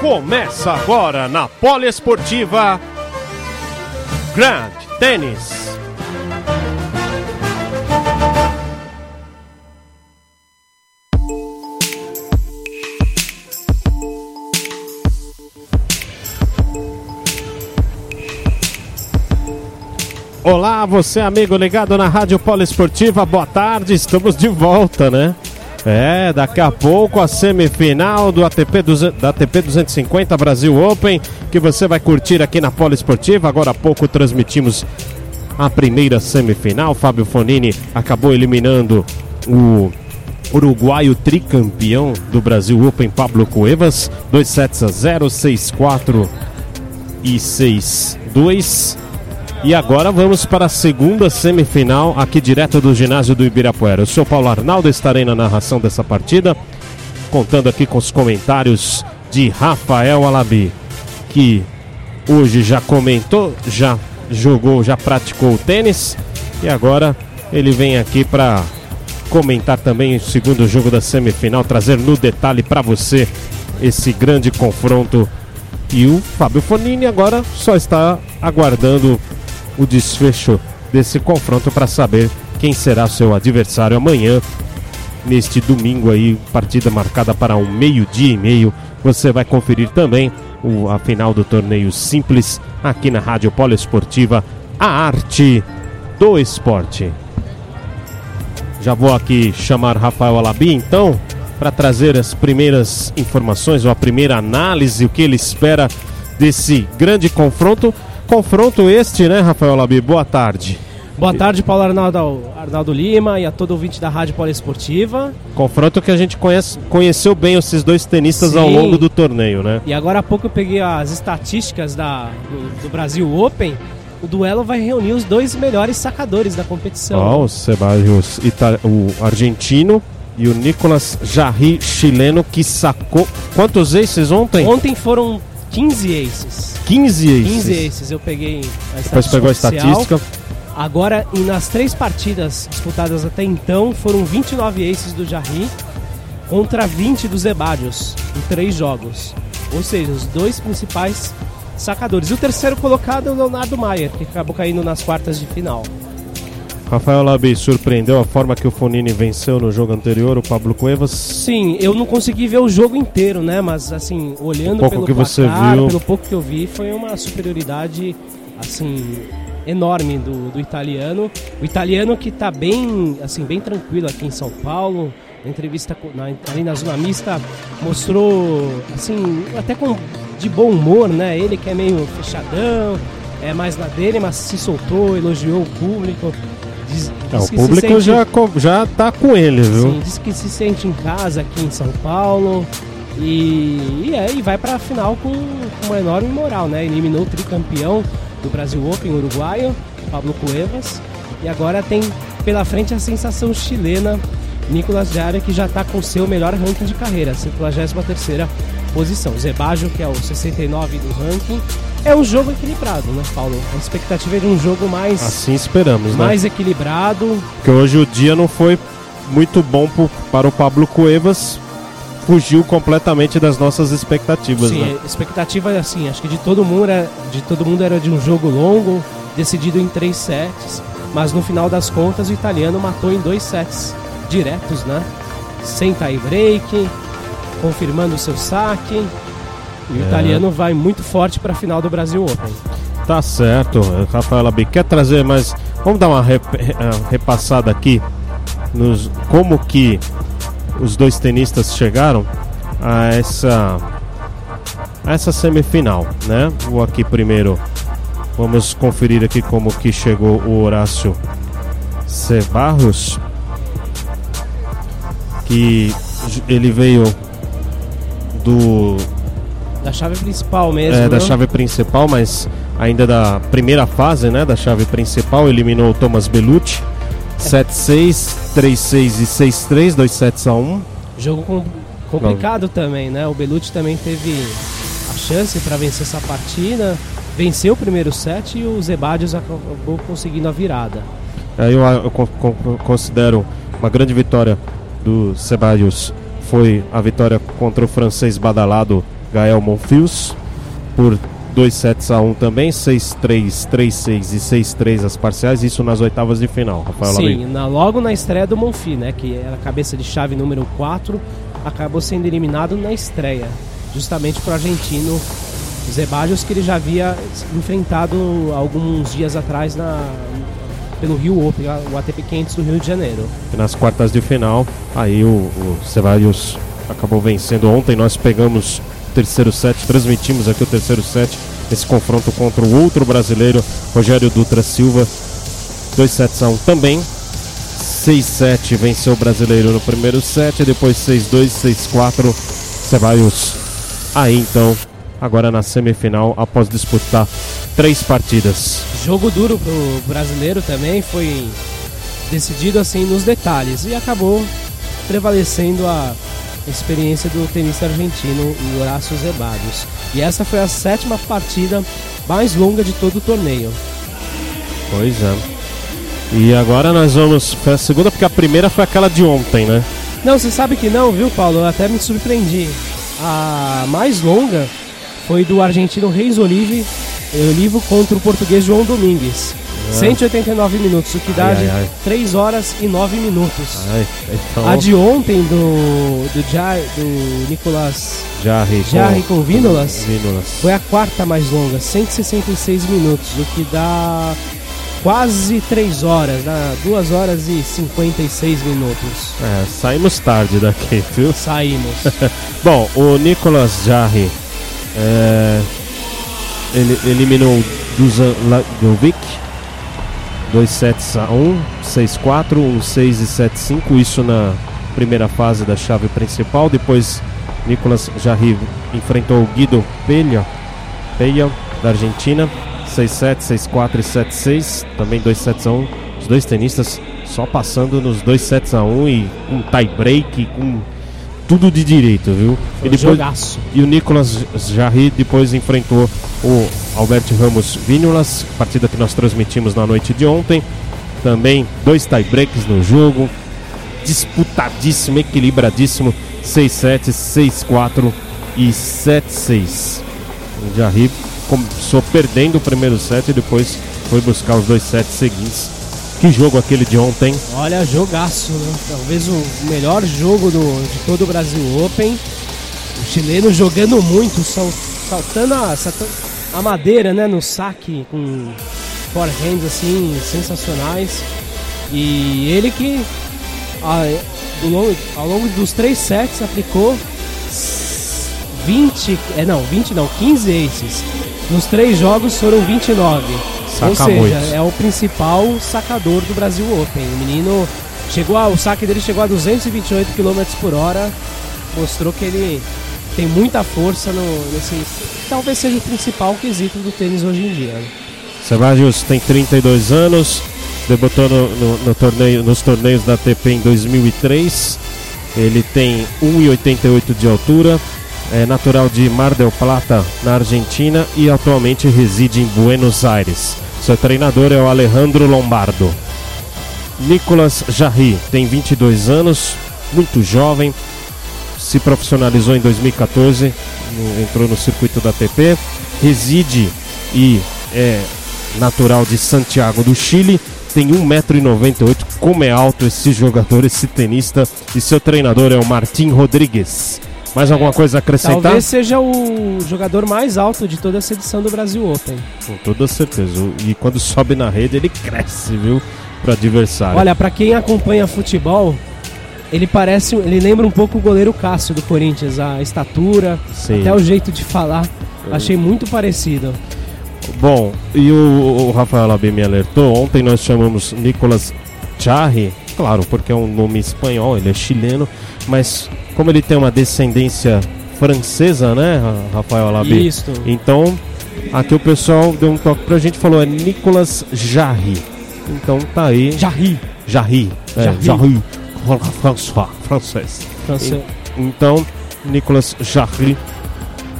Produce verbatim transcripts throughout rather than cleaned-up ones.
Começa agora na Poliesportiva Grand Tênis. Olá, você amigo ligado na Rádio Poliesportiva, boa tarde, estamos de volta, né? É, daqui a pouco a semifinal do A T P da A T P duzentos e cinquenta Brasil Open, que você vai curtir aqui na Poliesportiva. Agora há pouco transmitimos a primeira semifinal, Fábio Fognini acabou eliminando o uruguaio tricampeão do Brasil Open, Pablo Cuevas, dois sets a zero, seis quatro e seis dois. E agora vamos para a segunda semifinal, aqui direto do Ginásio do Ibirapuera. Eu sou Paulo Arnado, estarei na narração dessa partida, contando aqui com os comentários de Rafael Alaby, que hoje já comentou, já jogou, já praticou o tênis, e agora ele vem aqui para comentar também o segundo jogo da semifinal, trazer no detalhe para você esse grande confronto. E o Fábio Fognini agora só está aguardando o desfecho desse confronto para saber quem será seu adversário amanhã, neste domingo aí, partida marcada para um meio-dia e meio. Você vai conferir também o, a final do torneio simples aqui na Rádio Poliesportiva, a arte do esporte. Já vou aqui chamar Rafael Alaby então, para trazer as primeiras informações, ou a primeira análise, o que ele espera desse grande confronto. Confronto este, né, Rafael Alaby? Boa tarde. Boa tarde, Paulo Arnaldo, Arnaldo Lima, e a todo ouvinte da Rádio Poliesportiva. Confronto que a gente conhece, conheceu bem esses dois tenistas. Sim. Ao longo do torneio, né? E agora há pouco eu peguei as estatísticas da, do, do Brasil Open. O duelo vai reunir os dois melhores sacadores da competição. Oh, o Zeballos, Ita- o argentino, e o Nicolas Jarry, chileno, que sacou... Quantos aces ontem? Ontem foram... quinze aces. quinze aces. quinze aces, eu peguei a Depois pegou a estatística. Agora, e nas três partidas disputadas até então, foram vinte e nove aces do Jarry contra vinte do Zeballos, em três jogos. Ou seja, os dois principais sacadores. E o terceiro colocado é o Leonardo Mayer, que acabou caindo nas quartas de final. Rafael Alaby, surpreendeu a forma que o Fognini venceu no jogo anterior, o Pablo Cuevas? Sim, eu não consegui ver o jogo inteiro, né? Mas, assim, olhando pelo que você viu, pelo pouco que eu vi, foi uma superioridade, assim, enorme do, do italiano. O italiano que está bem, assim, bem tranquilo aqui em São Paulo. Na entrevista na, ali na Zona Mista, mostrou, assim, até com, de bom humor, né? Ele que é meio fechadão, é mais na dele, mas se soltou, elogiou o público. Diz, diz não, o público se sente... já, já tá com ele, viu? Sim, diz que se sente em casa aqui em São Paulo e, e, é, e vai para a final com, com uma enorme moral, né? Eliminou o tricampeão do Brasil Open, uruguaio, Pablo Cuevas, e agora tem pela frente a sensação chilena, Nicolas Jarry, que já está com seu melhor ranking de carreira, cinquenta e três posição. Zeballos, que é o sessenta e nove do ranking. É um jogo equilibrado, né, Paulo? A expectativa é de um jogo mais... Assim esperamos, né? Mais equilibrado. Porque hoje o dia não foi muito bom pro, para o Pablo Cuevas. Fugiu completamente das nossas expectativas, sim, né? Sim, expectativa, assim, acho que de todo mundo era, de todo mundo era de um jogo longo, decidido em três sets. Mas no final das contas o italiano matou em dois sets diretos, né? Sem tie break, confirmando o seu saque. E o é. italiano vai muito forte para a final do Brasil Open. Tá certo, Rafael Alaby. Quer trazer mais? Vamos dar uma rep... repassada aqui nos como que os dois tenistas chegaram a essa a essa semifinal, né? Vou aqui primeiro. Vamos conferir aqui como que chegou o Horácio Zeballos, que ele veio do da chave principal mesmo. É, da né? chave principal, mas ainda da primeira fase, né, da chave principal, eliminou o Thomaz Bellucci, sete seis, três seis e seis três, dois sets a um. Jogo com... complicado. Não. Também, né, o Bellucci também teve a chance para vencer essa partida, venceu o primeiro set e o Zeballos acabou conseguindo a virada. É, eu, eu considero uma grande vitória do Zeballos, foi a vitória contra o francês badalado Gael Monfils, por dois sets a um também, seis três, três seis e seis três as parciais, isso nas oitavas de final, Rafael Alaby. Sim, na, logo na estreia do Monfils, né, que era a cabeça de chave número quatro, acabou sendo eliminado na estreia, justamente para o argentino Zeballos, que ele já havia enfrentado alguns dias atrás na, pelo Rio Open, o A T P quinhentos do Rio de Janeiro. E nas quartas de final, aí o, o Zeballos acabou vencendo ontem, nós pegamos terceiro set, transmitimos aqui o terceiro set, esse confronto contra o outro brasileiro, Rogério Dutra Silva, dois sets a um também, seis sete venceu o brasileiro no primeiro set, depois seis dois, seis quatro, Zeballos aí então, agora na semifinal, após disputar três partidas. Jogo duro pro brasileiro também, foi decidido assim nos detalhes e acabou prevalecendo a experiência do tenista argentino Horácio Zeballos. E essa foi a sétima partida mais longa de todo o torneio. Pois é. E agora nós vamos para a segunda, porque a primeira foi aquela de ontem, né? Não, você sabe que não, viu, Paulo? Eu até me surpreendi. A mais longa foi do argentino Reis Olivo, Olivo contra o português João Domingues. É. cento e oitenta e nove minutos, o que dá ai, de ai, ai. três horas e nove minutos. Ai, então... A de ontem do, do, Jai, do Nicolas Jarry, Jarry com, com Viñolas foi a quarta mais longa, cento e sessenta e seis minutos, o que dá quase três horas, né? duas horas e cinquenta e seis minutos. É, saímos tarde daqui, viu? Saímos. Bom, o Nicolas Jarry é, ele eliminou o Duzan Lajubic, dois sets a um, seis quatro, um seis e sete cinco, isso na primeira fase da chave principal. Depois Nicolas Jarry enfrentou o Guido Pella, Pella da Argentina, seis sete, seis quatro e sete seis, também dois sets a um, os dois tenistas só passando nos dois sets a um e um tie break, com tudo de direito, viu? E, depois, e o Nicolas Jarry depois enfrentou o Albert Ramos Viñolas, partida que nós transmitimos na noite de ontem. Também dois tie-breaks no jogo, disputadíssimo, equilibradíssimo, seis sete, seis quatro e sete seis. O Jarry começou perdendo o primeiro set e depois foi buscar os dois sets seguintes. Que jogo aquele de ontem? Olha, jogaço, né? Talvez o melhor jogo do, de todo o Brasil Open. O chileno jogando muito, sal, saltando a, a madeira, né, no saque, com forehands assim, sensacionais. E ele que ao longo, ao longo dos três sets aplicou vinte, é não, vinte não, quinze aces. Nos três jogos foram vinte e nove. Saca, ou seja, muito. É o principal sacador do Brasil Open. O menino chegou a, o saque dele chegou a duzentos e vinte e oito quilômetros por hora, mostrou que ele tem muita força no, nesse, talvez seja o principal quesito do tênis hoje em dia. Zeballos tem trinta e dois anos, debutou no, no, no torneio, nos torneios da A T P em dois mil e três. Ele tem um metro e oitenta e oito de altura. É natural de Mar del Plata, na Argentina, e atualmente reside em Buenos Aires. Seu treinador é o Alejandro Lombardo. Nicolas Jarry tem vinte e dois anos, muito jovem, se profissionalizou em dois mil e catorze, entrou no circuito da A T P, reside e é natural de Santiago do Chile, tem um metro e noventa e oito, como é alto esse jogador, esse tenista, e seu treinador é o Martín Rodríguez. Mais alguma coisa a acrescentar? Talvez seja o jogador mais alto de toda essa edição do Brasil Open. Com toda certeza. E quando sobe na rede, ele cresce, viu? Para adversário. Olha, para quem acompanha futebol, ele parece, ele lembra um pouco o goleiro Cássio do Corinthians. A estatura, sim, até o jeito de falar. Eu... Achei muito parecido. Bom, e o, o Rafael Alaby me alertou. Ontem nós chamamos Nicolas Jarry, claro, porque é um nome espanhol, ele é chileno, mas... Como ele tem uma descendência francesa, né, Rafael Alaby? Isso. Então, aqui o pessoal deu um toque pra gente e falou, é Nicolas Jarry. Então tá aí. Jarry. Jarry. É, Jarry. François. Francês. Francês. Então, Nicolas Jarry.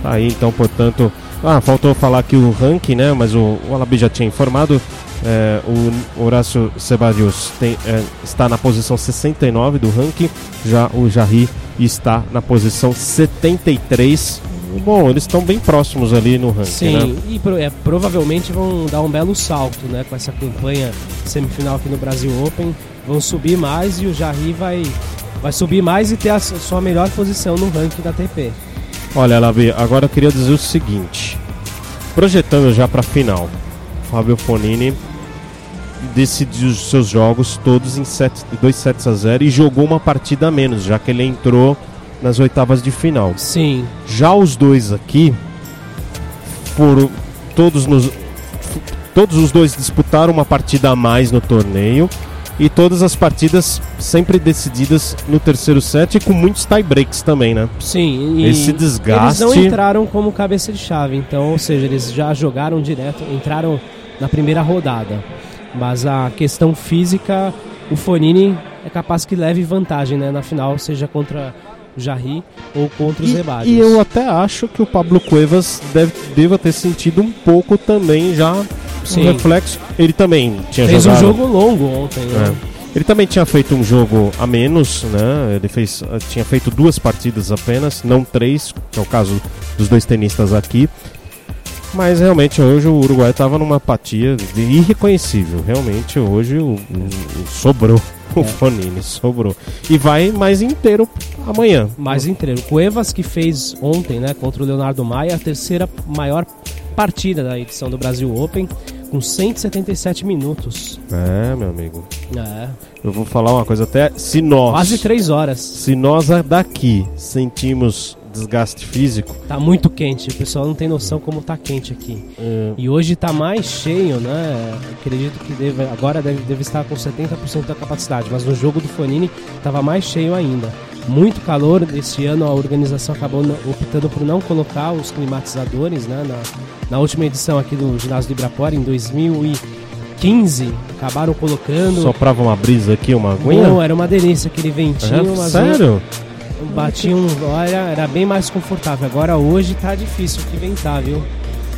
Tá aí, então, portanto... Ah, faltou falar aqui o ranking, né, mas o, o Alaby já tinha informado. É, o Horácio Zeballos tem, é, está na posição sessenta e nove do ranking, já o Jarry está na posição setenta e três, bom, eles estão bem próximos ali no ranking. Sim, né? E pro, é, provavelmente vão dar um belo salto, né? Com essa campanha semifinal aqui no Brasil Open, vão subir mais e o Jarry vai, vai subir mais e ter a sua melhor posição no ranking da A T P. Olha, Alaby, agora eu queria dizer o seguinte, projetando já para a final, Fábio Fognini decidiu os seus jogos todos em dois sets a zero e jogou uma partida a menos, já que ele entrou nas oitavas de final. Sim. Já os dois aqui foram todos nos todos os dois disputaram uma partida a mais no torneio e todas as partidas sempre decididas no terceiro set e com muitos tie breaks também, né? Sim. E esse desgaste. Eles não entraram como cabeça de chave, então, ou seja, eles já jogaram direto, entraram na primeira rodada. Mas a questão física, o Fognini é capaz que leve vantagem, né, na final, seja contra o Jarry ou contra os Zeballos. E eu até acho que o Pablo Cuevas deve, deva ter sentido um pouco também já um reflexo. Ele também tinha fez jogado... um jogo longo ontem. Né? É. Ele também tinha feito um jogo a menos, né? Ele fez, tinha feito duas partidas apenas, não três, que é o caso dos dois tenistas aqui. Mas realmente hoje o Uruguai estava numa apatia irreconhecível. Realmente hoje o, o, sobrou o é. Fognini, sobrou. E vai mais inteiro amanhã. Mais inteiro. O Cuevas, que fez ontem, né, contra o Leonardo Mayer, a terceira maior partida da edição do Brasil Open, com cento e setenta e sete minutos. É, meu amigo. É. Eu vou falar uma coisa até... Se nós... Quase três horas. Se nós daqui sentimos... desgaste físico. Tá muito quente, o pessoal não tem noção como tá quente aqui. É. E hoje tá mais cheio, né? Eu acredito que deve, agora deve, deve estar com setenta por cento da capacidade, mas no jogo do Fognini tava mais cheio ainda. Muito calor, esse ano a organização acabou optando por não colocar os climatizadores, né? Na, na última edição aqui do Ginásio do Ibirapuera, em dois mil e quinze, acabaram colocando... Soprava uma brisa aqui, uma aguinha? Não, era uma delícia aquele ventinho. É, mas sério? Eu... Bati um, olha, era bem mais confortável. Agora hoje tá difícil que ventar, viu?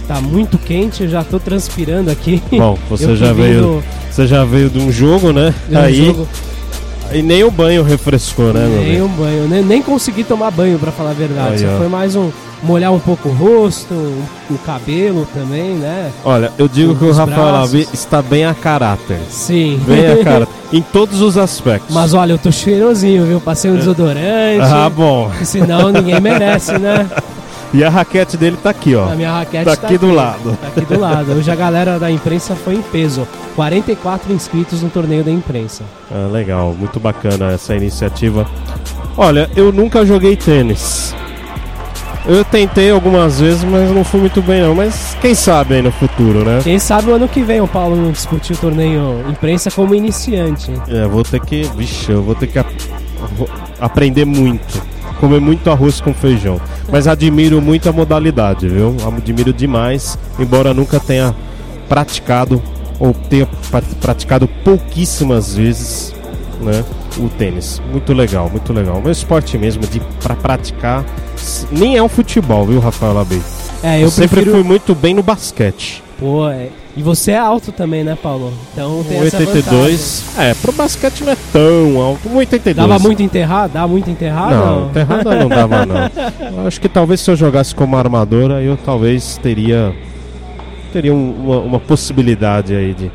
Tá muito quente, eu já tô transpirando aqui. Bom, você já veio do... Você já veio de um jogo, né? De um Aí... jogo. E nem o banho refrescou, né? Nem o banho, nem, nem consegui tomar banho, pra falar a verdade. Aí, só foi mais um molhar um pouco o rosto, o cabelo também, né? Olha, eu digo um que o Rafael Alaby está bem a caráter. Sim. Bem a caráter, em todos os aspectos. Mas olha, eu tô cheirosinho, viu? Passei um desodorante. Ah, bom. Senão ninguém merece, né? E a raquete dele tá aqui, ó. A minha raquete tá, tá aqui, aqui do lado. Tá aqui do lado. Hoje a galera da imprensa foi em peso. quarenta e quatro inscritos no torneio da imprensa. Ah, legal. Muito bacana essa iniciativa. Olha, eu nunca joguei tênis. Eu tentei algumas vezes, mas não fui muito bem não. Mas quem sabe aí no futuro, né? Quem sabe o ano que vem o Paulo não discutir o torneio imprensa como iniciante. É, vou ter que... Vixe, eu vou ter que ap- aprender muito. Comer muito arroz com feijão. Mas admiro muito a modalidade, viu? Admiro demais, embora nunca tenha praticado ou tenha praticado pouquíssimas vezes, né, o tênis. Muito legal, muito legal. O meu esporte mesmo, de pra praticar, nem é o futebol, viu, Rafael Alaby? É, eu, eu sempre prefiro... fui muito bem no basquete. Pô, é... E você é alto também, né, Paulo? Então tem um oitenta e dois, essa é, pro basquete não é tão alto, um oitenta e dois. Dava muito enterrado? Dava muito enterrado? Não, enterrada não dava, não. Acho que talvez se eu jogasse como armadora, eu talvez teria, teria uma, uma possibilidade aí de...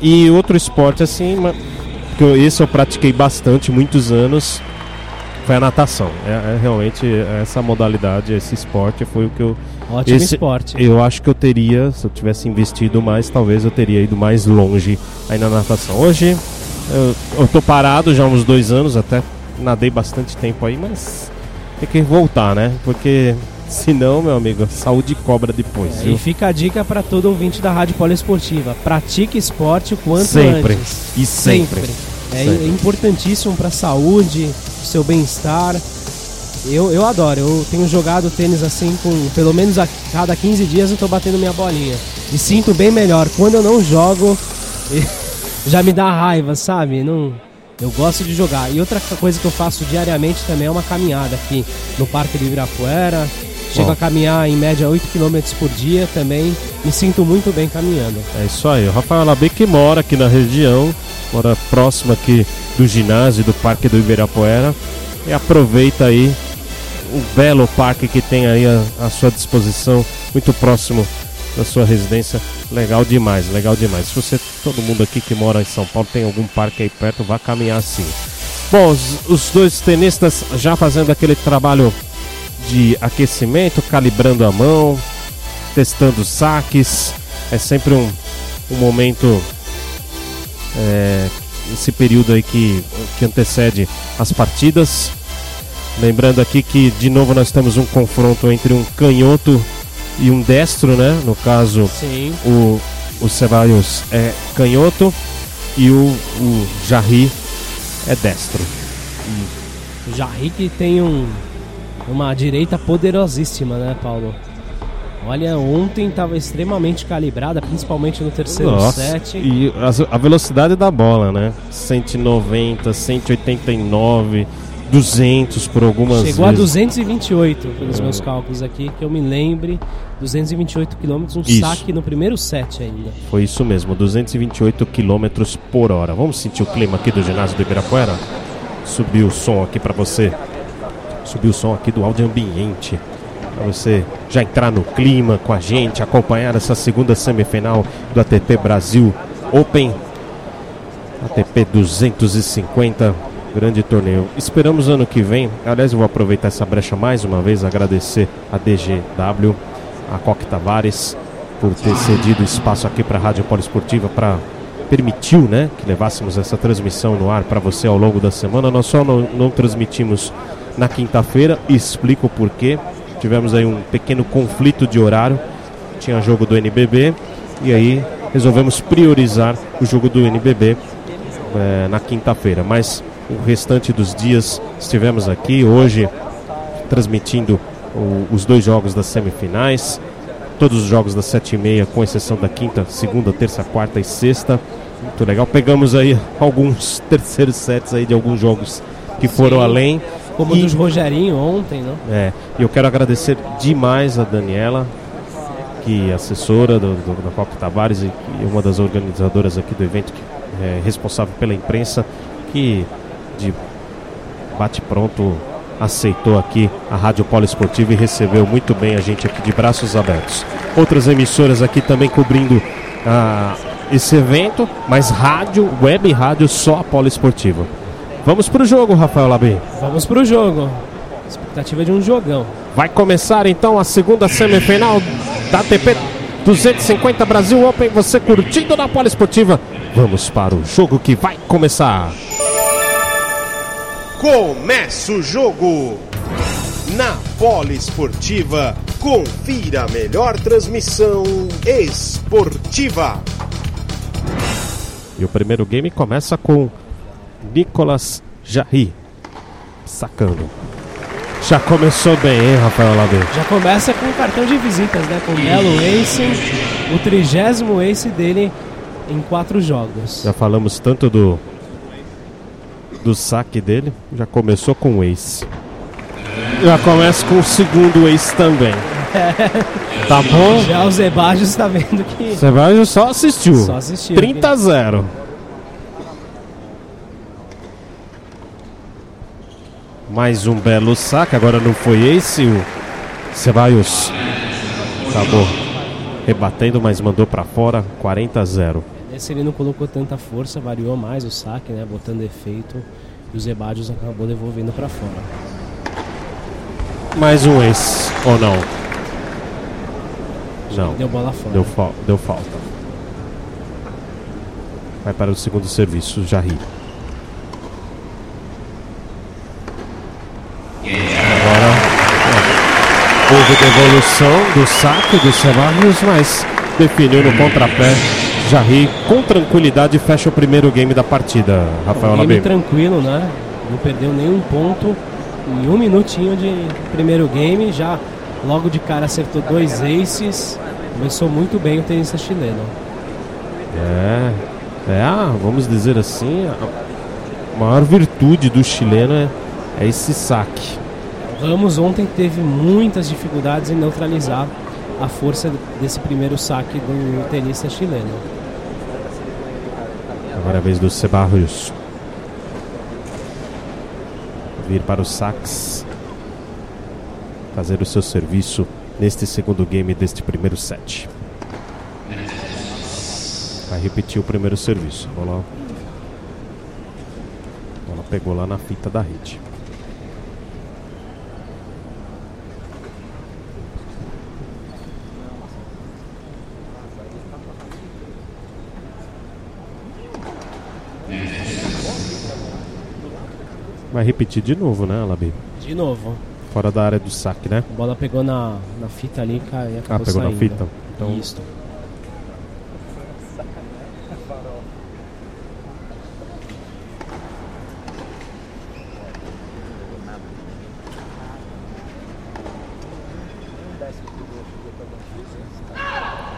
E outro esporte, assim, que eu, esse eu pratiquei bastante, muitos anos, foi a natação. É, é realmente essa modalidade, esse esporte foi o que eu... Ótimo esse, esporte. Eu acho que eu teria, se eu tivesse investido mais, talvez eu teria ido mais longe aí na natação. Hoje eu, eu tô parado já há uns dois anos, até nadei bastante tempo aí, mas tem que voltar, né? Porque senão, meu amigo, saúde cobra depois. É, viu? E fica a dica para todo ouvinte da Rádio Poliesportiva: pratique esporte o quanto sempre. Antes. E sempre. sempre. É, sempre. É importantíssimo para a saúde, seu bem-estar. Eu, eu adoro, eu tenho jogado tênis assim com, pelo menos a cada quinze dias eu tô batendo minha bolinha. E sinto bem melhor. Quando eu não jogo, já me dá raiva, sabe? Não, eu gosto de jogar. E outra coisa que eu faço diariamente também é uma caminhada aqui no Parque do Ibirapuera. Chego Bom. a caminhar em média oito quilômetros por dia também. Me sinto muito bem caminhando. É isso aí. O Rafael Alaby, que mora aqui na região, mora próximo aqui do ginásio do Parque do Ibirapuera. E aproveita aí um belo parque que tem aí à sua disposição, muito próximo da sua residência. Legal demais, legal demais. Se você, todo mundo aqui que mora em São Paulo, tem algum parque aí perto, vá caminhar sim. Bom, os, os dois tenistas já fazendo aquele trabalho de aquecimento, calibrando a mão, testando saques. É sempre um, um momento, é, esse período aí que, que antecede as partidas. Lembrando aqui que de novo nós temos um confronto entre um canhoto e um destro, né? No caso, sim, o, o Zeballos é canhoto e o, o Jarry é destro. O Jarry que tem um, uma direita poderosíssima, né, Paulo? Olha, ontem estava extremamente calibrada, principalmente no terceiro Nossa, set. E a velocidade da bola, né? cento e noventa, cento e oitenta e nove, duzentos por algumas vezes. Chegou a duzentos e vinte e oito, pelos é. meus cálculos aqui, que eu me lembre. duzentos e vinte e oito quilômetros, um isso. saque no primeiro set ainda. Foi isso mesmo, duzentos e vinte e oito quilômetros por hora. Vamos sentir o clima aqui do ginásio do Ibirapuera? Subiu o som aqui para você. Subiu o som aqui do áudio ambiente. Para você já entrar no clima com a gente, acompanhar essa segunda semifinal do A T P Brasil Open, A T P duzentos e cinquenta, grande torneio. Esperamos ano que vem, aliás eu vou aproveitar essa brecha mais uma vez, agradecer a D G W, a Coque Tavares, por ter cedido espaço aqui para a Rádio Poliesportiva, para permitiu, né, que levássemos essa transmissão no ar para você ao longo da semana. Nós só não, não transmitimos na quinta-feira, explico o porquê. Tivemos aí um pequeno conflito de horário, tinha jogo do N B B e aí resolvemos priorizar o jogo do N B B é, na quinta-feira. Mas o restante dos dias estivemos aqui, hoje transmitindo o, os dois jogos das semifinais, todos os jogos das sete e meia, com exceção da quinta, segunda, terça, quarta e sexta. Muito legal, pegamos aí alguns terceiros sets aí de alguns jogos que foram Sim. além. Como e, dos Rogerinho ontem, né? É, e eu quero agradecer demais a Daniela, que é assessora do, do, da Coque Tavares e, e uma das organizadoras aqui do evento, que é responsável pela imprensa, que de bate-pronto aceitou aqui a Rádio Poliesportiva e recebeu muito bem a gente aqui de braços abertos. Outras emissoras aqui também cobrindo ah, esse evento, mas rádio, web rádio, só a Poliesportiva. Vamos pro jogo, Rafael Alaby. Vamos pro jogo. Expectativa de um jogão. Vai começar então a segunda semifinal da A T P duzentos e cinquenta Brasil Open. Você curtindo na Poliesportiva. Vamos para o jogo que vai começar. Começa o jogo na Poliesportiva. Confira a melhor transmissão esportiva. E o primeiro game começa com Nicolas Jarry sacando. Já começou bem, hein, Rafael Alaby? Já começa com o cartão de visitas, né? Com o belo ace, o trigésimo ace dele em quatro jogos. Já falamos tanto do do saque dele, já começou com o ace. Já começa com o segundo ace também. É. Tá bom? Já o Zeballos está vendo que... O Zeballos só assistiu. Só assistiu. trinta a zero. Mais um belo saque, agora não foi ace, o Zeballos acabou rebatendo, mas mandou para fora, quarenta a zero. Esse ele não colocou tanta força, variou mais o saque, né, botando efeito, e o Zeballos acabou devolvendo para fora. Mais um ace, ou não? Não, deu bola fora. Deu, fa- deu falta. Vai para o segundo serviço, o Jarry. Houve devolução do saque do Zeballos, mas definiu no contrapé. Jarry com tranquilidade fecha o primeiro game da partida. Rafael Alaby. Um game tranquilo, né? Não perdeu nenhum ponto em um minutinho de primeiro game. Já logo de cara acertou dois aces. Começou muito bem o tenista chileno. É, é vamos dizer assim, a maior virtude do chileno é, é esse saque. Ramos ontem teve muitas dificuldades em neutralizar a força desse primeiro saque do tenista chileno. Agora é a vez do Zeballos vir para os saques. fazer o seu serviço neste segundo game deste primeiro set. Vai repetir o primeiro serviço. A bola, a bola pegou lá na fita da rede. Vai repetir de novo, né, Alaby? De novo. Fora da área do saque, né? A bola pegou na, na fita ali e acabou saindo. Ah, pegou saindo na fita? Então... Isso.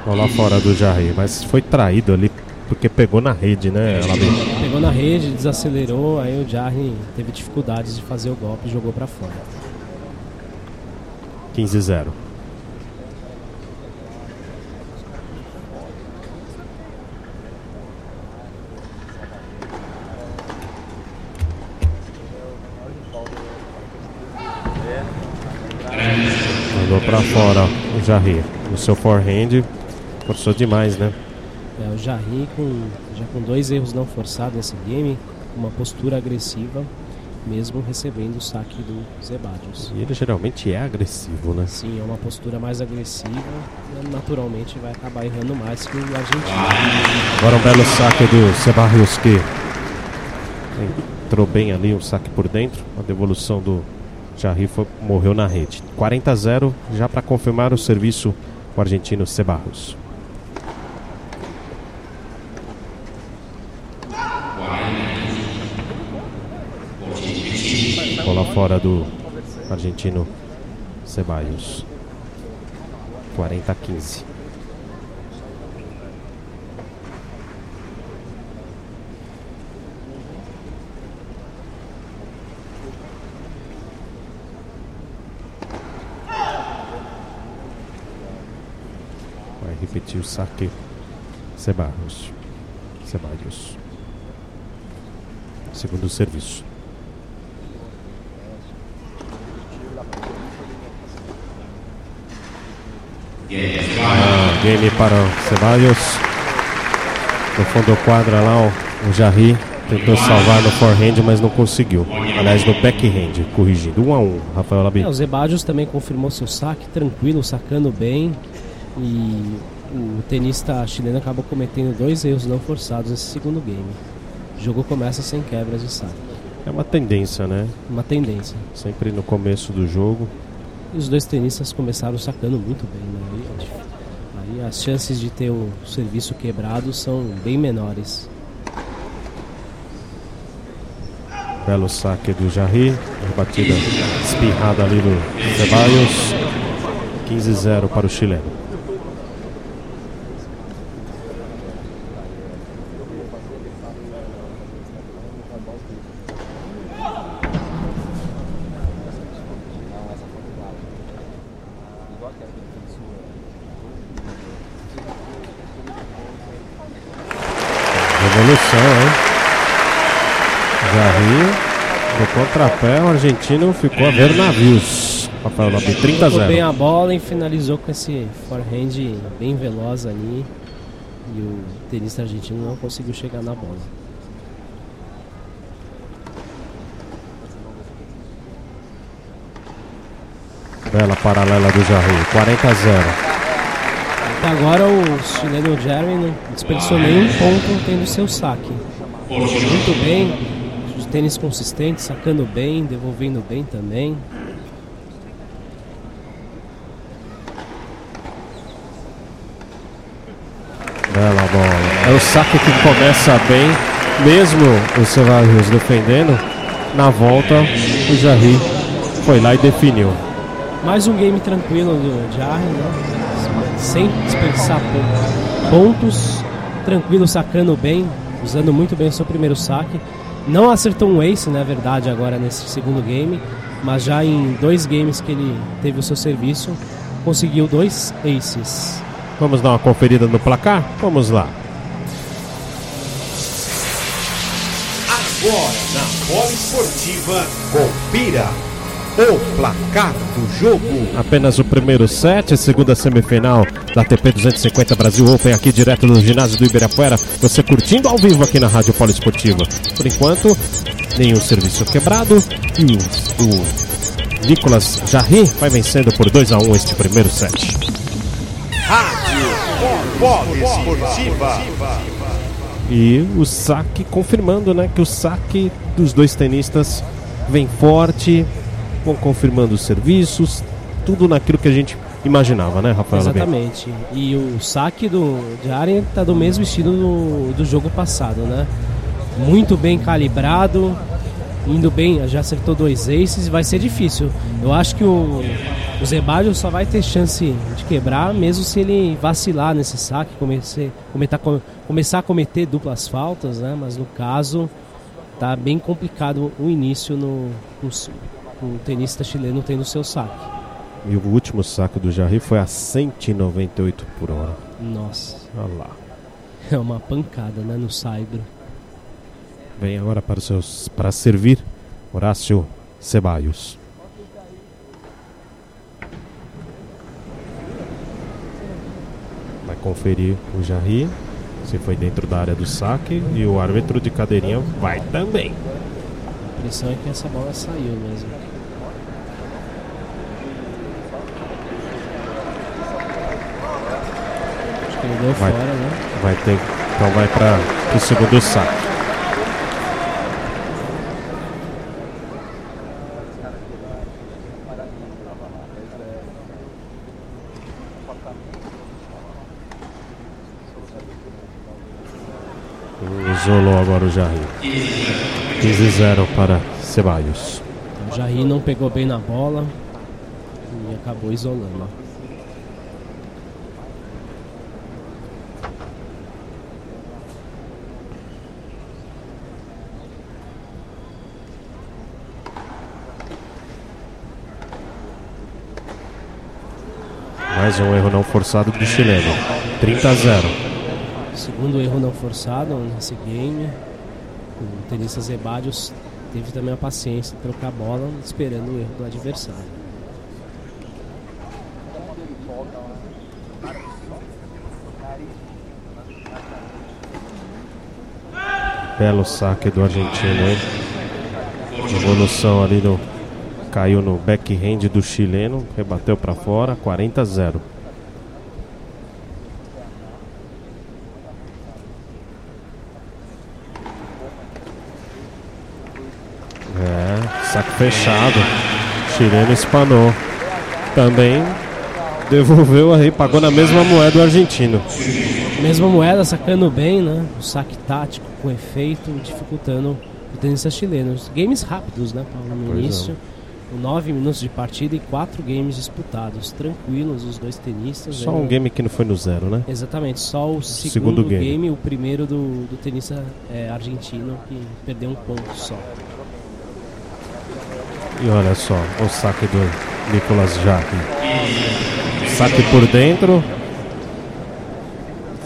Bola fora do Jarry, mas foi traído ali porque pegou na rede, né, Alaby? Pegou na rede, desacelerou, aí o Jarry teve dificuldades de fazer o golpe e jogou pra fora. quinze a zero. Mandou pra fora o Jarry. O seu forehand forçou demais, né? É, o Jarry com, já com dois erros não forçados nesse game, uma postura agressiva, mesmo recebendo o saque do Zeballos. E ele geralmente é agressivo, né? Sim, é uma postura mais agressiva, naturalmente vai acabar errando mais que o argentino. Agora um belo saque do Zeballos, que entrou bem ali, um saque por dentro, a devolução do Jarry foi, morreu na rede. quarenta a zero, já para confirmar o serviço, o argentino Zeballos. Bola fora do argentino Zeballos. quarenta a quinze. Vai repetir o saque Zeballos. Zeballos. Segundo serviço. Ah, game para o Zeballos. No fundo do quadra lá o Jarry tentou salvar no forehand, mas não conseguiu. Aliás, no backhand, corrigindo. um a um, Rafael Alaby. É, o Zeballos também confirmou seu saque, tranquilo, sacando bem. E o tenista chileno acabou cometendo dois erros não forçados nesse segundo game. O jogo começa sem quebras de saque. É uma tendência, né? Uma tendência. Sempre no começo do jogo. E os dois tenistas começaram sacando muito bem, né? Aí, aí as chances de ter o serviço quebrado são bem menores. Belo saque do Jarry, batida espirrada ali do Zeballos. quinze a zero para o chileno. Revolução, hein? Jarry no contrapé, o argentino ficou a ver navios. Rafael Alaby, trinta a zero. Jogou bem a bola e finalizou com esse forehand bem veloz ali. E o tenista argentino não conseguiu chegar na bola. Bela paralela do Jarry, quarenta a zero. Até agora o chileno Jarry não desperdiçou nenhum ponto tendo seu saque. Muito bem, os tênis consistentes, sacando bem, devolvendo bem também. Bela bola. É o saque que começa bem, mesmo o Zeballos defendendo. Na volta o Jarry foi lá e definiu. Mais um game tranquilo do Jarry, né? Sem desperdiçar pontos, tranquilo, sacando bem, usando muito bem o seu primeiro saque. Não acertou um ace, na verdade, agora nesse segundo game, mas já em dois games que ele teve o seu serviço, conseguiu dois aces. Vamos dar uma conferida no placar? Vamos lá. Agora, na Poliesportiva, confira. O placar do jogo. Apenas o primeiro set, segunda semifinal da A T P duzentos e cinquenta Brasil Open, aqui direto no ginásio do Ibirapuera. Você curtindo ao vivo aqui na Rádio Poliesportiva. Por enquanto, nenhum serviço quebrado. E o Nicolas Jarry vai vencendo por dois a um este primeiro set. Rádio Poliesportiva. E o saque confirmando, né, que o saque dos dois tenistas vem forte. Bom, confirmando os serviços, tudo naquilo que a gente imaginava, né, Rafael? Exatamente. E o saque do Jarry está do mesmo estilo do, do jogo passado, né? Muito bem calibrado, indo bem, já acertou dois aces, vai ser difícil. Eu acho que o, o Zeballos só vai ter chance de quebrar, mesmo se ele vacilar nesse saque, comece, cometer, começar a cometer duplas faltas, né? Mas no caso, tá bem complicado o início no, no o tenista chileno tem no seu saque. E o último saque do Jarry foi a cento e noventa e oito por hora. Nossa. Olha lá. É uma pancada, né, no saibro. Vem agora para, os seus, para servir Horácio Zeballos. Vai conferir o Jarry. Se foi dentro da área do saque. E o árbitro de cadeirinha vai também. A impressão é que essa bola saiu mesmo. Deu vai, fora, né? Vai ter, então vai para o segundo saque. Isolou agora o Jarry. quinze a zero para Zeballos. O Jarry não pegou bem na bola e acabou isolando. Ó. Mais um erro não forçado do chileno. trinta a zero. Segundo erro não forçado nesse game. O tenista Zeballos teve também a paciência de trocar a bola, esperando o erro do adversário. Belo saque do argentino, hein? Evolução ali no... Caiu no backhand do chileno, rebateu para fora, quarenta a zero. É, saque fechado. O chileno espanou. Também devolveu aí, pagou na mesma moeda o argentino. Mesma moeda, sacando bem, né? O saque tático com efeito, dificultando o tenista chileno. Games rápidos, né, Paulo, no início. É. Nove minutos de partida e quatro games disputados. Tranquilos os dois tenistas. Só um game que não foi no zero, né? Exatamente, só o segundo, segundo game. game, o primeiro do, do tenista é, argentino, que perdeu um ponto só. E olha só, o saque do Nicolas Jarry. Saque por dentro.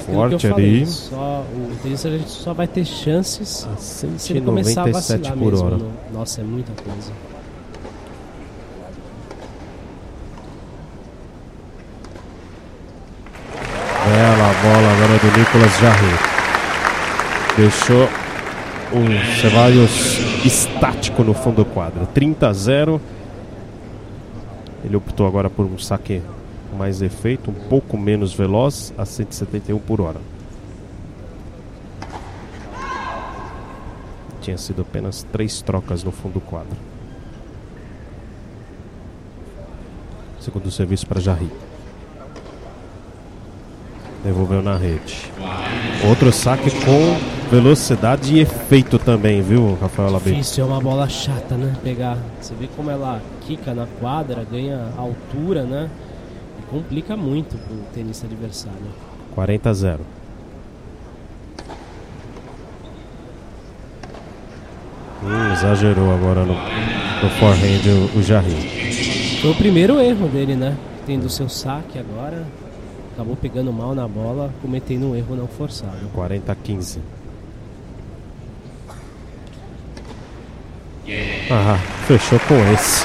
Forte ali. Só, o tenista argentino só vai ter chances a se ele começar a vacilar por mesmo. Hora. No, nossa, é muita coisa. Bela bola agora do Nicolas Jarry. Deixou o Zeballos estático no fundo do quadro. trinta a zero. Ele optou agora por um saque mais efeito, um pouco menos veloz, a cento e setenta e um por hora. Tinha sido apenas três trocas no fundo do quadro. Segundo serviço para Jarry. Devolveu na rede. Outro saque com velocidade e efeito também, viu, Rafael Alaby? Difícil, é uma bola chata, né? Pegar. Você vê como ela quica na quadra, ganha altura, né? E complica muito pro tenista adversário. quarenta a zero. Hum, exagerou agora no, no forehand o, o Jarry. Foi o primeiro erro dele, né? Tendo seu saque agora. Acabou pegando mal na bola, cometendo um erro não forçado. quarenta a quinze. Ah, fechou com esse.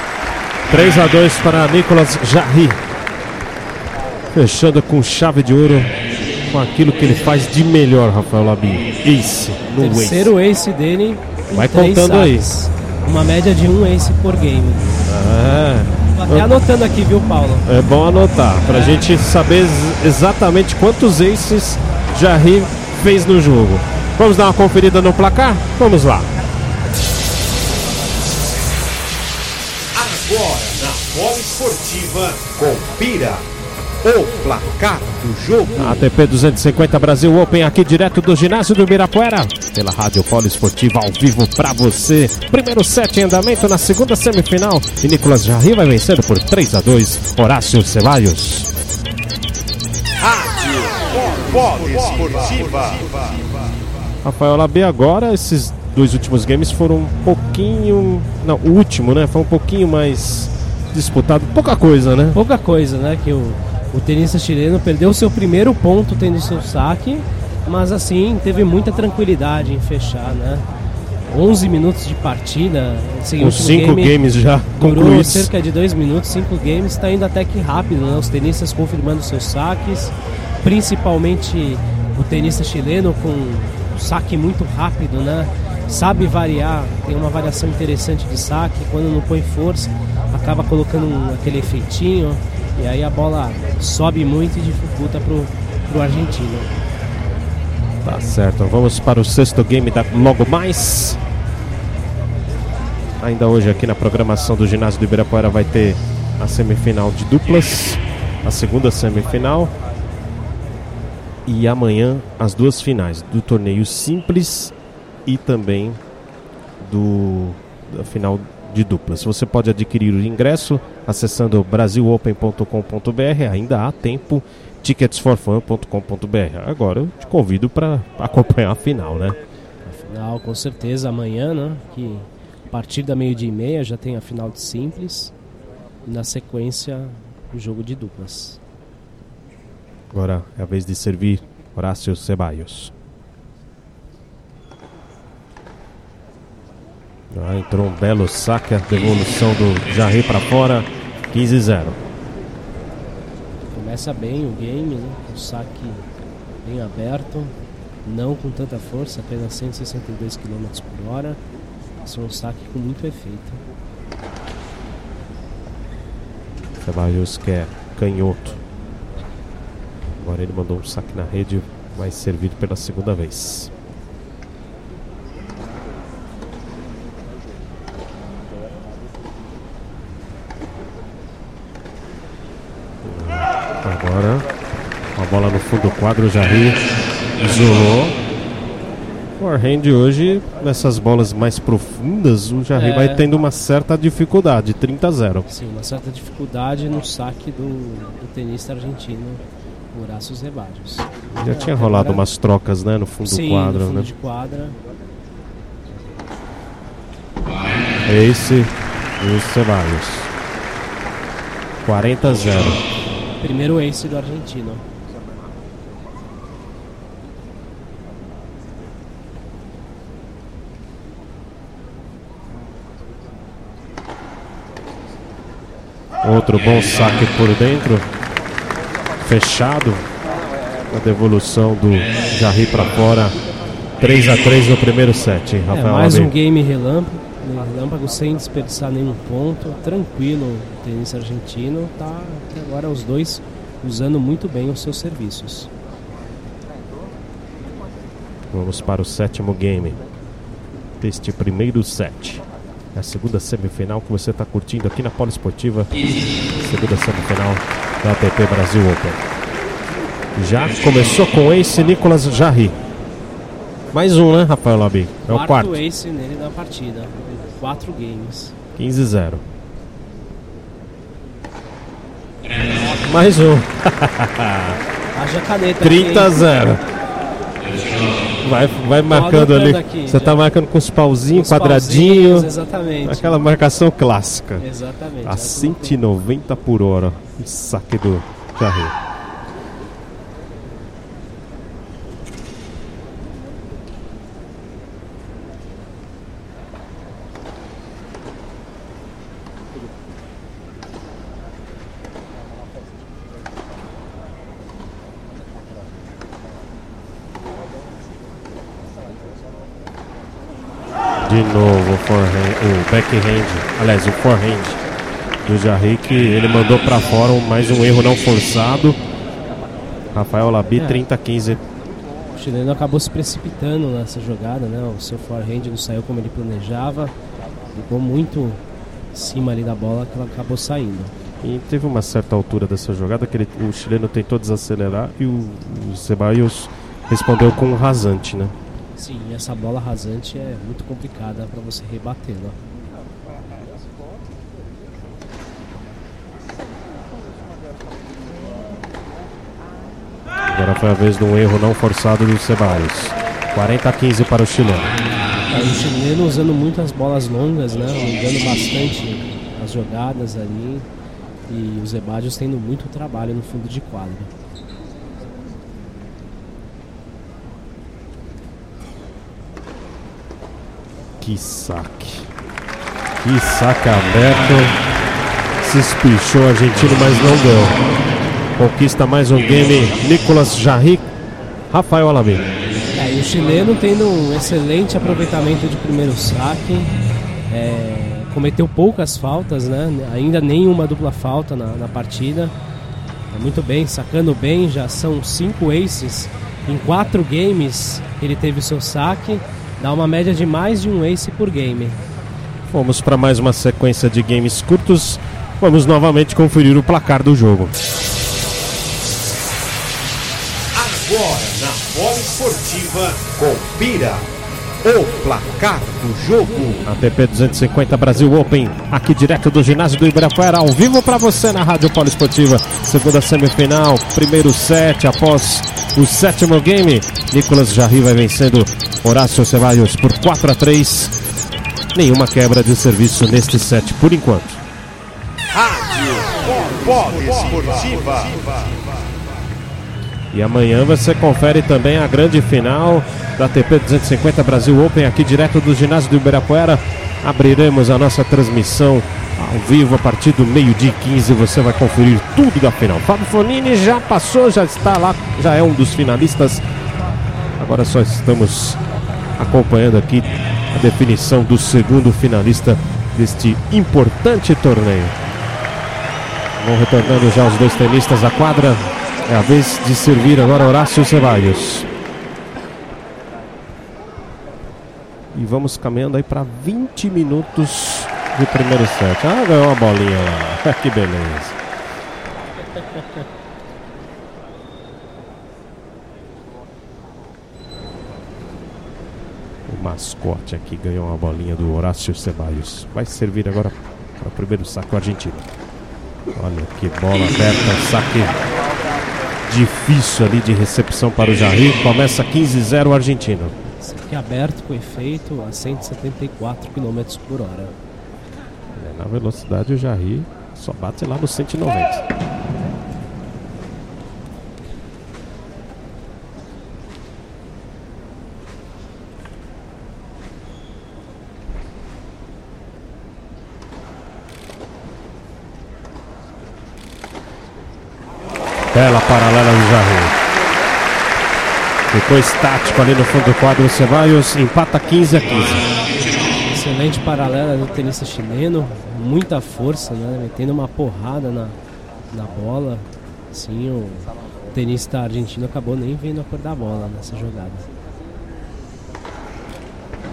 três a dois para Nicolas Jarry. Fechando com chave de ouro, com aquilo que ele faz de melhor, Rafael Alaby. Ace no ace. Terceiro ace dele. Vai contando aí. Uma média de um ace por game. Ah, Tô até eu... anotando aqui, viu, Paulo? É bom anotar, pra é. gente saber exatamente quantos aces Jarry fez no jogo. Vamos dar uma conferida no placar? Vamos lá. Agora na Poliesportiva, confira o placar do jogo. A T P duzentos e cinquenta Brasil Open, aqui direto do Ginásio do Ibirapuera, pela Rádio Poliesportiva, ao vivo pra você. Primeiro set em andamento na segunda semifinal. E Nicolas Jarry vai vencendo por três a dois. Horácio Zeballos. Rádio Poliesportiva. Rafael Alaby, agora esses dois últimos games foram um pouquinho... Não, o último, né? Foi um pouquinho mais disputado. Pouca coisa, né? Pouca coisa, né? Que o, o tenista chileno perdeu o seu primeiro ponto tendo seu saque, mas assim, teve muita tranquilidade em fechar, né? onze minutos de partida. Com cinco game, games já concluídos. Cerca de dois minutos, cinco games. Está indo até que rápido, né? Os tenistas confirmando seus saques. Principalmente o tenista chileno com um saque muito rápido, né? Sabe variar, tem uma variação interessante de saque, quando não põe força acaba colocando um, aquele efeitinho, e aí a bola sobe muito e dificulta pro, pro argentino. Tá certo, vamos para o sexto game da logo mais. Ainda hoje aqui na programação do Ginásio do Ibirapuera vai ter a semifinal de duplas, a segunda semifinal, e amanhã as duas finais do torneio simples e também do da final de duplas. Você pode adquirir o ingresso acessando brasil open ponto com ponto b r. Ainda há tempo. tickets for fun ponto com ponto b r. Agora eu te convido para acompanhar a final, né? A final, com certeza, amanhã, né? Que a partir da meio-dia e meia já tem a final de simples e na sequência o jogo de duplas. Agora é a vez de servir Horácio Zeballos. Ah, entrou um belo saque, a devolução do Jarry para fora, quinze a zero. Começa bem o game, né? O saque bem aberto, não com tanta força, apenas cento e sessenta e dois quilômetros por hora. Isso é um saque com muito efeito. Zeballos quer canhoto. Agora ele mandou um saque na rede, vai servir pela segunda vez. Agora, a bola no fundo do quadro, Jarry isolou. Forehand hoje, nessas bolas mais profundas, o Jarry é. vai tendo uma certa dificuldade, trinta a zero. Sim, uma certa dificuldade no saque do, do tenista argentino, Horácio Zeballos. Já tinha rolado umas trocas, né, no fundo Sim, do quadro. no fundo né? de quadra. Ace do Zeballos. quarenta a zero. Primeiro ace do argentino. Outro bom saque por dentro. Fechado. A devolução do Jarry para fora. três a três no primeiro set. Rafael é, mais Alaby. Um game relâmpago. Relâmpago sem desperdiçar nenhum ponto, tranquilo o tenista argentino, tá até agora os dois usando muito bem os seus serviços. Vamos para o sétimo game deste primeiro set, a segunda semifinal que você está curtindo aqui na Poliesportiva, segunda semifinal da A T P Brasil Open. Já começou com o ace Nicolas Jarry. Mais um, né, Rafael Alaby? É o quarto. Quarto ace nele na partida. Quatro games. quinze a zero. Mais um. Haja caneta. trinta a zero. Vai, vai marcando ali. Aqui, Você já. tá marcando com os pauzinhos, com os quadradinhos. Pauzinhos, exatamente. Aquela marcação clássica. Exatamente. A cento e noventa por hora. O saque do Jarry. De novo o forehand, o backhand, aliás, o forehand do Jarry, que ele mandou para fora, mais um erro não forçado. Rafael Alaby, é. trinta a quinze. O chileno acabou se precipitando nessa jogada, né? O seu forehand não saiu como ele planejava. Ficou muito em cima ali da bola que ela acabou saindo. E teve uma certa altura dessa jogada que ele, o chileno tentou desacelerar e o, o Zeballos respondeu com um rasante, né? Sim, essa bola rasante é muito complicada para você rebatê-la. Agora foi a vez de um erro não forçado do Zeballos. quarenta a quinze para o chileno. É, o chileno usando muitas bolas longas, né? Ligando bastante as jogadas ali. E o Zeballos tendo muito trabalho no fundo de quadra. Que saque. Que saque aberto. Se espichou o argentino, mas não deu. Conquista mais um game Nicolas Jarry, Rafael Alaby. É, e o chileno tendo um excelente aproveitamento de primeiro saque. É, cometeu poucas faltas, né? Ainda nenhuma dupla falta na, na partida. É muito bem, sacando bem. Já são cinco aces. Em quatro games ele teve o seu saque. Dá uma média de mais de um ace por game. Vamos para mais uma sequência de games curtos. Vamos novamente conferir o placar do jogo. Agora na Poliesportiva, confira o placar do jogo. A T P duzentos e cinquenta Brasil Open, aqui direto do Ginásio do Ibirapuera, ao vivo para você na Rádio Poliesportiva. Segunda semifinal, primeiro set após o sétimo game. Nicolas Jarry vai vencendo Horácio Zeballos por quatro a três. Nenhuma quebra de serviço neste set por enquanto. Rádio Poliesportiva. E amanhã você confere também a grande final da A T P duzentos e cinquenta Brasil Open, aqui direto do Ginásio do Ibirapuera. Abriremos a nossa transmissão ao vivo a partir do meio-dia e quinze. Você vai conferir tudo da final. Fábio Fognini já passou, já está lá, já é um dos finalistas. Agora só estamos acompanhando aqui a definição do segundo finalista deste importante torneio. Vão retornando já os dois tenistas à quadra. É a vez de servir agora Horácio Zeballos. E vamos caminhando aí para vinte minutos de primeiro set. Ah, ganhou uma bolinha lá. Que beleza. O mascote aqui ganhou uma bolinha do Horácio Zeballos. Vai servir agora para o primeiro saque argentino. Olha que bola aberta, saque difícil ali de recepção para o Jarry. Começa quinze a zero o argentino. Saque aberto com efeito a cento e setenta e quatro quilômetros por hora. É, na velocidade o Jarry só bate lá no cento e noventa. Bela paralela do Jarry. Ficou estático ali no fundo do quadro. O Zeballos empata quinze a quinze. Excelente paralela do tenista chileno. Muita força, né? Metendo uma porrada na, na bola. Sim, o tenista argentino acabou nem vendo a cor da bola nessa jogada.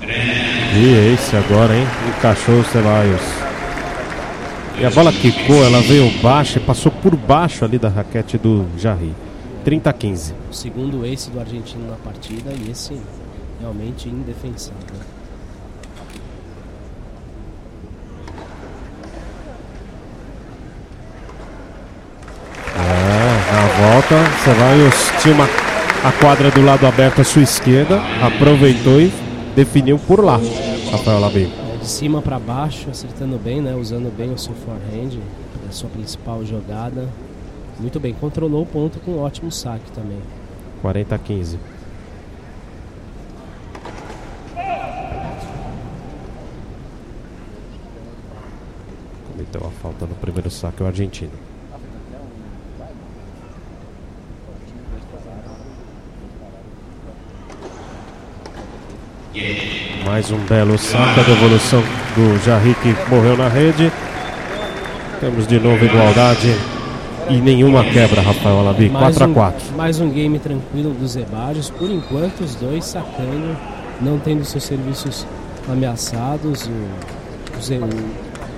E esse agora, hein? Encaixou o Zeballos. E a bola quicou, ela veio baixa e passou por baixo ali da raquete do Jarry. trinta a quinze. O segundo ace do argentino na partida e esse realmente indefensável. É, na volta, Zeballos tinha uma, a quadra do lado aberto à sua esquerda, aproveitou e definiu por lá. Rafael Alaby. De cima para baixo, acertando bem, né? Usando bem o seu forehand, a sua principal jogada. Muito bem, controlou o ponto com um ótimo saque também. quarenta a quinze. Cometeu a falta no primeiro saque o argentino. Mais um belo saque, a devolução do Jarry que morreu na rede. Temos de novo igualdade e nenhuma quebra, Rafael Alaby. quatro a quatro. Um, mais um game tranquilo dos Zeballos. Por enquanto, os dois sacando, não tendo seus serviços ameaçados. O, o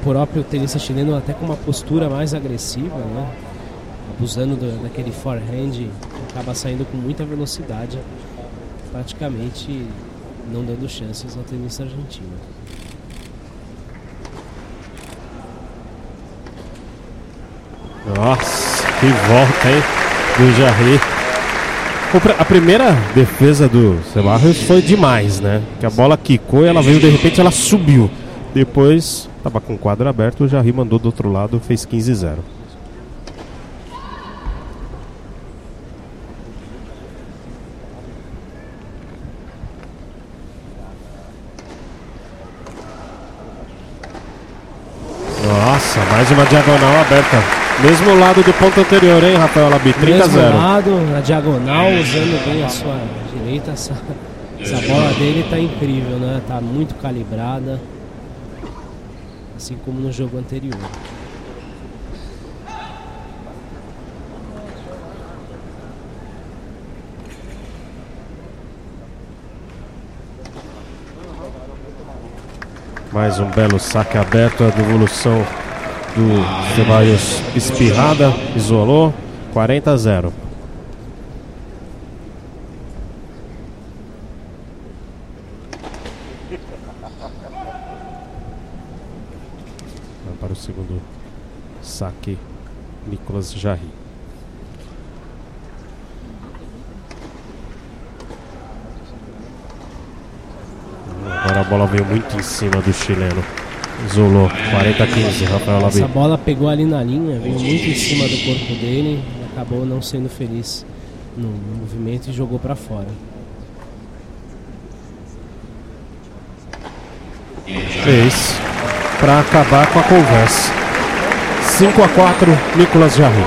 próprio tenista chileno até com uma postura mais agressiva, né? Abusando do, daquele forehand, acaba saindo com muita velocidade, praticamente não dando chances ao tenista argentino. Nossa, que volta, hein, do Jarry. A primeira defesa do Zeballos foi demais, né? Que a bola quicou e ela veio, de repente ela subiu. Depois, estava com o quadro aberto, o Jarry mandou do outro lado, fez quinze a zero. Nossa, mais uma diagonal aberta. Mesmo lado do ponto anterior, hein, Rafael Alaby? trinta a zero. Mesmo lado, na diagonal, usando bem a sua direita. Essa, essa bola dele tá incrível, né? Tá muito calibrada. Assim como no jogo anterior. Mais um belo saque aberto, a devolução do Zeballos, espirrada, isolou, quarenta a zero. Vai para o segundo saque, Nicolas Jarry. Agora a bola veio muito em cima do chileno. Isolou, quarenta a quinze, Rafael Alaby. Essa bola pegou ali na linha, veio muito em cima do corpo dele, acabou não sendo feliz no movimento e jogou para fora. Fez para acabar com a conversa. cinco a quatro, Nicolas Jarry.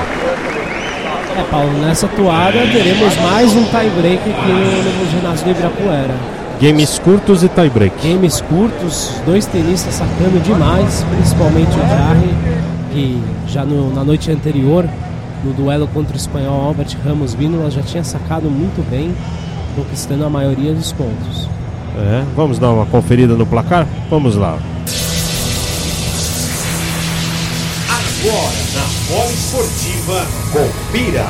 É, Paulo, nessa toada teremos mais um tie-break aqui no, no ginásio do Ibirapuera. Games curtos e tie-break. Games curtos, dois tenistas sacando demais, principalmente o Jarry, que já no, na noite anterior, no duelo contra o espanhol Albert Ramos Viñolas, já tinha sacado muito bem, conquistando a maioria dos pontos. É, vamos dar uma conferida no placar? Vamos lá. Agora, na Poliesportiva, confira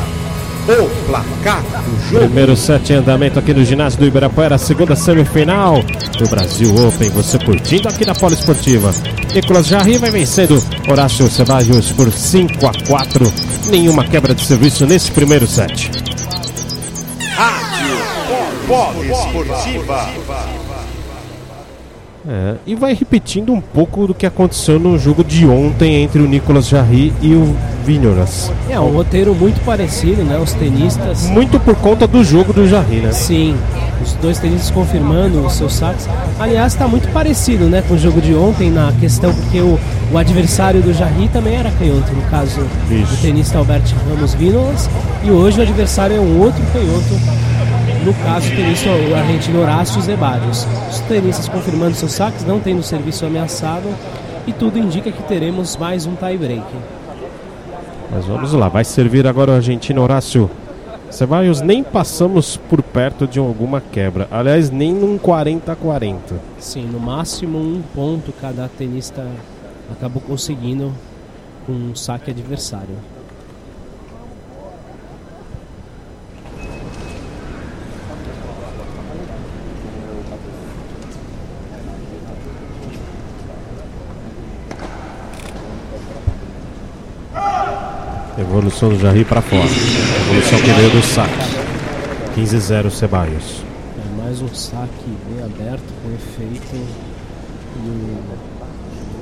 o placar do jogo. Primeiro set em andamento aqui no ginásio do Ibirapuera, segunda semifinal do Brasil Open. Você curtindo aqui na Poliesportiva. Nicolas Jarry vai vencendo Horácio Zeballos por cinco a quatro. Nenhuma quebra de serviço nesse primeiro set. Rádio Poliesportiva. É, e vai repetindo um pouco do que aconteceu no jogo de ontem entre o Nicolas Jarry e o Viñolas. É um roteiro muito parecido, né? Os tenistas... Muito por conta do jogo do Jarry, né? Sim, os dois tenistas confirmando os seus saques. Aliás, está muito parecido, né, com o jogo de ontem na questão, porque o, o adversário do Jarry também era canhoto, no caso Isso. do tenista Albert Ramos Viñolas. E hoje o adversário é um outro canhoto, no caso o tenista o argentino Horácio Zeballos. Os tenistas confirmando seus saques, não tendo serviço ameaçado, e tudo indica que teremos mais um tie-break. Mas vamos lá, vai servir agora o argentino Horácio Zeballos. Nem passamos por perto de alguma quebra, aliás, nem num quarenta a quarenta. Sim, no máximo um ponto cada tenista acabou conseguindo com um saque adversário. Evolução do Jarry para fora. Evolução que veio do saque. quinze a zero, Zeballos. É mais um saque bem aberto, com efeito. E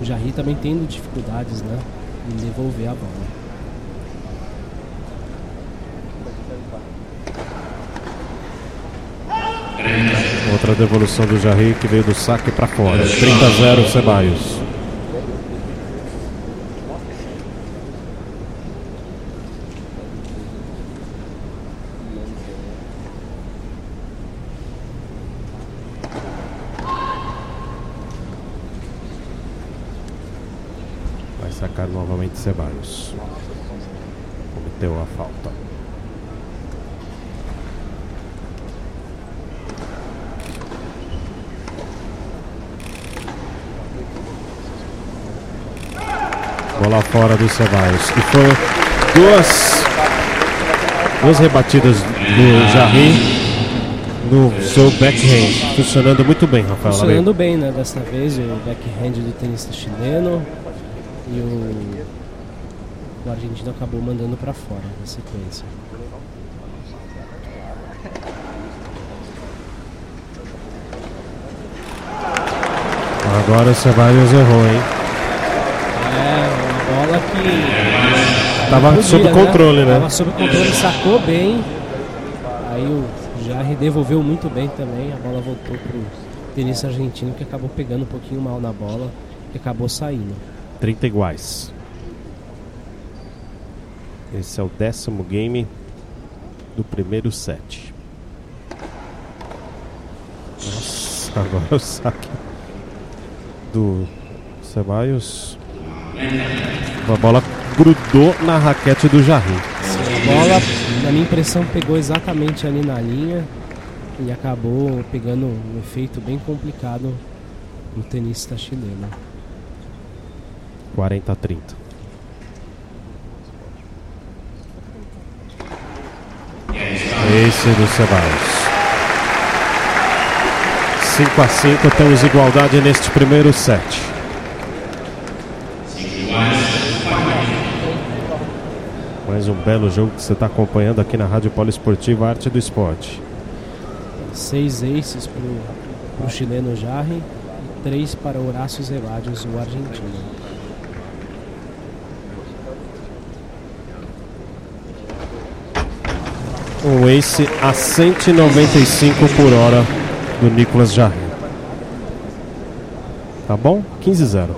o Jarry também tendo dificuldades, né, em devolver a bola. Outra devolução do Jarry que veio do saque para fora. trinta a zero, Zeballos. sacar novamente Zeballos. Cometeu a falta. Bola fora do Zeballos. E foram duas, duas rebatidas do Jarry no seu backhand, funcionando muito bem, Rafael. Funcionando Alaby. Bem, né? Dessa vez o backhand do tenista chileno e o, o argentino acabou mandando para fora na sequência. Agora o Zeballos errou, hein? É, uma bola que estava sob controle, né? Estava sob controle, sacou bem. Aí o Jarry devolveu muito bem também, a bola voltou para o tenista argentino, que acabou pegando um pouquinho mal na bola e acabou saindo. trinta iguais. Esse é o décimo game do primeiro set. Nossa, agora o saque do Zeballos. A bola grudou na raquete do Jarry. A bola, na minha impressão, pegou exatamente ali na linha e acabou pegando um efeito bem complicado no tenista chileno. quarenta a trinta. Esse do Zeballos. cinco a cinco, temos igualdade neste primeiro set. Mais um belo jogo que você está acompanhando aqui na Rádio Poliesportiva, Arte do Esporte. Seis aces para o chileno Jarry e três para o Horácio Zeballos, o argentino. Um ace a cento e noventa e cinco por hora do Nicolas Jarry. Tá bom? quinze a zero.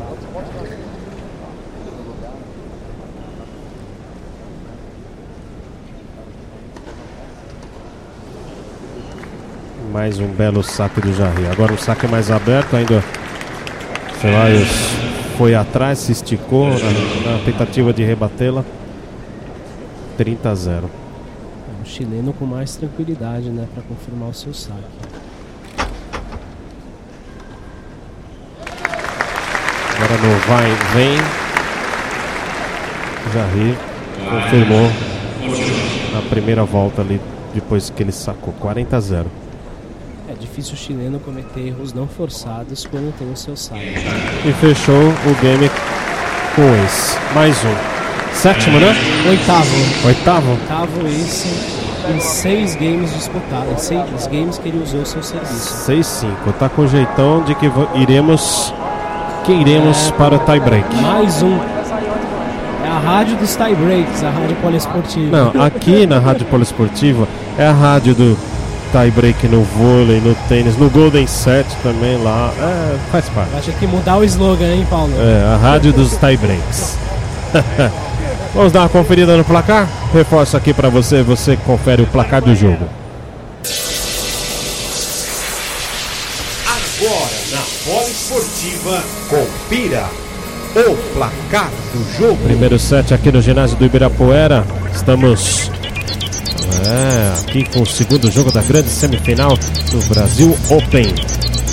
Mais um belo saque do Jarry. Agora um saque mais aberto ainda. Zeballos foi atrás, se esticou na, na tentativa de rebatê-la. trinta a zero. O chileno com mais tranquilidade, né, para confirmar o seu saque. Agora no vai vem. Jarry confirmou na primeira volta ali, depois que ele sacou. quarenta a zero. Difícil o chileno cometer erros não forçados quando tem o seu saque. E fechou o game com ace. Mais um. Sétimo, né? Oitavo. Oitavo? Oitavo ace em seis games disputados. Em seis games que ele usou o seu serviço. seis a cinco. Tá com jeitão de que iremos, que iremos é, para o tie-break. Mais um. É a rádio dos tie-breaks, a Rádio Poliesportiva. Não, aqui na Rádio Poliesportiva é a rádio do tie-break no vôlei, no tênis, no Golden Set também lá. É, faz parte. Acho que mudar o slogan, hein, Paulo? É, a rádio dos tie-breaks. Vamos dar uma conferida no placar? Reforço aqui pra você, você confere o placar do jogo. Agora na Poliesportiva, confira o placar do jogo. Primeiro set aqui no ginásio do Ibirapuera. Estamos... É, aqui com o segundo jogo da grande semifinal do Brasil Open.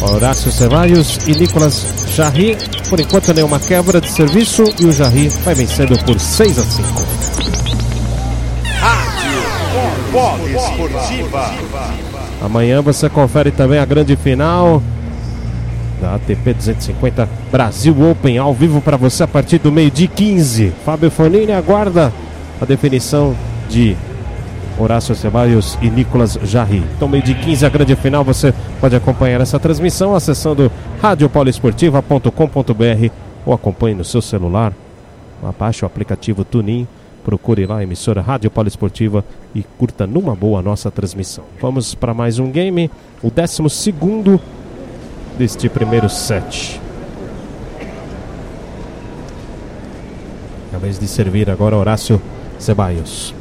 Horácio Zeballos e Nicolas Jarry. Por enquanto, nenhuma quebra de serviço e o Jarry vai vencendo por seis a cinco. Rádio Poliesportiva. Amanhã você confere também a grande final da A T P duzentos e cinquenta Brasil Open, ao vivo para você a partir do meio-dia quinze. Fábio Fognini aguarda a definição de Horácio Zeballos e Nicolas Jarry. Então, meio de quinze, a grande final. Você pode acompanhar essa transmissão acessando rádio poliesportiva ponto com ponto b r ou acompanhe no seu celular. Abaixe o aplicativo TuneIn, procure lá a emissora Rádio Poliesportiva e curta numa boa a nossa transmissão. Vamos para mais um game, o décimo segundo deste primeiro set. É a vez de servir agora Horácio Zeballos.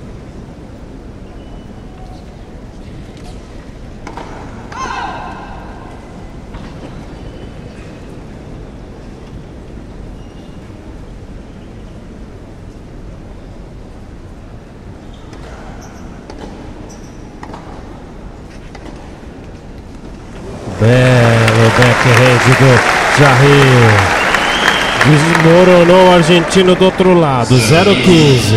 backhand do Jarry. Desmoronou o argentino do outro lado, zero a quinze.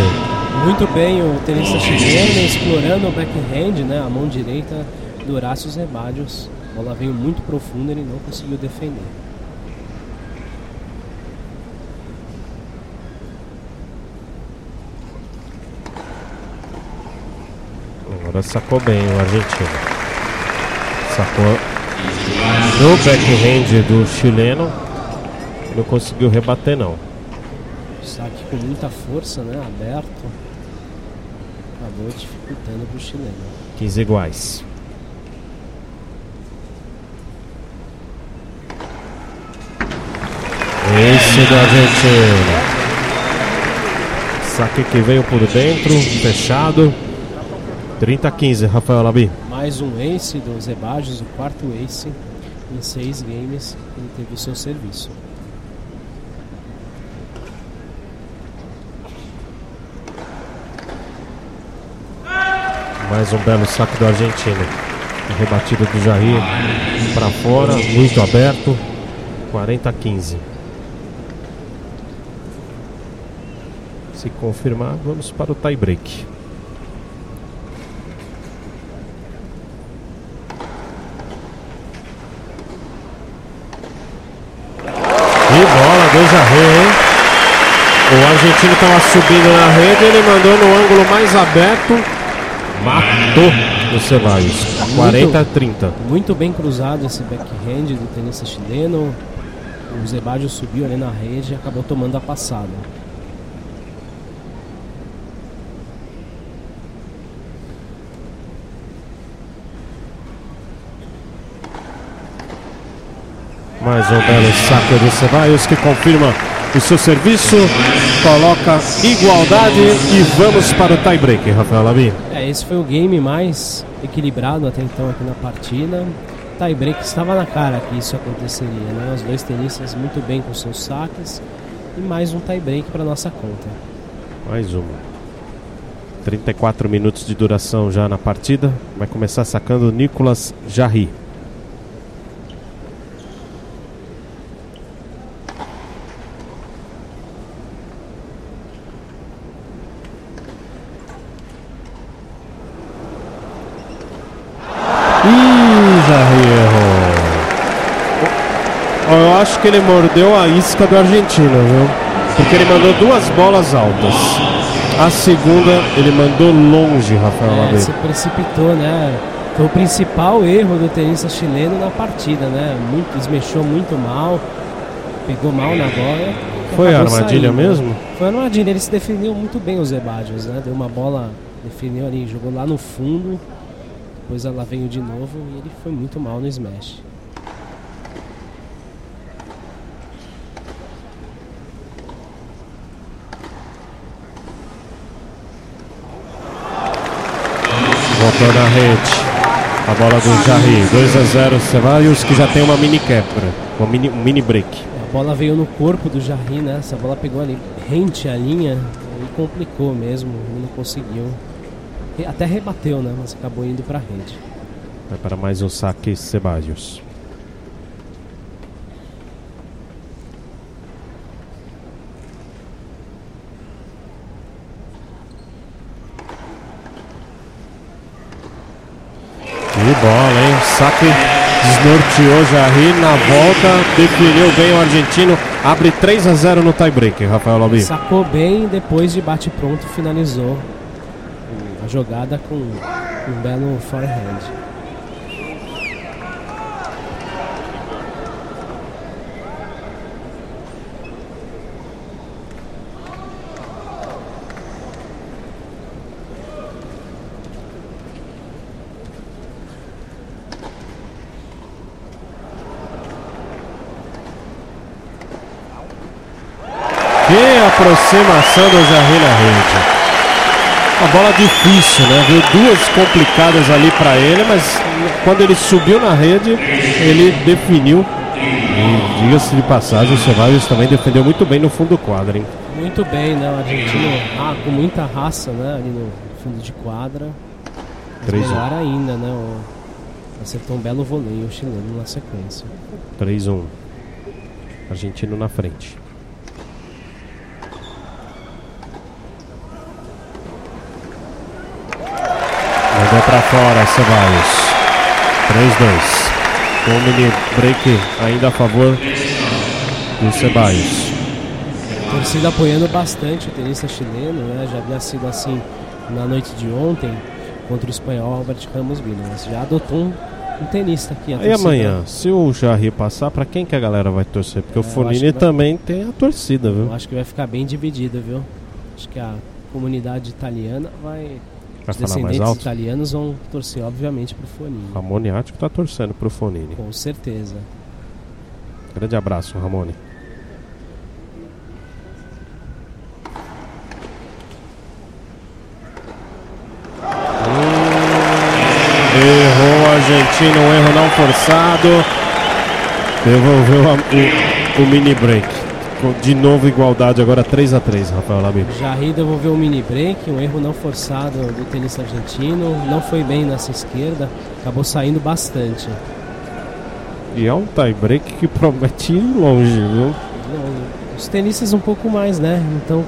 Muito bem o tenista chileno explorando o backhand, né, a mão direita do Horácio Zeballos. A bola veio muito profunda, ele não conseguiu defender. Agora sacou bem o argentino. Sacou no backhand do chileno. Não conseguiu rebater não. Saque com muita força, né? Aberto. Acabou dificultando para o chileno. quinze iguais. Esse do argentino. Saque que veio por dentro, fechado. trinta a quinze, Rafael Alaby. Mais um ace do Zeballos, o quarto ace em seis games. Ele teve o seu serviço. Mais um belo saque do argentino. Rebatido do Jarry para fora, muito aberto. quarenta a quinze. Se confirmar, vamos para o tie break. O argentino estava subindo na rede, ele mandou no ângulo mais aberto, matou o Zeballos, quarenta a trinta. Muito bem cruzado esse backhand do tenista chileno. O Zeballos subiu ali na rede e acabou tomando a passada. Mais um belo saque do Zeballos que confirma o seu serviço, coloca igualdade e vamos para o tie-break, Rafael Alaby. É, esse foi o game mais equilibrado até então aqui na partida. Tie-break estava na cara que isso aconteceria, né? Os dois tenistas muito bem com seus saques e mais um tie-break para nossa conta. Mais um. trinta e quatro minutos de duração já na partida. Vai começar sacando o Nicolas Jarry. Acho que ele mordeu a isca do argentino, viu? Porque ele mandou duas bolas altas. A segunda ele mandou longe, Rafael Alaby. É, se precipitou, né? Foi o principal erro do tenista chileno na partida, né? Muito, esmexou muito mal, pegou mal na bola. Foi a armadilha saindo, mesmo? Né? Foi a armadilha, ele se defendeu muito bem o Zeballos, né? Deu uma bola, defendeu ali, jogou lá no fundo, depois ela veio de novo e ele foi muito mal no smash. Voltou na rede, a bola do Jarry, dois a zero, Zeballos, que já tem uma mini quebra, um mini, um mini break. A bola veio no corpo do Jarry, né? Essa bola pegou ali rente a linha e complicou mesmo, não conseguiu. Até rebateu, né? Mas acabou indo para a rede. Vai para mais um saque, Zeballos. Que bola, hein? Saque desnorteou Jarry na volta, definiu bem o argentino, abre três a zero no tie-break, Rafael Alaby. Sacou bem, depois de bate-pronto finalizou a jogada com um belo forehand. Aproximação do Jarry na rede. Uma bola difícil, né? Viu duas complicadas ali para ele, mas quando ele subiu na rede, ele definiu. E diga-se de passagem, o Zeballos também defendeu muito bem no fundo do quadro, hein? Muito bem, né? O argentino ah, com muita raça, né? Ali no fundo de quadra. Mas melhor ainda, né? O Acertou um belo voleio chileno na sequência. três a um. Argentino na frente. Mandou pra fora, Zeballos. três a dois. Com o mini break ainda a favor do Zeballos. Torcida apoiando bastante o tenista chileno, né? Já havia sido assim na noite de ontem contra o espanhol Albert Ramos Viñolas. Já adotou um, um tenista aqui. A e amanhã, se o Jarry passar, pra quem que a galera vai torcer? Porque é, o Fognini também vai... tem a torcida, viu? Eu acho que vai ficar bem dividida, viu? Acho que a comunidade italiana vai... Vai Os descendentes italianos vão torcer, obviamente, pro Fognini. Ramone Atti tá torcendo pro Fognini. Com certeza. Grande abraço, Ramone. Argentina, um erro não forçado, devolveu a, o, o mini break. De novo igualdade, agora três a três, Rafael Alaby. Jarry devolveu o mini break, um erro não forçado do tenista argentino, não foi bem nessa esquerda, acabou saindo bastante. E é um tie break que promete ir longe, viu? Não, os tenistas um pouco mais, né? Então,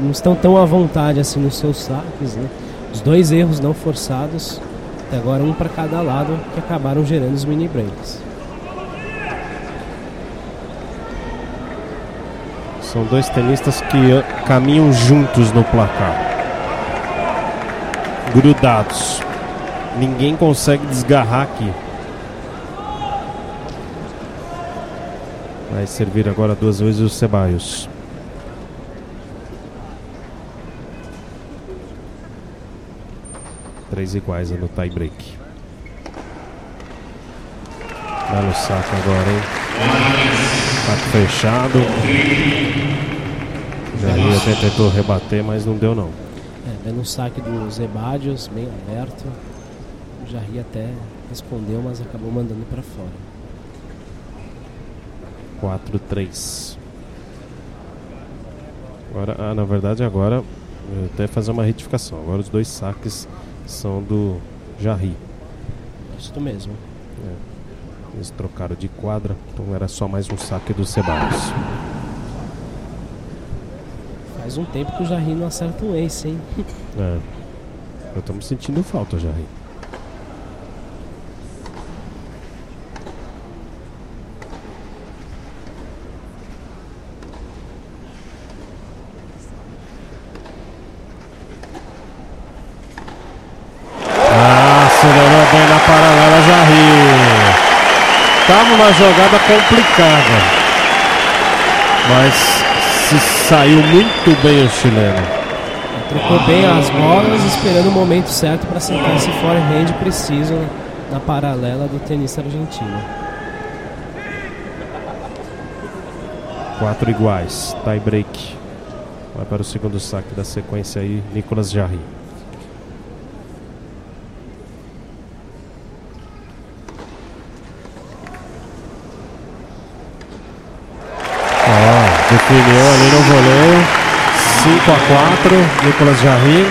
não estão tão à vontade assim nos seus saques, né? Os dois erros não forçados. Até agora um para cada lado, que acabaram gerando os mini breaks. São dois tenistas que caminham juntos no placar, grudados. Ninguém consegue desgarrar aqui. Vai servir agora duas vezes o Zeballos. Três iguais no tie break. Belo saque agora, hein? Saque fechado. Jarry até tentou rebater, mas não deu não. É, belo saque do Zeballos, bem aberto. O Jarry até respondeu, mas acabou mandando para fora. quatro a três. Agora, ah, na verdade agora, eu até fazer uma retificação. Agora os dois saques são do Jarry. Isso mesmo. É. Eles trocaram de quadra, então era só mais um saque do Zeballos. Faz um tempo que o Jarry não acerta um ace, hein? É. Eu tô me sentindo falta, Jarry. Uma jogada complicada, mas se saiu muito bem o chileno. Trocou bem as bolas, esperando o momento certo para sentar esse forehand preciso na paralela do tenista argentino. Quatro iguais, tie break. Vai para o segundo saque da sequência aí, Nicolas Jarry. Definiu ali no voleio, cinco a quatro, Nicolas Jarry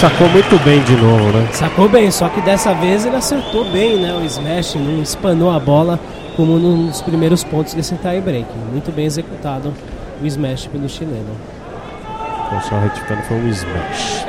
sacou muito bem de novo, né? Sacou bem, só que dessa vez ele acertou bem, né? O smash, não espanou a bola como nos primeiros pontos desse tie break. Muito bem executado o smash pelo chileno. Então, só retificando, foi um smash.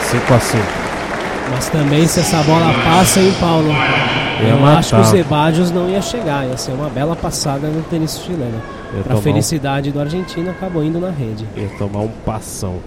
cinco a cinco. Mas também se essa bola passa, hein, Paulo? Ia Eu matar. Acho que o Zeballos não ia chegar. Ia ser uma bela passada no tênis chileno. Para a felicidade um... do argentino, acabou indo na rede. Ia tomar um passão.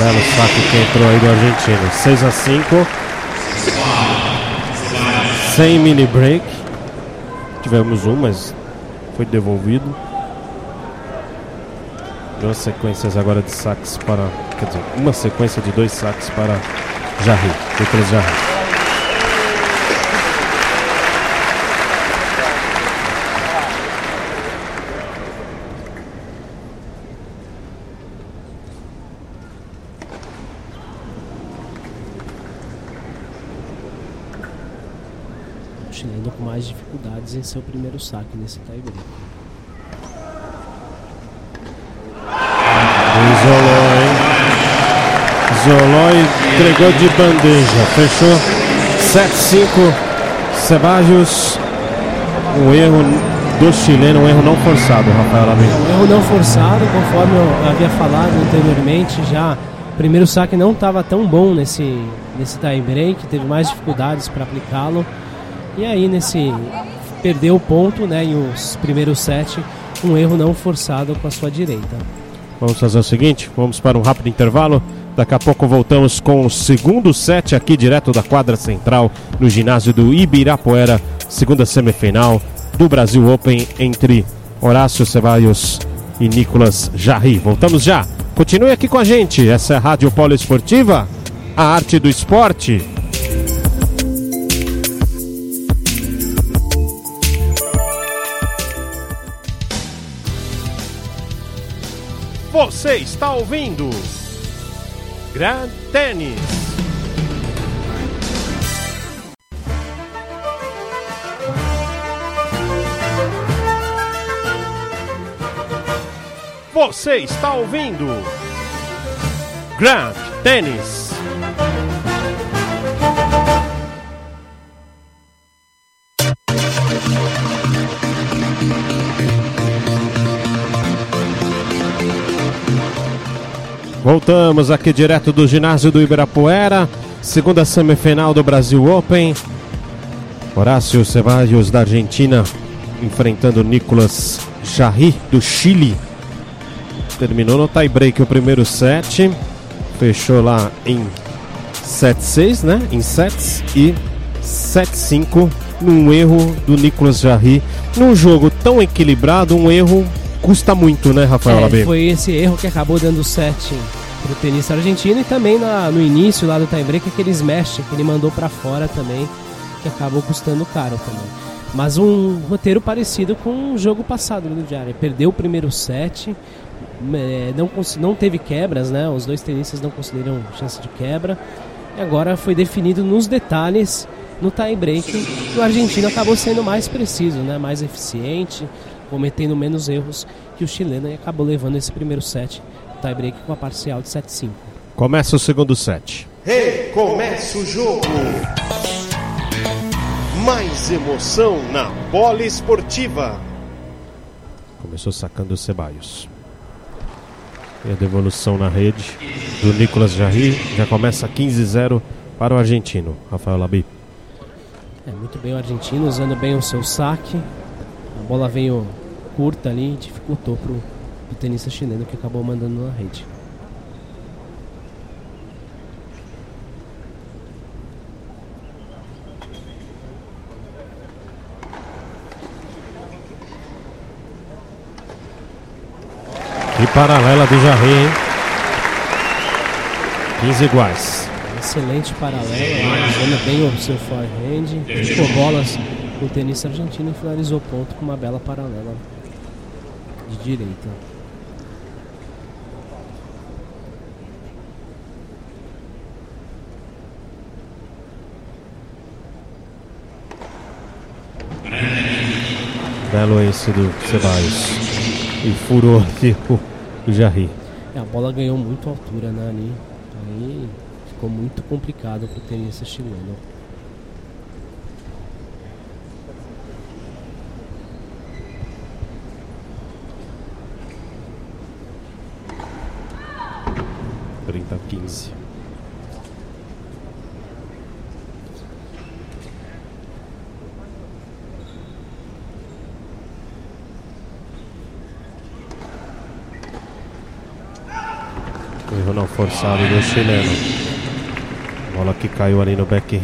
Belo saque que entrou aí do argentino. seis a cinco. Sem mini break. Tivemos um, mas foi devolvido. Duas sequências agora de saques para... Quer dizer, uma sequência de dois saques para Jarry. Nicolas Jarry. O chileno com mais dificuldades em seu primeiro saque nesse tie-break. Isolou, hein? Entregou de bandeja. Fechou sete a cinco. Zeballos. Um erro do chileno, um erro não forçado, Rafael Alaby. Um erro não forçado, conforme eu havia falado anteriormente. Já o primeiro saque não estava tão bom nesse, nesse tie break. Teve mais dificuldades para aplicá-lo. E aí, nesse perdeu o ponto, né, em os primeiros sete. Um erro não forçado com a sua direita. Vamos fazer o seguinte, vamos para um rápido intervalo. Daqui a pouco voltamos com o segundo set aqui direto da quadra central no ginásio do Ibirapuera. Segunda semifinal do Brasil Open entre Horácio Zeballos e Nicolas Jarry. Voltamos já. Continue aqui com a gente. Essa é a Rádio Poliesportiva, a arte do esporte. Você está ouvindo Grand Tênis. Você está ouvindo Grand Tênis. Voltamos aqui direto do ginásio do Ibirapuera, segunda semifinal do Brasil Open. Horácio Zeballos da Argentina enfrentando Nicolas Jarry do Chile. Terminou no tie break o primeiro set, fechou lá em sete a seis, né? Em sets e sete a cinco num erro do Nicolas Jarry. Num jogo tão equilibrado, um erro custa muito, né, Rafael Alaby? É, foi esse erro que acabou dando sete pro tenista argentino e também na, no início lá do tie-break aquele smash que ele mandou para fora também, que acabou custando caro também. Mas um roteiro parecido com o jogo passado do Jarry. Perdeu o primeiro set, não, não teve quebras, né? Os dois tenistas não conseguiram chance de quebra. E agora foi definido nos detalhes no tie-break e o argentino acabou sendo mais preciso, né? Mais eficiente, cometendo menos erros que o chileno e acabou levando esse primeiro set tie-break com a parcial de sete a cinco. Começa o segundo set. Recomeça o jogo. Mais emoção na Poliesportiva. Começou sacando o Zeballos. E a devolução na rede do Nicolas Jarry. Já começa quinze a zero para o argentino. Rafael Alaby. É, muito bem o argentino, usando bem o seu saque. A bola veio curta ali e dificultou para o tenista chileno que acabou mandando na rede. Que paralela do Jarry, hein? quinze iguais. Excelente paralela, usando bem o seu forehand, ficou bolas. O tenista argentino finalizou o ponto com uma bela paralela de direita. Belo esse do Zeballos. E furou aqui o Jarry. É, a bola ganhou muito altura, né, ali. Aí ficou muito complicado para o tenista chileno. trinta a quinze. Erro não forçado do chileno. Bola que caiu ali no backhand.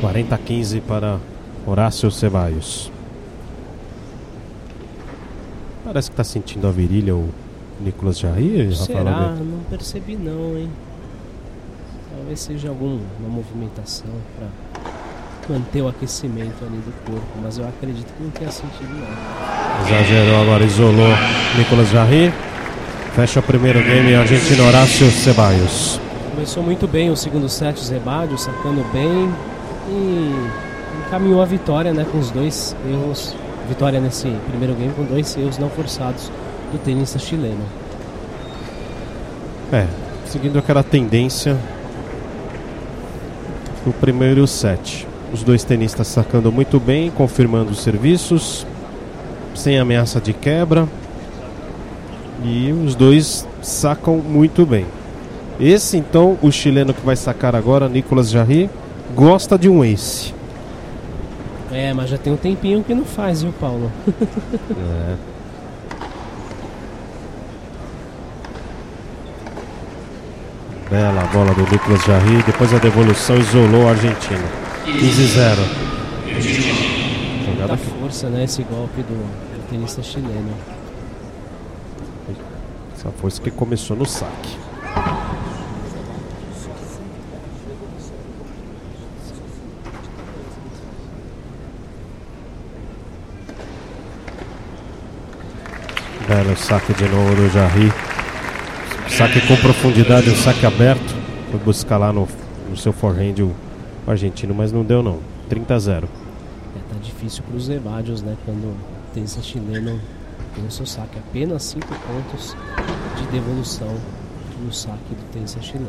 quarenta a quinze para Horácio Zeballos. Parece que tá sentindo a virilha o Nicolas Jarry. Será? Rafael, não percebi não, hein? Talvez seja alguma movimentação para manter o aquecimento ali do corpo, mas eu acredito que não tenha sentido nada. Exagerou agora, isolou Nicolas Jarry. Fecha o primeiro game, o argentino Horácio Zeballos. Começou muito bem o segundo set, o Zeballos sacando bem e encaminhou a vitória, né, com os dois erros. Vitória nesse primeiro game com dois erros não forçados do tenista chileno. É, seguindo aquela tendência do primeiro set. Os dois tenistas sacando muito bem, confirmando os serviços, sem ameaça de quebra. E os dois sacam muito bem. Esse então, o chileno que vai sacar agora, Nicolas Jarry, gosta de um ace. É, mas já tem um tempinho que não faz, viu, Paulo? É. Bela bola do Nicolas Jarry, depois a devolução isolou a Argentina. quinze a zero. Jogada força, né, esse golpe do, do tenista chileno. Essa força que começou no saque. Belo saque de novo do Jarry. Saque com profundidade, um saque aberto. Foi buscar lá no, no seu forehand o argentino, mas não deu não. trinta a zero. É, tá difícil para os Zeballos, né? Quando o tenista chileno tem o seu saque. Apenas cinco pontos de devolução no saque do tenista chileno.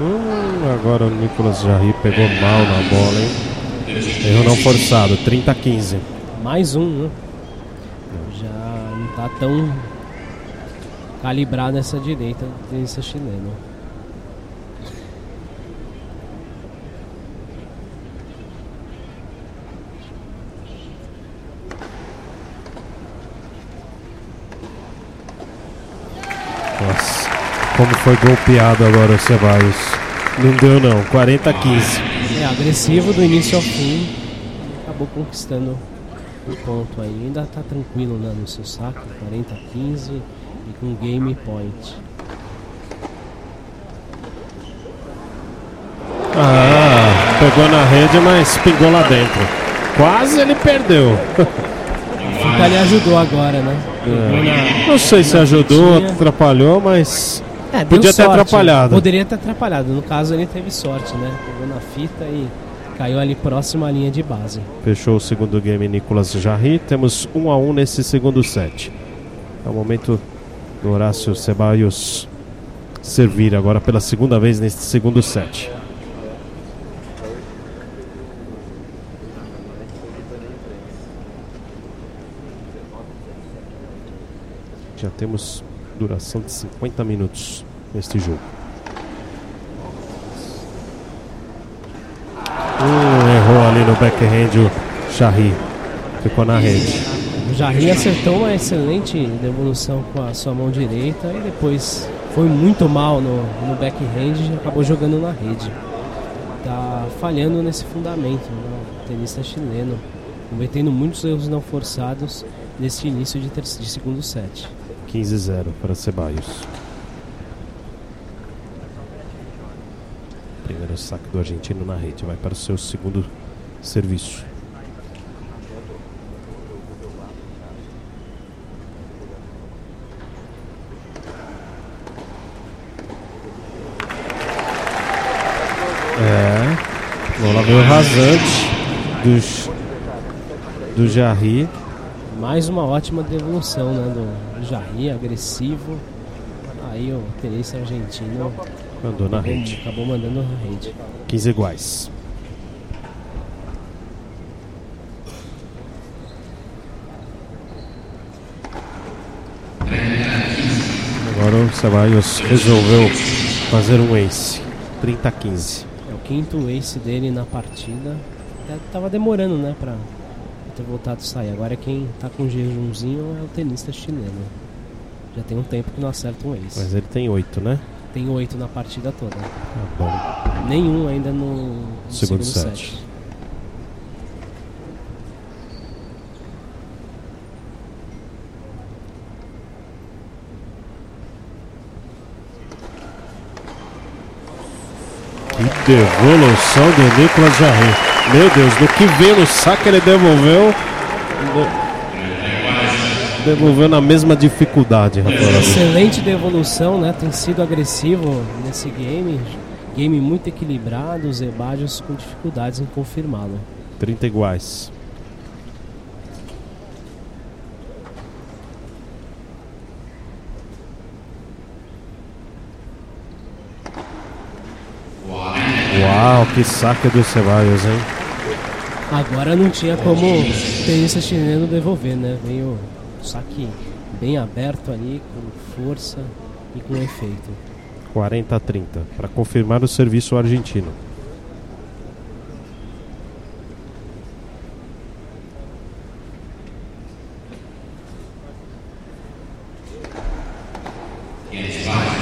Hum, agora o Nicolas Jarry pegou mal na bola, hein? Erro não forçado, trinta a quinze. Mais um, né? Já não tá tão calibrado essa direita do tenista chileno. Nossa, como foi golpeado agora o Zeballos. Não deu não, quarenta a quinze. É, agressivo do início ao fim, acabou conquistando o ponto aí. Ainda tá tranquilo, né, no seu saque, quarenta a quinze e com game point. Ah, pegou na rede, mas pingou lá dentro. Quase ele perdeu. Fica ali ajudou agora, né? É. Não sei se ajudou, atrapalhou, mas... É, podia ter atrapalhado. Poderia ter atrapalhado. No caso, ele teve sorte, né? Pegou na fita e caiu ali próximo à linha de base. Fechou o segundo game, Nicolas Jarry. Temos um a um nesse segundo set. É o momento do Horácio Zeballos servir agora pela segunda vez nesse segundo set. Já temos... duração de cinquenta minutos neste jogo. Uh, errou ali no backhand o Jarry. Ficou na rede. O Jarry acertou uma excelente devolução com a sua mão direita e depois foi muito mal no, no backhand e acabou jogando na rede. Tá falhando nesse fundamento, né? O tenista chileno cometendo muitos erros não forçados neste início de, ter- de segundo set. quinze a zero para Zeballos. Primeiro saque do argentino na rede. Vai para o seu segundo serviço. É. Bola meio rasante dos, do Jarry. Mais uma ótima devolução, né, do Jarry, agressivo. Aí o tenista argentino mandou na rede. Acabou mandando na rede. quinze iguais. Agora o Zeballos resolveu fazer um ace. trinta a quinze. É o quinto ace dele na partida. Até tava demorando, né, pra... ter voltado a sair. Agora quem tá com jejumzinho é o tenista chileno. Já tem um tempo que não acerta um ace. Mas ele tem oito, né? tem oito na partida toda. Ah, nenhum ainda no, no segundo, segundo set. set. Que devolução do Nicolas Jarry. Meu Deus, do que veio no saque ele devolveu. Devolveu na mesma dificuldade, Rafael. Excelente devolução, né? Tem sido agressivo nesse game. Game muito equilibrado, os Zeballos com dificuldades em confirmá-lo. trinta iguais. Uau, que saque do Zeballos, hein? Agora não tinha como o tenista chileno devolver, né? Veio um saque bem aberto ali, com força e com efeito. quarenta a trinta, para confirmar o serviço argentino.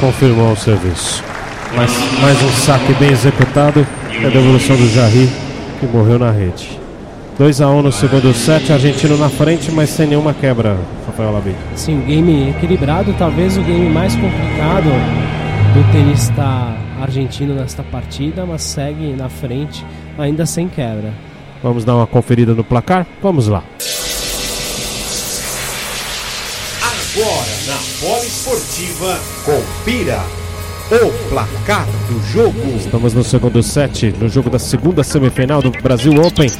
Confirmou o serviço. Mais, mais um saque bem executado. É a devolução do Jarry, que morreu na rede. dois a um no segundo set, argentino na frente, mas sem nenhuma quebra, Rafael Alaby. Sim, o game equilibrado, talvez o game mais complicado do tenista argentino nesta partida, mas segue na frente, ainda sem quebra. Vamos dar uma conferida no placar? Vamos lá. Agora na Poliesportiva, confira o placar do jogo. Estamos no segundo set, no jogo da segunda semifinal do Brasil Open,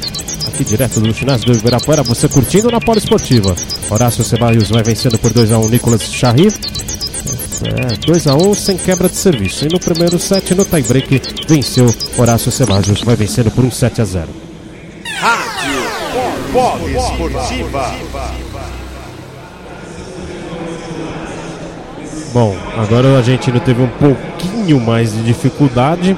aqui direto do ginásio do Ibirapuera, você curtindo na Poliesportiva. Horácio Zeballos vai vencendo por dois a um Nicolas Jarry. É, dois a um sem quebra de serviço. E no primeiro set, no tie-break, venceu Horácio Zeballos, vai vencendo por um sete a zero. Rádio Poliesportiva. Bom, agora o argentino teve um pouquinho mais de dificuldade,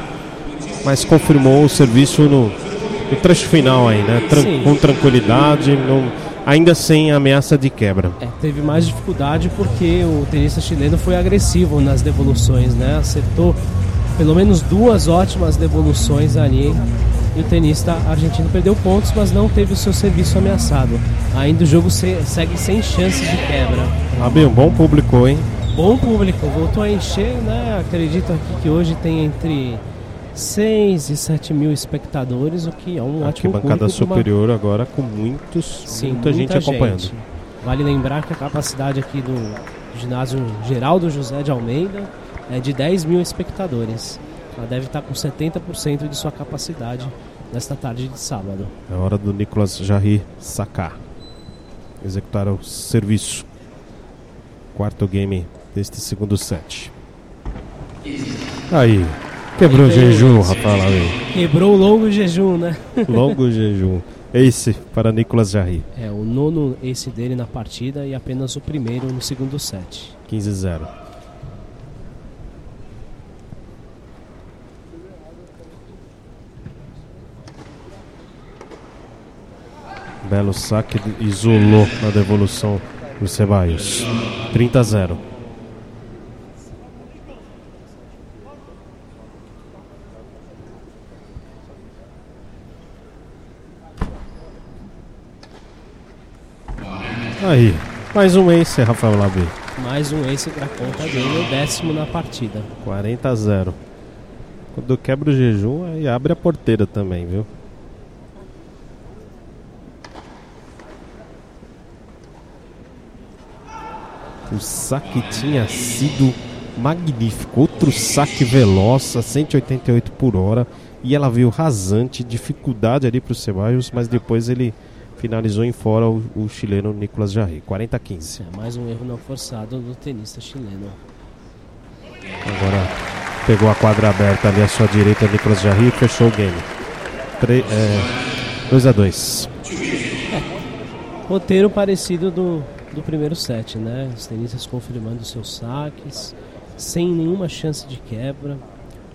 mas confirmou o serviço no, no trecho final aí, né? Tran Sim. Com tranquilidade, não, ainda sem ameaça de quebra. É, teve mais dificuldade porque o tenista chileno foi agressivo nas devoluções, né? Acertou pelo menos duas ótimas devoluções ali e o tenista argentino perdeu pontos, mas não teve o seu serviço ameaçado. Ainda o jogo se segue sem chances de quebra. Ah, bem, um bom público, hein? Bom público, voltou a encher, né? Acredito aqui que hoje tem entre seis e sete mil espectadores, o que é um ótimo público. Arquibancada superior uma... agora com muitos, Sim, muita, muita gente, gente acompanhando. Vale lembrar que a capacidade aqui do ginásio Geraldo José de Almeida é de dez mil espectadores. Ela deve estar com setenta por cento de sua capacidade nesta tarde de sábado. É hora do Nicolas Jarry sacar, executar o serviço. Quarto game deste segundo set. Aí, quebrou o jejum, Rafael Alaby. Quebrou o longo jejum, né? Longo jejum. Ace para Nicolas Jarry. É, o nono ace dele na partida e apenas o primeiro no segundo set. quinze a zero. Belo saque, isolou na devolução do Zeballos. trinta a zero. Aí, mais um ace, Rafael Alaby. Mais um ace para conta dele, o décimo na partida. quarenta a zero. Quando quebra o jejum, aí abre a porteira também, viu? O saque tinha sido magnífico, outro saque veloz, a cento e oitenta e oito por hora, e ela veio rasante, dificuldade ali para o Zeballos, mas depois ele finalizou em fora o, o chileno Nicolas Jarry. Quarenta a quinze. É, mais um erro não forçado do tenista chileno. Agora pegou a quadra aberta ali à sua direita, Nicolas Jarry, e fechou o game. Dois a dois. É, roteiro parecido do do primeiro set, né? Os tenistas confirmando seus saques, sem nenhuma chance de quebra.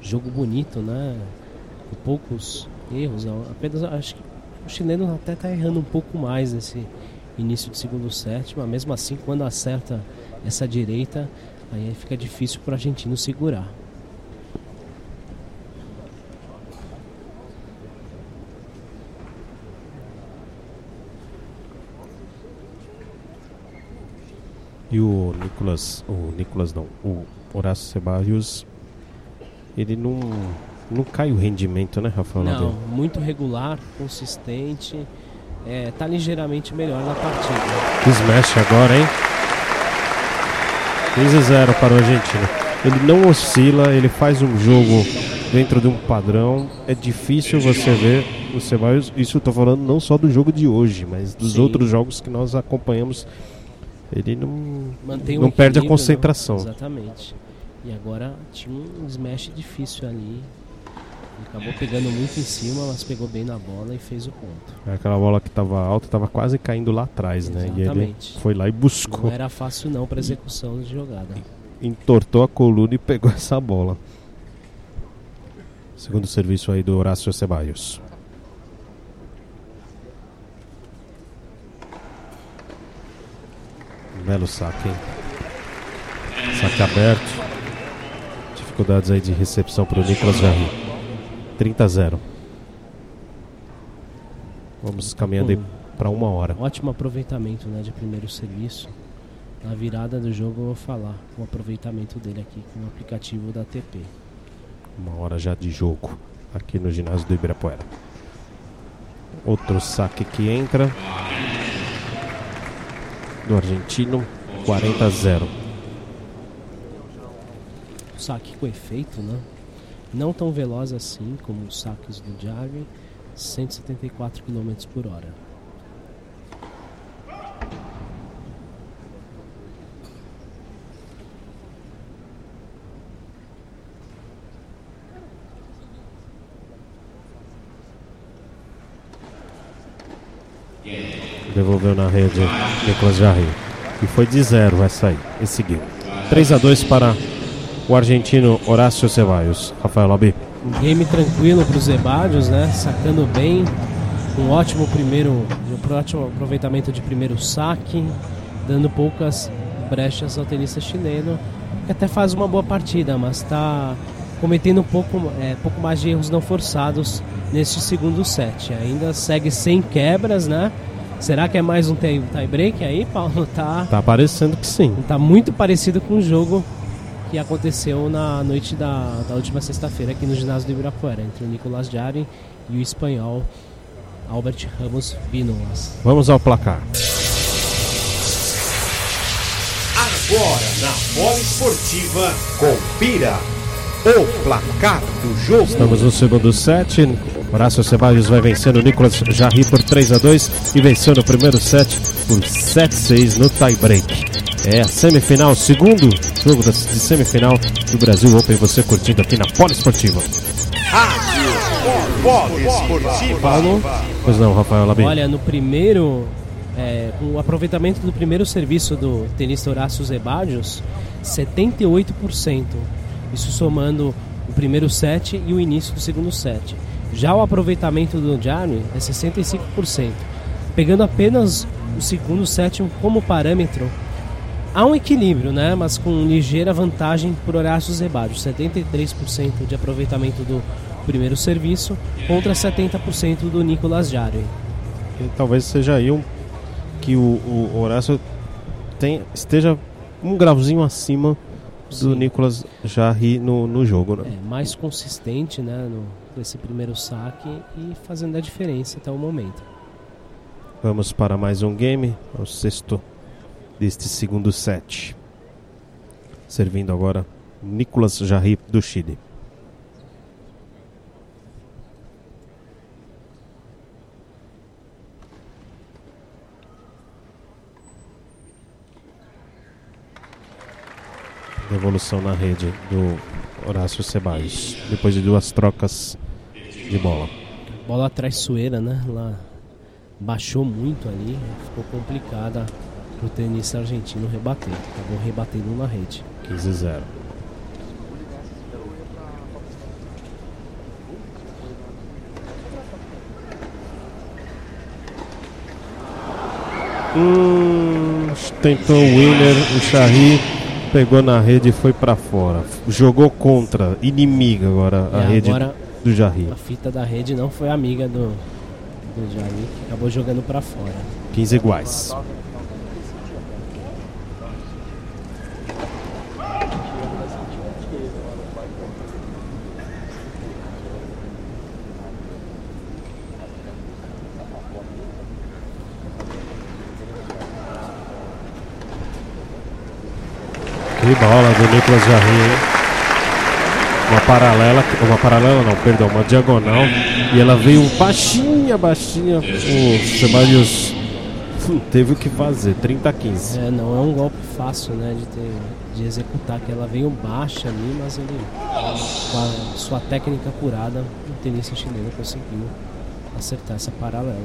Jogo bonito, né? Com poucos erros. Apenas acho que o chileno até está errando um pouco mais nesse início do segundo set, mas mesmo assim, quando acerta essa direita, aí fica difícil para o argentino segurar. E o Nicolas, o Nicolas não, o Horácio Zeballos, ele não, não cai o rendimento, né, Rafael? Não, muito regular, consistente, é, tá ligeiramente melhor na partida. Smash agora, hein? três a zero para o argentino. Ele não oscila, ele faz um jogo dentro de um padrão. É difícil você ver o Zeballos, isso eu tô falando não só do jogo de hoje, mas dos Sim. outros jogos que nós acompanhamos. Ele não, um não perde a concentração. Não, exatamente. E agora tinha um smash difícil ali. Acabou pegando muito em cima, mas pegou bem na bola e fez o ponto. Aquela bola que estava alta, estava quase caindo lá atrás, né? Exatamente. E ele foi lá e buscou. Não era fácil não para execução de jogada. Entortou a coluna e pegou essa bola. Segundo serviço aí do Horácio Zeballos. Belo saque, hein? Saque aberto. Dificuldades aí de recepção para o Nicolas Jarry. trinta a zero. Vamos caminhando aí para uma hora. Ótimo aproveitamento, né, de primeiro serviço. Na virada do jogo eu vou falar o aproveitamento dele aqui com o aplicativo da A T P. Uma hora já de jogo aqui no ginásio do Ibirapuera. Outro saque que entra do argentino, quarenta a zero. Saque com efeito, né? Não tão veloz assim como os saques do Jarry, cento e setenta e quatro quilômetros por hora. Devolveu na rede Nicolas Jarry. E foi de zero essa aí. E seguiu. três a dois para o argentino Horácio Zeballos. Rafael Alaby. Um game tranquilo para os Zeballos, né? Sacando bem. Um ótimo primeiro. Um ótimo aproveitamento de primeiro saque. Dando poucas brechas ao tenista chileno. Que até faz uma boa partida, mas está cometendo um pouco, é, pouco mais de erros não forçados neste segundo set. Ainda segue sem quebras, né? Será que é mais um tie break aí, Paulo? Tá, tá parecendo que sim. Tá muito parecido com o jogo que aconteceu na noite da, da última sexta-feira aqui no ginásio do Ibirapuera, entre o Nicolas Jarry e o espanhol Albert Ramos Viñolas. Vamos ao placar. Agora na Poliesportiva, confira o placar do jogo. Estamos no segundo set. Horácio Zeballos vai vencendo o Nicolas Jarry por três a dois e venceu no primeiro set por sete a seis no tie-break. É a semifinal, segundo jogo de semifinal do Brasil Open, você curtindo aqui na Poliesportiva. Paulo? Pois não, Rafael Alaby. Olha, no primeiro, é, o aproveitamento do primeiro serviço do tenista Horácio Zeballos, setenta e oito por cento. Isso somando o primeiro set e o início do segundo set. Já o aproveitamento do Jarry é sessenta e cinco por cento. Pegando apenas o segundo set como parâmetro, há um equilíbrio, né? Mas com ligeira vantagem por Horácio Zeballos, setenta e três por cento de aproveitamento do primeiro serviço contra setenta por cento do Nicolas Jarry. E talvez seja aí um, que o, o Horácio tem, esteja um grauzinho acima do Sim. Nicolas Jarry no, no jogo, né? É, mais consistente, né, no, nesse primeiro saque e fazendo a diferença até o momento. Vamos para mais um game, o sexto deste segundo set. Servindo agora Nicolas Jarry do Chile. Devolução na rede do Horácio Zeballos, depois de duas trocas de bola. Bola traiçoeira, né? Lá baixou muito ali, ficou complicada para o tenista argentino rebater. Acabou rebatendo na rede. quinze a zero. Hum, tentou o winner, o Jarry. Pegou na rede e foi pra fora. Jogou contra, inimiga agora a é, rede agora do Jarry. A fita da rede não foi amiga do, do Jarry, que acabou jogando pra fora. quinze iguais. Que bola do Nicolas Jarry. Uma paralela, uma paralela não, perdão, uma diagonal. E ela veio baixinha, baixinha. O Zeballos teve o que fazer, trinta a quinze. É, não é um golpe fácil, né, de, ter, de executar, que ela veio baixa ali, mas ele, com a sua técnica apurada, o tenista chileno conseguiu acertar essa paralela.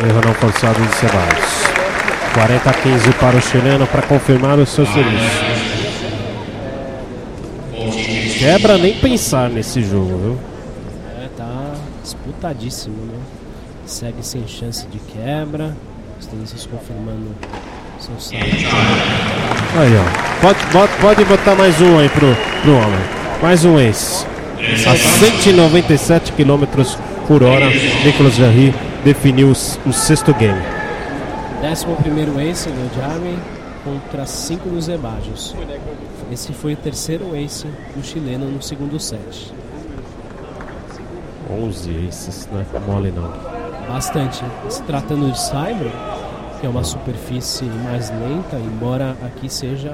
Erro não forçado de Zeballos. quarenta a quinze para o chileno para confirmar o seu serviço. Quebra nem pensar nesse jogo, viu? É, tá disputadíssimo, né? Segue sem chance de quebra. Os tenistas confirmando seu saldo. Aí, ó. Pode, pode, pode botar mais um aí pro, pro homem. Mais um ace. A cento e noventa e sete quilômetros por hora, Nicolas Jarry definiu o sexto game. décimo primeiro ace do Jarry contra cinco dos Zeballos. Esse foi o terceiro ace do chileno no segundo set. onze aces, não é mole não. Bastante. Se tratando de cyber, que é uma superfície mais lenta, embora aqui seja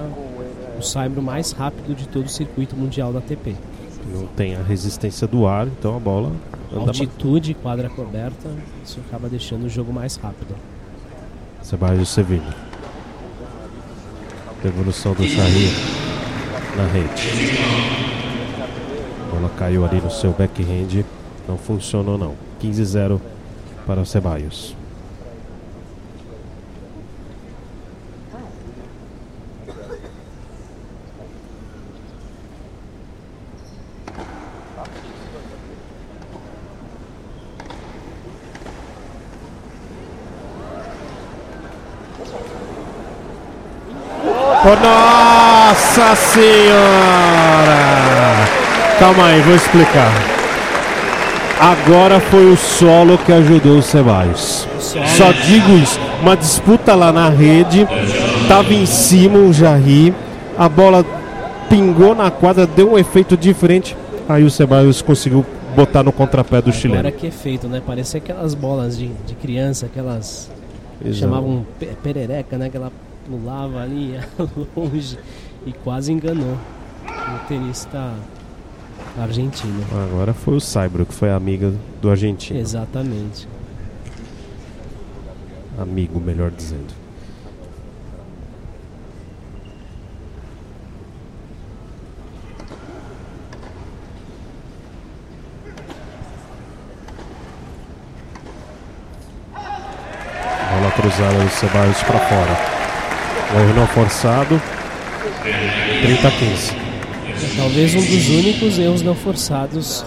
o cyber mais rápido de todo o circuito mundial da A T P. Não tem a resistência do ar, então a bola anda. Altitude, quadra coberta, isso acaba deixando o jogo mais rápido. Zeballos Sevilha. Devolução do Jarry na rede. A bola caiu ali no seu backhand, não funcionou não. quinze a zero para o Zeballos. Nossa senhora! Calma aí, vou explicar. Agora foi o solo que ajudou o Zeballos. Só digo isso. Uma disputa lá na rede. Tava em cima o Jarry. A bola pingou na quadra, deu um efeito diferente. Aí o Zeballos conseguiu botar no contrapé do Agora chileno. Agora que efeito, né? Parecia aquelas bolas de, de criança, aquelas... Exato. Chamavam perereca, né? Aquela... pulava ali longe e quase enganou o tenista argentino. Agora foi o Saibro, que foi amiga do argentino. Exatamente. Amigo, melhor dizendo. Bola cruzada do Zeballos para fora. Erro não forçado, trinta a quinze. É, talvez um dos únicos erros não forçados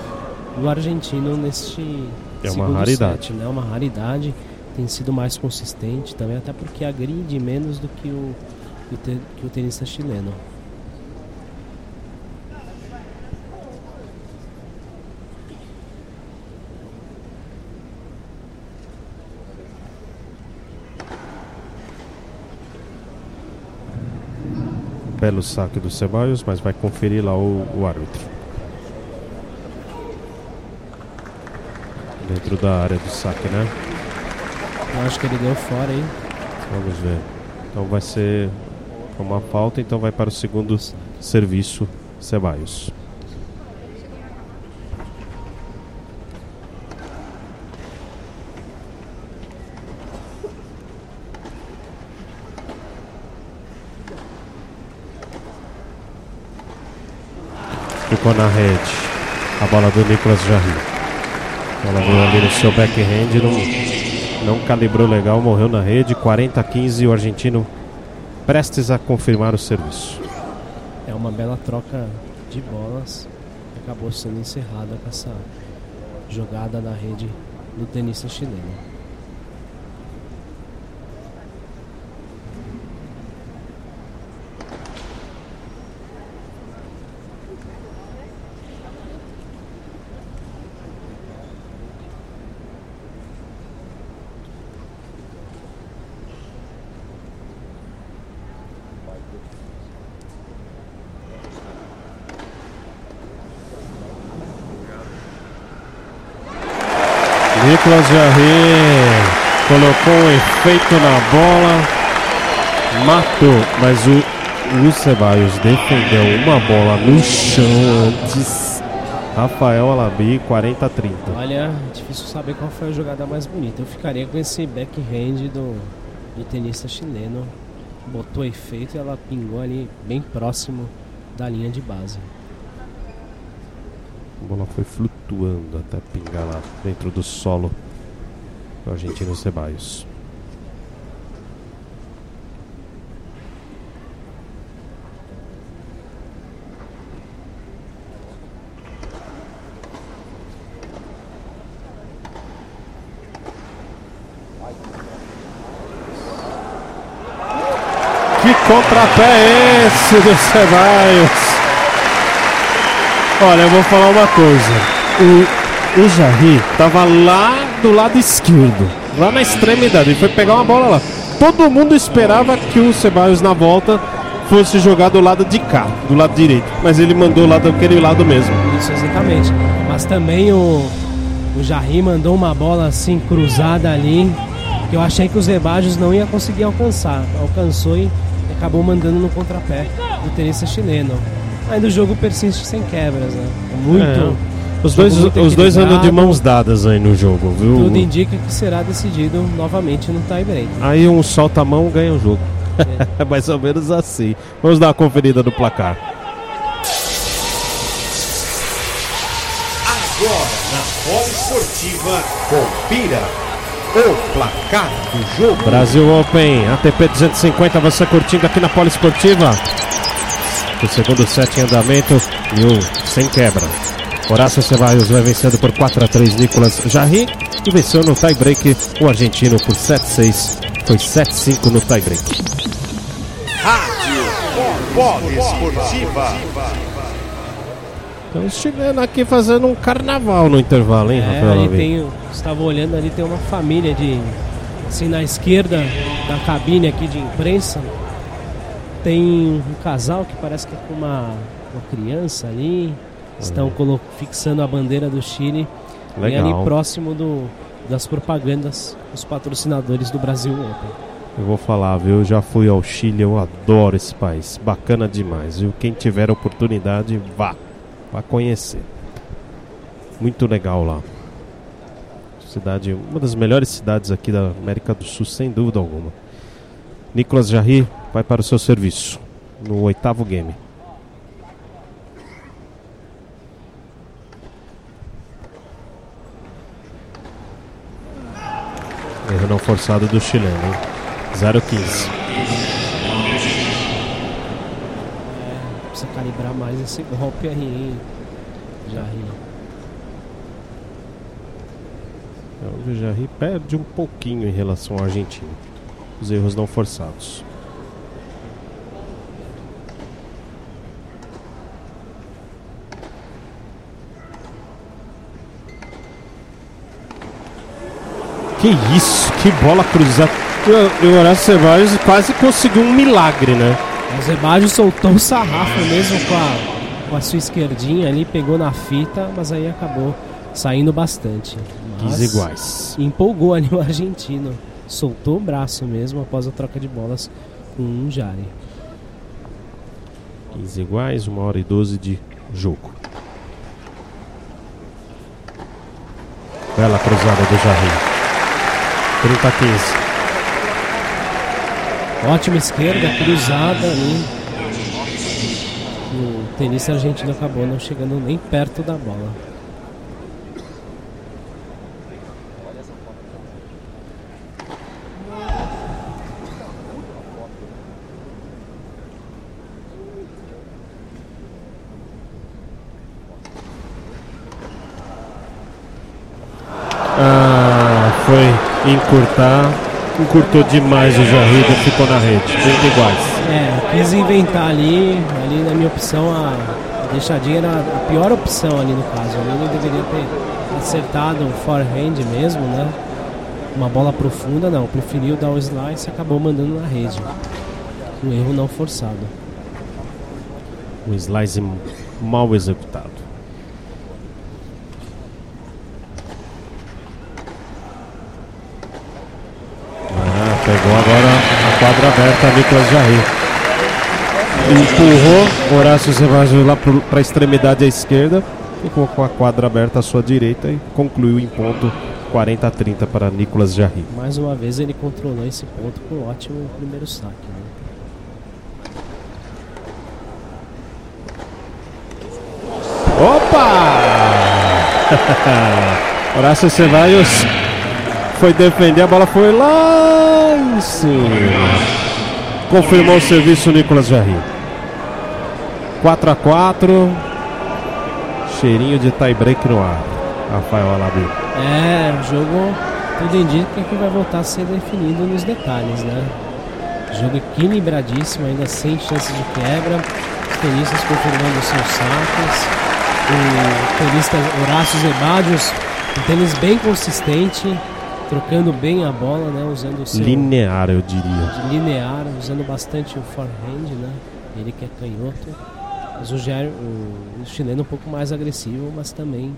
do argentino neste é uma raridade set, né? Uma raridade, tem sido mais consistente também, até porque agride menos do que o, o, te, que o tenista chileno. Belo saque do Zeballos, mas vai conferir lá o, o árbitro. Dentro da área do saque, né? Eu acho que ele deu fora aí. Vamos ver. Então vai ser uma falta, então vai para o segundo serviço, Zeballos. Ficou na rede a bola do Nicolas Jarry. Ela veio ali no seu backhand, não, não calibrou legal, morreu na rede. Quarenta a quinze, o argentino prestes a confirmar o serviço. É uma bela troca de bolas, acabou sendo encerrada com essa jogada na rede do tenista chileno. Nicolas Jarry colocou um efeito na bola, matou, mas o, o Zeballos defendeu uma bola no chão antes. Rafael Alaby, quarenta a trinta. Olha, difícil saber qual foi a jogada mais bonita. Eu ficaria com esse backhand do, do tenista chileno. Botou efeito e ela pingou ali bem próximo da linha de base. A bola foi flutuando até pingar lá dentro do solo do argentino Zeballos. Que contrapé esse do Zeballos! Olha, eu vou falar uma coisa. O, o Jarry tava lá do lado esquerdo, lá na extremidade, ele foi pegar uma bola lá. Todo mundo esperava que o Zeballos na volta fosse jogar do lado de cá, do lado direito, mas ele mandou lá daquele lado mesmo. Isso, exatamente. Mas também o, o Jarry mandou uma bola assim, cruzada ali, que eu achei que o Zeballos não ia conseguir alcançar. Alcançou e acabou mandando no contrapé do tenista chileno. Mas o jogo persiste sem quebras, né? Muito. É. Os dois, muito os dois andam de mãos dadas aí no jogo, viu? Tudo indica que será decidido novamente no tie-break. Aí um solta a mão, ganha o jogo. É mais ou menos assim. Vamos dar uma conferida no placar. Agora na Poliesportiva, confira o placar do jogo. Brasil Open, A T P duzentos e cinquenta, você curtindo aqui na Poliesportiva. O segundo set em andamento e o sem quebra. Horácio Zeballos vai vencendo por quatro a três Nicolas Jarry, e venceu no tie-break o argentino por sete a seis. Foi sete a cinco no tie-break. Rádio Poliesportiva. Estamos chegando aqui fazendo um carnaval no intervalo, hein, Rafael? É, ali tem, estava olhando ali, tem uma família de, assim, na esquerda da cabine aqui de imprensa. Tem um casal que parece que é com uma, uma criança ali. Estão colo- fixando a bandeira do Chile. Legal. E ali próximo do, das propagandas, os patrocinadores do Brasil Open. Eu vou falar, viu? Eu já fui ao Chile, eu adoro esse país. Bacana demais, viu? Quem tiver oportunidade, vá. Vá conhecer. Muito legal lá. Cidade, uma das melhores cidades aqui da América do Sul, sem dúvida alguma. Nicolas Jarry vai para o seu serviço no oitavo game. Erro não forçado do chileno, hein? zero a quinze. É, precisa calibrar mais esse golpe aí, hein? Jarry. O Jarry perde um pouquinho em relação ao argentino. Os erros não forçados. Que isso, que bola cruzada. E o Horácio Zeballos quase conseguiu um milagre, né? O Zeballos soltou o sarrafo mesmo com a, com a sua esquerdinha ali, pegou na fita, mas aí acabou saindo bastante. Mas iguais. Empolgou ali o argentino. Soltou o braço mesmo após a troca de bolas com um Jarry. quinze iguais, uma hora e doze de jogo. Bela cruzada do Jarry. trinta a quinze. Ótima esquerda, cruzada ali. O tenista argentino acabou não chegando nem perto da bola. Encurtar, encurtou demais o Jarry, ficou na rede, trinta iguais. É, quis inventar ali, ali na minha opção, a, a deixadinha era a pior opção ali no caso. Ali ele deveria ter acertado um forehand mesmo, né? Uma bola profunda, não, preferiu dar o slice e acabou mandando na rede. Um erro não forçado. Um slice mal executado. quadra aberta, Nicolas Jarry. Empurrou Horácio Zeballos lá para a extremidade à esquerda, ficou com a quadra aberta à sua direita e concluiu em ponto quarenta a trinta para Nicolas Jarry. Mais uma vez ele controlou esse ponto com um ótimo primeiro saque, né? Opa! Horácio Zeballos foi defender, a bola foi lá em cima. Confirmou o serviço Nicolas Jarry. quatro a quatro. Cheirinho de tie break no ar, Rafael Alaby. É, o jogo tudo indica que vai voltar a ser definido nos detalhes, né? Jogo equilibradíssimo, ainda sem chances de quebra. Os tenistas confirmando seus saques. O tenista Horácio Zeballos, um tênis bem consistente, trocando bem a bola, né? Usando o seu linear, eu diria. Linear, usando bastante o forehand, né? Ele que é canhoto. Mas o, Ger, o, o chileno um pouco mais agressivo, mas também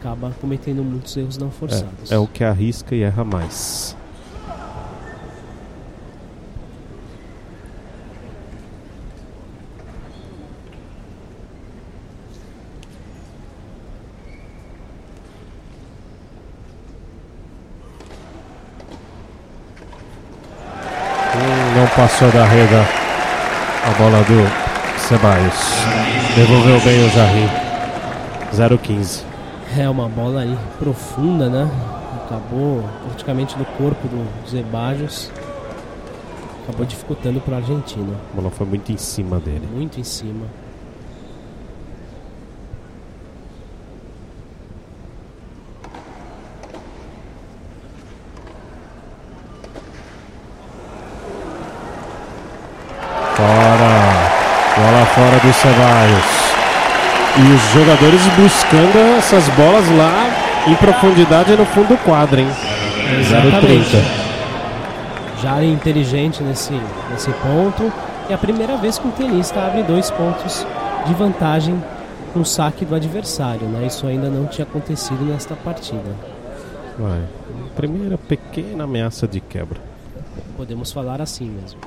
acaba cometendo muitos erros não forçados. É, é o que arrisca e erra mais. Passou da rede a bola do Zeballos. Devolveu bem o Jarry. zero a quinze. É uma bola aí profunda, né? Acabou praticamente no corpo do Zeballos. Acabou dificultando para a Argentina. A bola foi muito em cima dele. Muito em cima. Fora do Zeballos. E os jogadores buscando essas bolas lá em profundidade no fundo do quadro, hein? zero a trinta. Jarry inteligente nesse, nesse ponto. É a primeira vez que um tenista abre dois pontos de vantagem no saque do adversário, né? Isso ainda não tinha acontecido nesta partida. Vai. Primeira pequena ameaça de quebra. Podemos falar assim mesmo.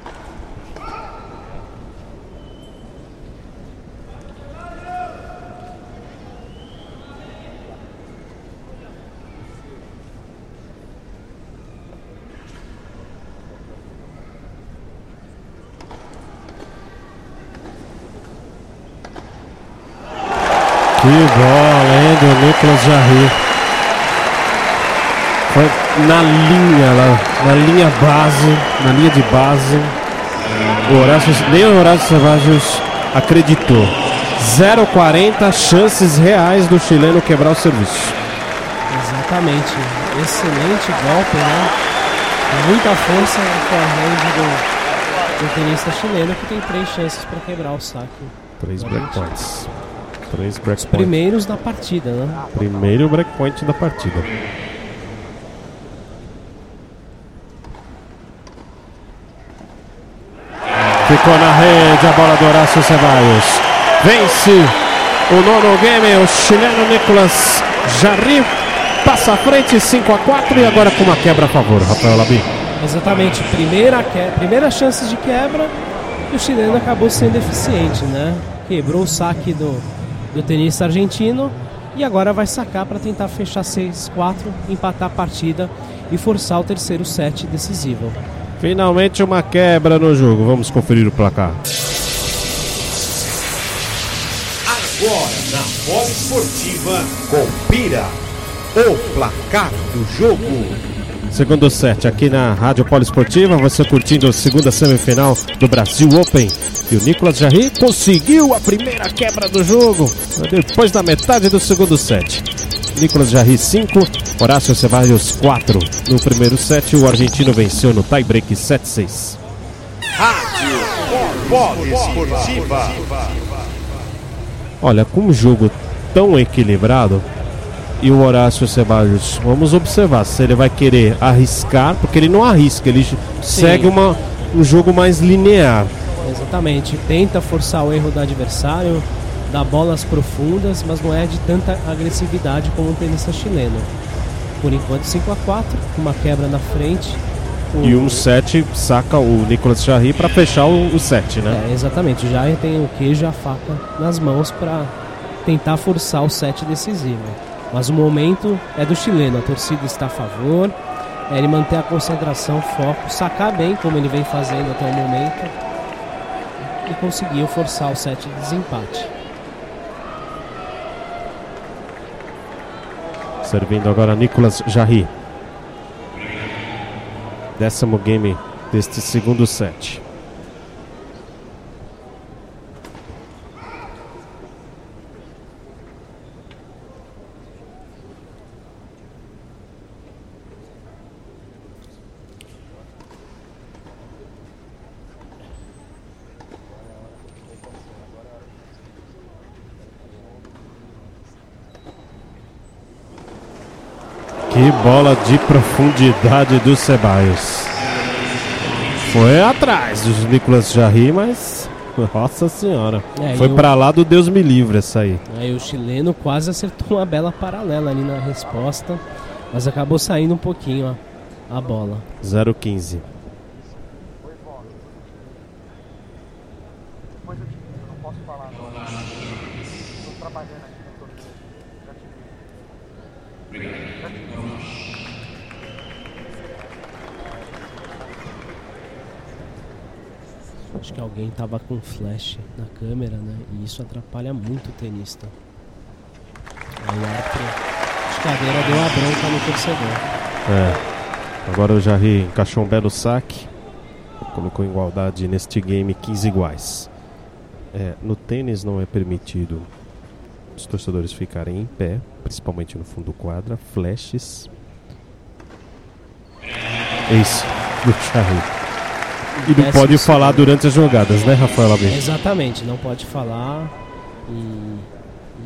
Que bola, hein, do Nicolas Jarry. Foi na linha, lá, na linha base, na linha de base. O Horácio, nem o Horácio Zeballos acreditou. zero a quarenta, chances reais do chileno quebrar o serviço. Exatamente. Excelente golpe, né? Muita força com a rede do, do tenista chileno, que tem três chances para quebrar o saque. Três break points. Três break Os primeiros point. da partida, né? Primeiro breakpoint da partida. Ficou na rede a bola do Horácio Zeballos. Vence o nono game, o chileno Nicolas Jarry. Passa à frente, cinco a quatro, e agora com uma quebra a favor, Rafael Alaby. Exatamente, primeira, que... primeira chance de quebra, e o chileno acabou sendo eficiente, né? Quebrou o saque do... do tenista argentino, e agora vai sacar para tentar fechar seis a quatro, empatar a partida e forçar o terceiro set decisivo. Finalmente uma quebra no jogo. Vamos conferir o placar. Agora na Poliesportiva, confira o placar do jogo. Segundo set aqui na Rádio Poliesportiva, você curtindo a segunda semifinal do Brasil Open. E o Nicolas Jarry conseguiu a primeira quebra do jogo depois da metade do segundo set. Nicolas Jarry cinco, Horácio Zeballos quatro. No primeiro set, o argentino venceu no tie-break sete a seis. Rádio Poliesportiva. Olha, com um jogo tão equilibrado. E o Horácio Zeballos, vamos observar se ele vai querer arriscar, porque ele não arrisca, ele Sim. segue uma, um jogo mais linear. Exatamente, tenta forçar o erro do adversário, dá bolas profundas, mas não é de tanta agressividade como o tenista chileno. Por enquanto, cinco a quatro, uma quebra na frente, O... E um set saca o Nicolas Jarry para fechar o, o set, né? É, exatamente. O Jarry tem o queijo e a faca nas mãos para tentar forçar o set decisivo. Mas o momento é do chileno, a torcida está a favor. É ele manter a concentração, foco, sacar bem, como ele vem fazendo até o momento, e conseguiu forçar o set de desempate. Servindo agora Nicolas Jarry. Décimo game deste segundo set. Que bola de profundidade do Zeballos. Foi atrás do Nicolas Jarry, mas... Nossa senhora. É, foi para o... lá do Deus me livre essa aí. Aí o chileno quase acertou uma bela paralela ali na resposta, mas acabou saindo um pouquinho ó, a bola. zero a quinze. Acho que alguém tava com flash na câmera, né? E isso atrapalha muito o tenista. Aí o árbitro de cadeira deu a bronca no torcedor. É. Agora o Jarry encaixou um belo saque. Colocou igualdade neste game, quinze iguais. É, no tênis não é permitido os torcedores ficarem em pé, principalmente no fundo do quadra. Flashes. É isso do Jarry. E não pode falar durante as jogadas, né, Rafael Alaby? Exatamente, não pode falar. E,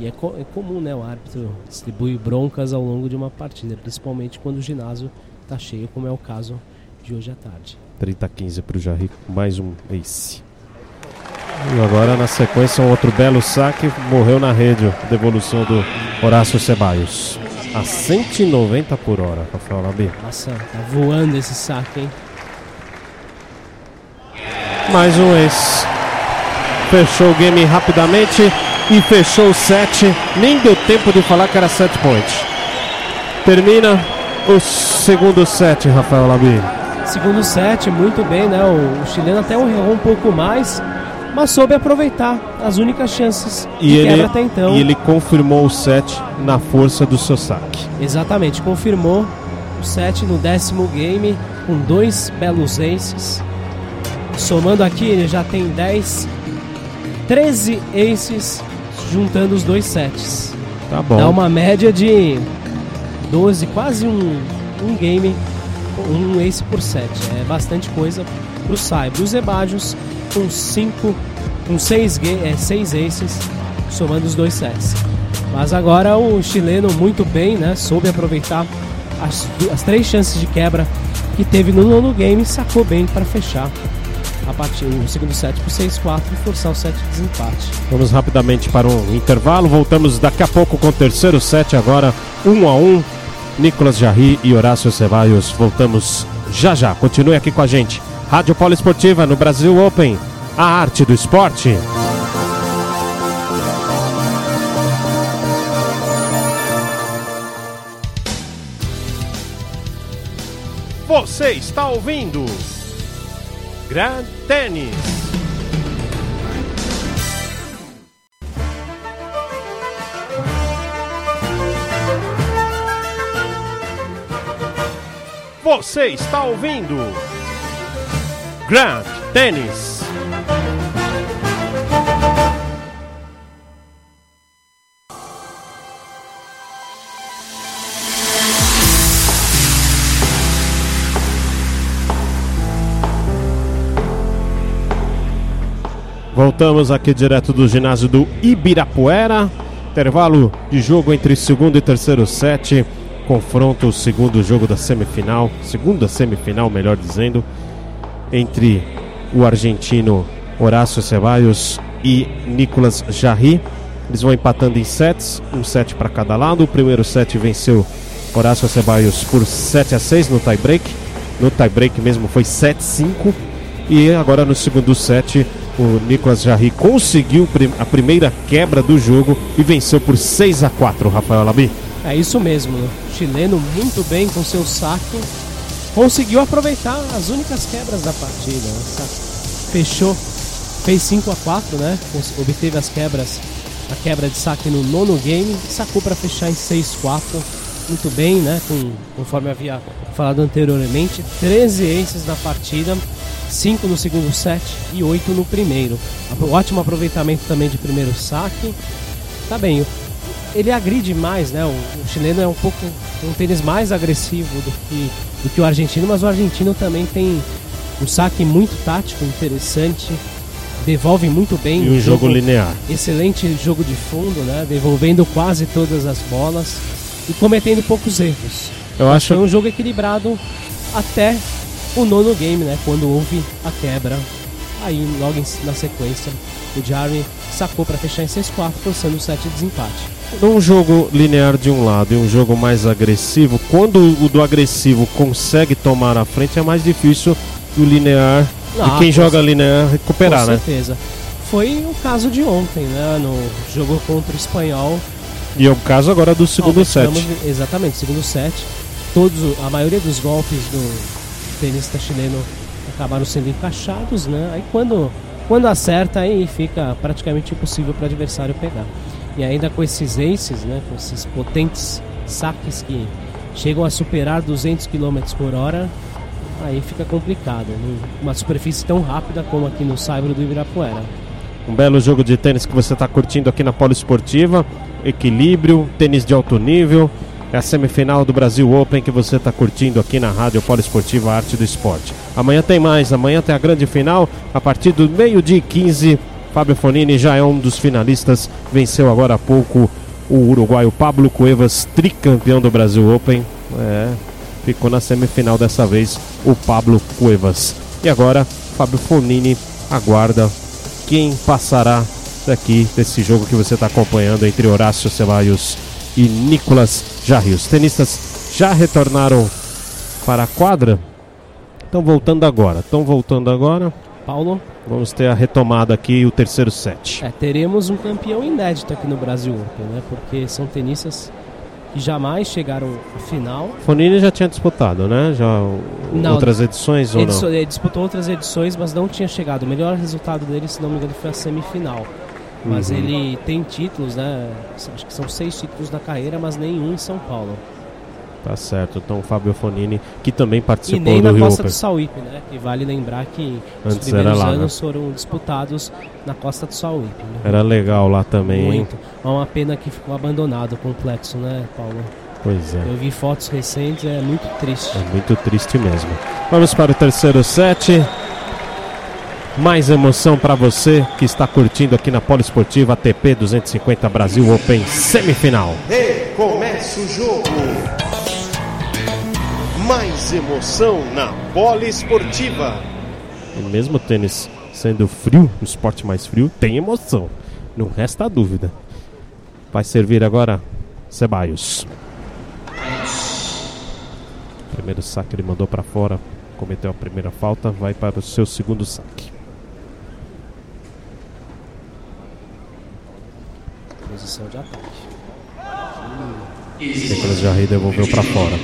e é, co- é comum, né, o árbitro distribui broncas ao longo de uma partida, principalmente quando o ginásio está cheio, como é o caso de hoje à tarde. trinta a quinze para o Jarry, mais um ace. E agora, na sequência, um outro belo saque. Morreu na rede, devolução do Horácio Zeballos. A cento e noventa por hora, Rafael Alaby. Nossa, tá voando esse saque, hein? Mais um ace. Fechou o game rapidamente e fechou o set. Nem deu tempo de falar que era set point. Termina o segundo set, Rafael Alaby. Segundo set, muito bem, né? O, o chileno até errou um pouco mais, mas soube aproveitar as únicas chances e que ele, até então. E ele confirmou o set na força do seu saque. Exatamente, confirmou o set no décimo game com dois belos aces. Somando aqui, ele já tem dez, treze aces juntando os dois sets. Tá bom. Dá uma média de doze, quase um, um game, um ace por set. É bastante coisa pro Saib. Os Zeballos com cinco, com seis, é, seis aces somando os dois sets. Mas agora o chileno muito bem, né? Soube aproveitar as, as três chances de quebra que teve no nono game e sacou bem para fechar a partir do segundo set por seis a quatro e forçar o set de desempate. Vamos rapidamente para um intervalo. Voltamos daqui a pouco com o terceiro set agora, um a um, Nicolas Jarry e Horácio Zeballos. Voltamos já já. Continue aqui com a gente. Rádio Poliesportiva no Brasil Open. A arte do esporte. Você está ouvindo Grand Tênis. Você está ouvindo Grand Tênis. Voltamos aqui direto do ginásio do Ibirapuera. Intervalo de jogo entre segundo e terceiro set. Confronto o segundo jogo da semifinal. Segunda semifinal, melhor dizendo. Entre o argentino Horácio Zeballos e Nicolas Jarry. Eles vão empatando em sets. Um set para cada lado. O primeiro set venceu Horácio Zeballos por sete a seis no tie break. no tie-break mesmo foi sete a cinco. E agora no segundo set o Nicolas Jarry conseguiu a primeira quebra do jogo e venceu por seis a quatro, Rafael Alaby. É isso mesmo, o chileno muito bem com seu saque, conseguiu aproveitar as únicas quebras da partida. Fechou, fez cinco a quatro, né? Obteve as quebras, a quebra de saque no nono game, sacou para fechar em seis a quatro. Muito bem, né? Com, conforme havia falado anteriormente, treze aces na partida, cinco no segundo set e oito no primeiro. Ótimo aproveitamento também de primeiro saque. Tá bem, ele agride mais, né? O, o chileno é um pouco um tênis mais agressivo do que, do que o argentino, mas o argentino também tem um saque muito tático, interessante, devolve muito bem. E um jogo, jogo linear. Excelente jogo de fundo, né? Devolvendo quase todas as bolas e cometendo poucos erros. Eu acho... Foi um jogo equilibrado até o nono game, né? Quando houve a quebra. Aí, logo na sequência, o Jarry sacou para fechar em seis a quatro, forçando o set de desempate. Num jogo linear de um lado e um jogo mais agressivo, quando o do agressivo consegue tomar a frente, é mais difícil do linear ah, e quem joga linear recuperar, né? Com certeza. Foi o caso de ontem, né? No jogo contra o espanhol. E é o caso agora do segundo set. Ramos, exatamente, segundo set. Todos, a maioria dos golpes do tenista chileno acabaram sendo encaixados, né? Aí quando, quando acerta, aí fica praticamente impossível para o adversário pegar. E ainda com esses aces, né? Com esses potentes saques que chegam a superar duzentos quilômetros por hora, aí fica complicado. Uma superfície tão rápida como aqui no Saibro do Ibirapuera. Um belo jogo de tênis que você está curtindo aqui na Poliesportiva. Equilíbrio, tênis de alto nível. É a semifinal do Brasil Open que você está curtindo aqui na Rádio Poliesportiva, Arte do Esporte. Amanhã tem mais, amanhã tem a grande final. A partir do meio-dia e quinze, Fábio Fognini já é um dos finalistas. Venceu agora há pouco o uruguaio Pablo Cuevas, tricampeão do Brasil Open. É, ficou na semifinal dessa vez o Pablo Cuevas. E agora, Fábio Fognini aguarda quem passará daqui desse jogo que você está acompanhando entre Horácio Zeballos e Nicolas Jarry. Os tenistas já retornaram para a quadra. Estão voltando agora. Estão voltando agora. Paulo, vamos ter a retomada aqui, o terceiro set. É, teremos um campeão inédito aqui no Brasil Open, né? Porque são tenistas que jamais chegaram à final. Fognini já tinha disputado, né? Já não, outras edições ou ediço, não? Ele disputou outras edições, mas não tinha chegado. O melhor resultado dele, se não me engano, foi a semifinal. Mas uhum. ele tem títulos, né? Acho que são seis títulos na carreira, mas nenhum em São Paulo. Tá certo, então o Fábio Fognini, que também participou do Rio Open. E nem na Costa do Sauípe, né? Que vale lembrar que os Antes primeiros lá, anos né? foram disputados na Costa do Sauípe. Né? Era legal lá também. Muito. É uma pena que ficou abandonado o complexo, né, Paulo? Pois é. Eu vi fotos recentes, é muito triste. É muito triste mesmo. Vamos para o terceiro set. Mais emoção para você que está curtindo aqui na Poliesportiva A T P duzentos e cinquenta Brasil Open semifinal. Recomeça o jogo. Mais emoção na Poliesportiva. O mesmo tênis sendo frio, o esporte mais frio, tem emoção. Não resta dúvida. Vai servir agora Zeballos. Primeiro saque ele mandou para fora, cometeu a primeira falta, vai para o seu segundo saque. Posição de ataque. Nicolas Jarry devolveu para fora.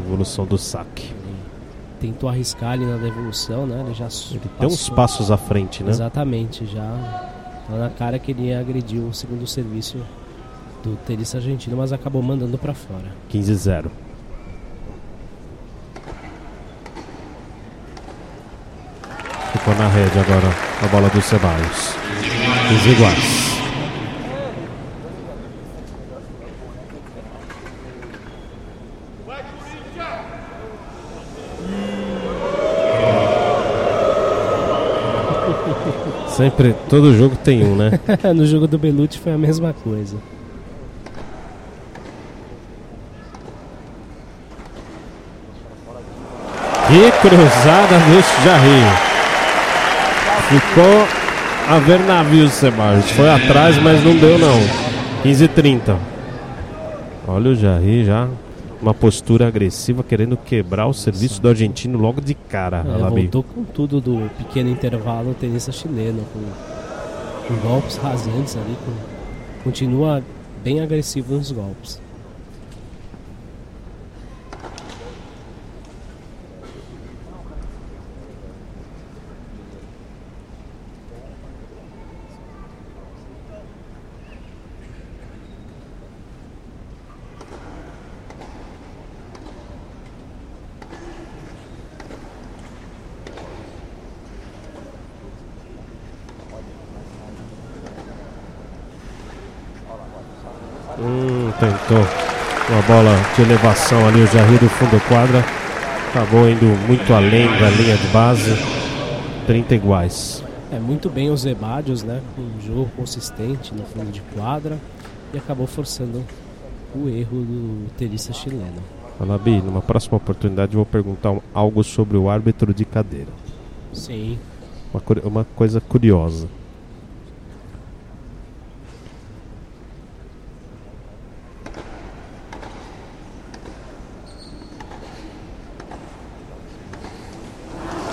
Devolução do saque. Tentou arriscar ali na devolução, né? Ele já ele deu uns passos à frente, né? Exatamente, já na cara que ele agrediu o segundo serviço do tenista argentino, mas acabou mandando para fora. quinze a zero. Ficou na rede agora a bola do Zeballos. Os iguais. Sempre, todo jogo tem um, né? No jogo do Bellucci foi a mesma coisa. Que cruzada do Jarry. Ficou a ver navios, Zeballos. Foi atrás, mas não deu não. quinze a trinta. Olha o Jarry já uma postura agressiva, querendo quebrar o serviço Nossa. do argentino logo de cara. É, Alaby voltou com tudo do pequeno intervalo tenista chileno, com, com golpes rasantes ali, com, continua bem agressivo nos golpes. Tentou uma bola de elevação ali, o Jarry do fundo quadra. Acabou indo muito além da linha de base. trinta iguais. É muito bem os Zeballos, né? Com um jogo consistente no fundo de quadra. E acabou forçando o erro do tenista chileno. Alaby, numa próxima oportunidade vou perguntar um, algo sobre o árbitro de cadeira. Sim. Uma, uma coisa curiosa.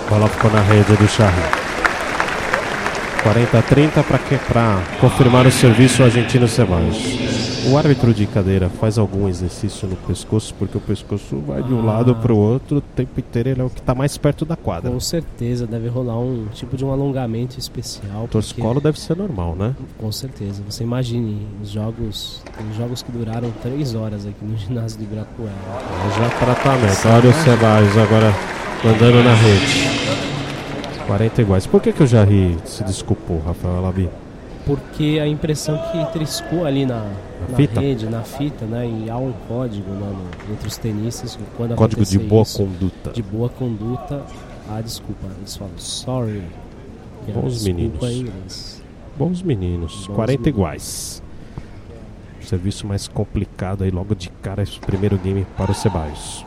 A bola ficou na rede do Jarry. quarenta a trinta para confirmar o serviço argentino Zeballos. O árbitro de cadeira faz algum exercício no pescoço, porque o pescoço vai ah. de um lado para o outro, o tempo inteiro ele é o que está mais perto da quadra. Com certeza, deve rolar um tipo de um alongamento especial. O torcicolo deve ser normal, né? Com certeza. Você imagine os jogos, os jogos que duraram três horas aqui no ginásio do Ibirapuera. Já tratamento. Olha o Zeballos agora mandando na rede. quarenta iguais. Por que, que o Jarry se desculpou, Rafael Alaby? Porque a impressão que triscou ali na, na fita? rede, na fita, né? E há um código, né, no, entre os tenistas. Quando código de boa isso, conduta. De boa conduta. Ah, desculpa. Eles falam sorry. Bons meninos. Bons meninos. Bons quarenta meninos. Iguais. O serviço mais complicado aí logo de cara esse primeiro game para o Zeballos.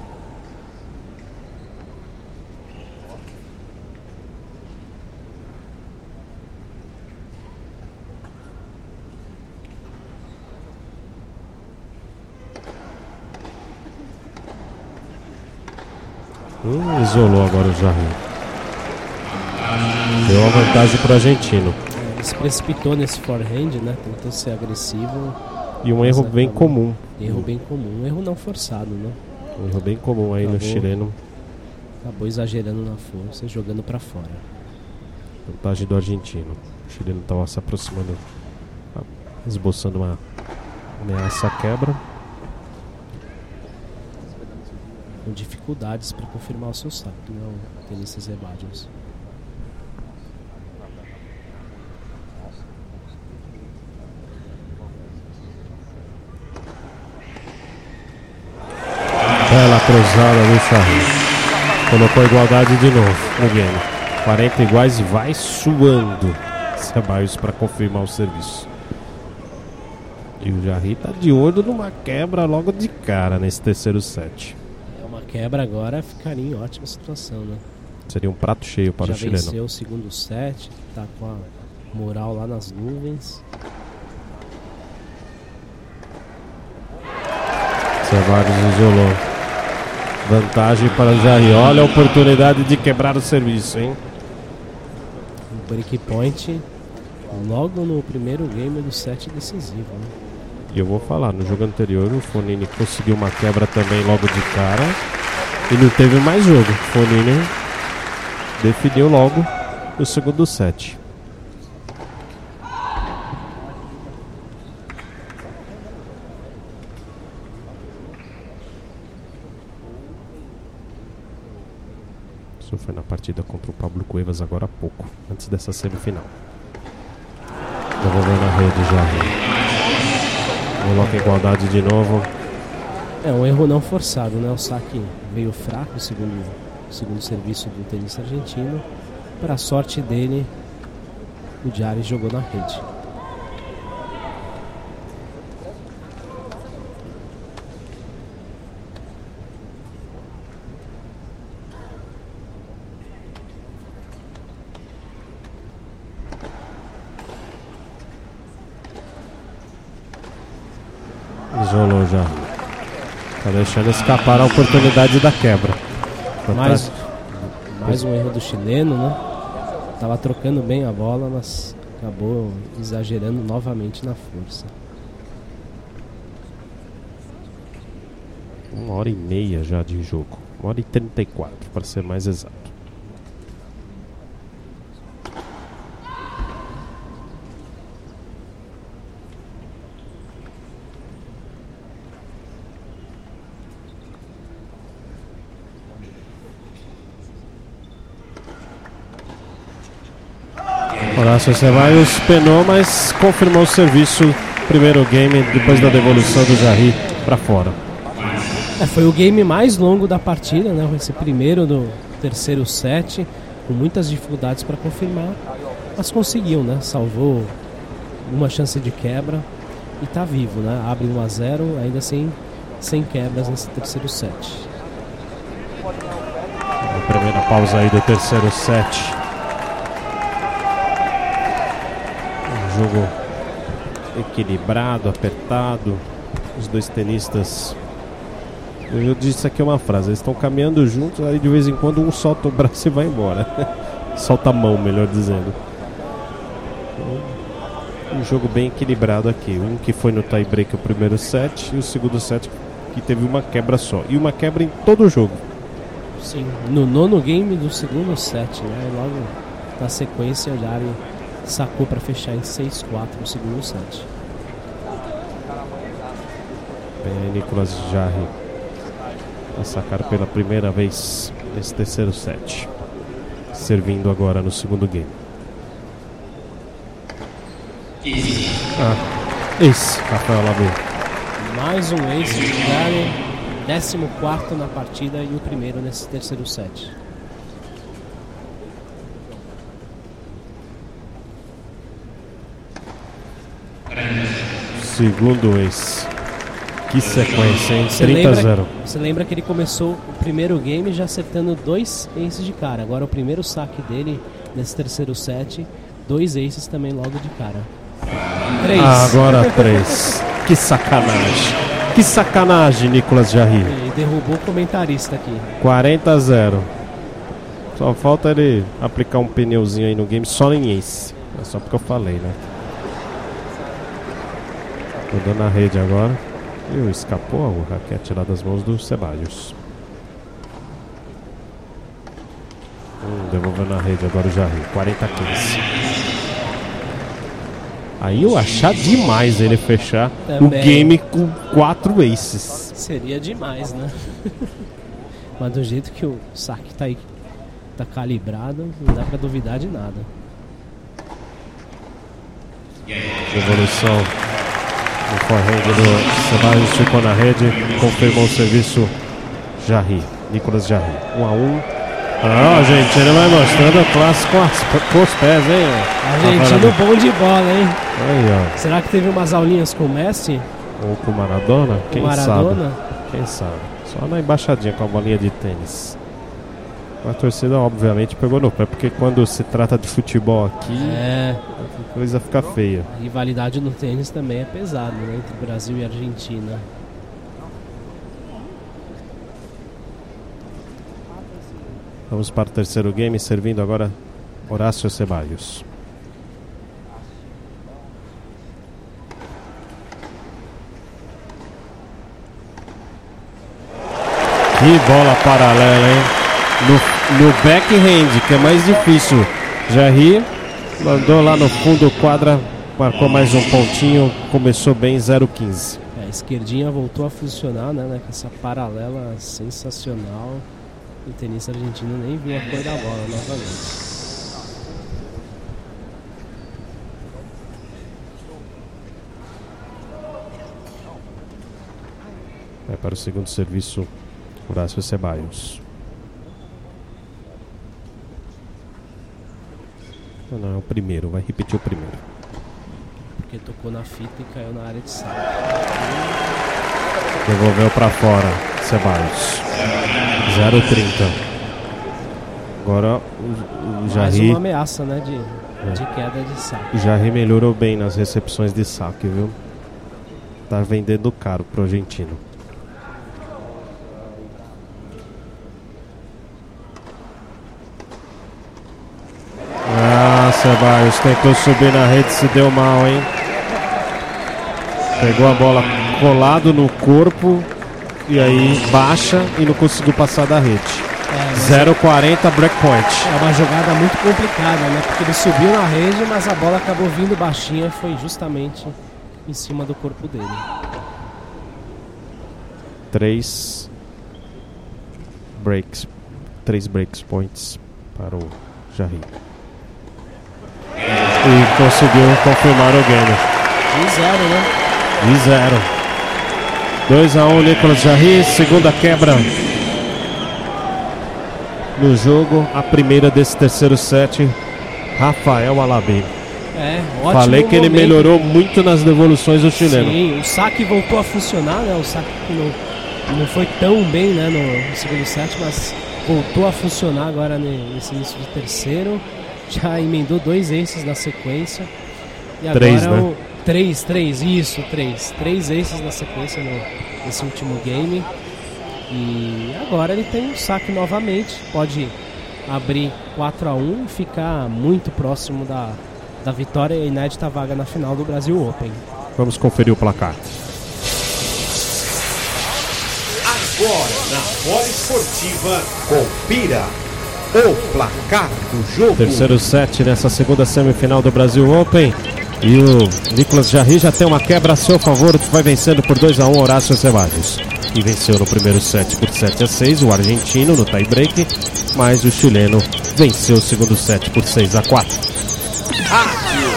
Hum, isolou agora o Jarry. Deu uma vantagem para o argentino. Ele se precipitou nesse forehand, né? Tentou ser agressivo. E um erro bem comum. Erro bem comum. Um erro não forçado, né? Um erro bem comum aí acabou, no chileno. Acabou exagerando na força e jogando para fora. Vantagem do argentino. O chileno estava se aproximando, esboçando uma ameaça à quebra. Com dificuldades para confirmar o seu salto, né, o tenista Zeballos. Bela cruzada do Jarry. Colocou a igualdade de novo no game. quarenta iguais e vai suando Zeballos para confirmar o serviço. E o Jarry está de olho numa quebra logo de cara nesse terceiro set. Quebra agora ficaria em ótima situação, né? Seria um prato cheio para Já o chileno. Já venceu o segundo set, tá com a moral lá nas nuvens. Zeballos isolou. Vantagem para o Jarry. Olha a oportunidade de quebrar o serviço, hein? Um break point logo no primeiro game do set decisivo, né? E eu vou falar, no jogo anterior o Fognini conseguiu uma quebra também logo de cara e não teve mais jogo. Fognini definiu logo o segundo set. Isso foi na partida contra o Pablo Cuevas agora há pouco, antes dessa semifinal. Devolveu na rede já. Coloca a igualdade de novo. É um erro não forçado, né? O saque veio fraco, segundo o segundo serviço do tenista argentino. Para a sorte dele, o Jarry jogou na rede. Está deixando escapar a oportunidade da quebra. Mais, mais um erro do chileno, né? Estava trocando bem a bola, mas acabou exagerando novamente na força. Uma hora e meia já de jogo. Uma hora e trinta e quatro, para ser mais exato. Horácio Zeballos penou, mas confirmou o serviço. Primeiro game, depois da devolução do Jarry para fora. É, foi o game mais longo da partida, né? Esse primeiro do terceiro set, com muitas dificuldades para confirmar, mas conseguiu, né? Salvou uma chance de quebra e está vivo, né? Abre um a zero, ainda sem, sem quebras nesse terceiro set. A primeira pausa aí do terceiro set. Jogo equilibrado, apertado. Os dois tenistas, eu disse aqui uma frase, eles estão caminhando juntos, aí de vez em quando um solta o braço e vai embora. Solta a mão, melhor dizendo. Um jogo bem equilibrado aqui. Um que foi no tie break o primeiro set, e o segundo set que teve uma quebra só. E uma quebra em todo o jogo. Sim, no nono game do segundo set, né? Logo na sequência o Jarry sacou para fechar em seis a quatro no segundo set. Bem, Nicolas Jarry a sacar pela primeira vez nesse terceiro set, servindo agora no segundo game. Ah, ace, Rafael Alaby. Mais um ace do Jarry, décimo quarto na partida e o primeiro nesse terceiro set. Segundo ace. Que sequência, hein? trinta a zero. Você lembra que ele começou o primeiro game já acertando dois aces de cara. Agora o primeiro saque dele nesse terceiro set, dois aces também logo de cara. Três. Ah, agora três. Que sacanagem. Que sacanagem, Nicolas Jarry. E derrubou o comentarista aqui. quarenta a zero. Só falta ele aplicar um pneuzinho aí no game só em ace. É só porque eu falei, né? Mandou na rede agora. E escapou o raquete lá das mãos do Zeballos. Hum, devolveu na rede agora o Jarry. quarenta a quinze. Aí eu achar demais ele fechar também o game com quatro aces. Seria demais, né? Mas do jeito que o saque tá aí, tá calibrado, não dá pra duvidar de nada. Evolução. O forehand do Zeballos ficou na rede, confirmou o serviço Jarry, Nicolas Jarry. um a um. Ah, gente, ele vai mostrando a classe com, as, com os pés, hein? Argentino bom de bola, hein? Aí, ó. Será que teve umas aulinhas com o Messi? Ou com o Maradona? Quem Maradona? sabe? Quem sabe? Só na embaixadinha com a bolinha de tênis. A torcida, obviamente, pegou no pé, porque quando se trata de futebol aqui, é, a coisa fica feia. A rivalidade no tênis também é pesada, né, entre Brasil e Argentina. Vamos para o terceiro game, servindo agora Horácio Zeballos. Que bola paralela, hein? No, no backhand, que é mais difícil. Jarry mandou lá no fundo quadra, marcou mais um pontinho, começou bem, zero a quinze. É, a esquerdinha voltou a funcionar, né, né? Essa paralela sensacional. O tenista argentino nem viu a cor da bola novamente. Vai para o segundo serviço, Horácio Zeballos. Não, é o primeiro, vai repetir o primeiro. Porque tocou na fita e caiu na área de saque. Devolveu pra fora, Zeballos. zero a trinta. Agora o, o Jarry. Mais uma ameaça, né? De, é. de queda de saque. O Jarry melhorou bem nas recepções de saque, viu? Tá vendendo caro pro argentino. Nicolas Jarry tentou subir na rede, se deu mal, hein? Pegou a bola colado no corpo e aí baixa e não conseguiu passar da rede. É, zero quarenta breakpoint. É uma jogada muito complicada, né? Porque ele subiu na rede, mas a bola acabou vindo baixinha e foi justamente em cima do corpo dele. Três breaks, três breaks points para o Jarry. E conseguiu confirmar o ganho. De zero, né? De zero. dois a um, Nicolas Jarry, segunda quebra no jogo, a primeira desse terceiro set, Rafael Alaby. É, ótimo. Falei que momento. Ele melhorou muito nas devoluções do chileno. Sim, o saque voltou a funcionar, né? O saque não, não foi tão bem, né, no, no segundo set, mas voltou a funcionar agora nesse início de terceiro. Já emendou dois aces na sequência. E três, agora, né? O três, três, isso, três. Três aces na sequência no, nesse último game. E agora ele tem um saque novamente. Pode abrir quatro a um e ficar muito próximo da, da vitória e inédita vaga na final do Brasil Open. Vamos conferir o placar. Agora na Poliesportiva, confira o placar do jogo. Terceiro set nessa segunda semifinal do Brasil Open. E o Nicolas Jarry já tem uma quebra a seu favor, vai vencendo por dois a um Horácio Zeballos. E venceu no primeiro set por sete a seis o argentino no tie-break, mas o chileno venceu o segundo set por seis a quatro. Rádio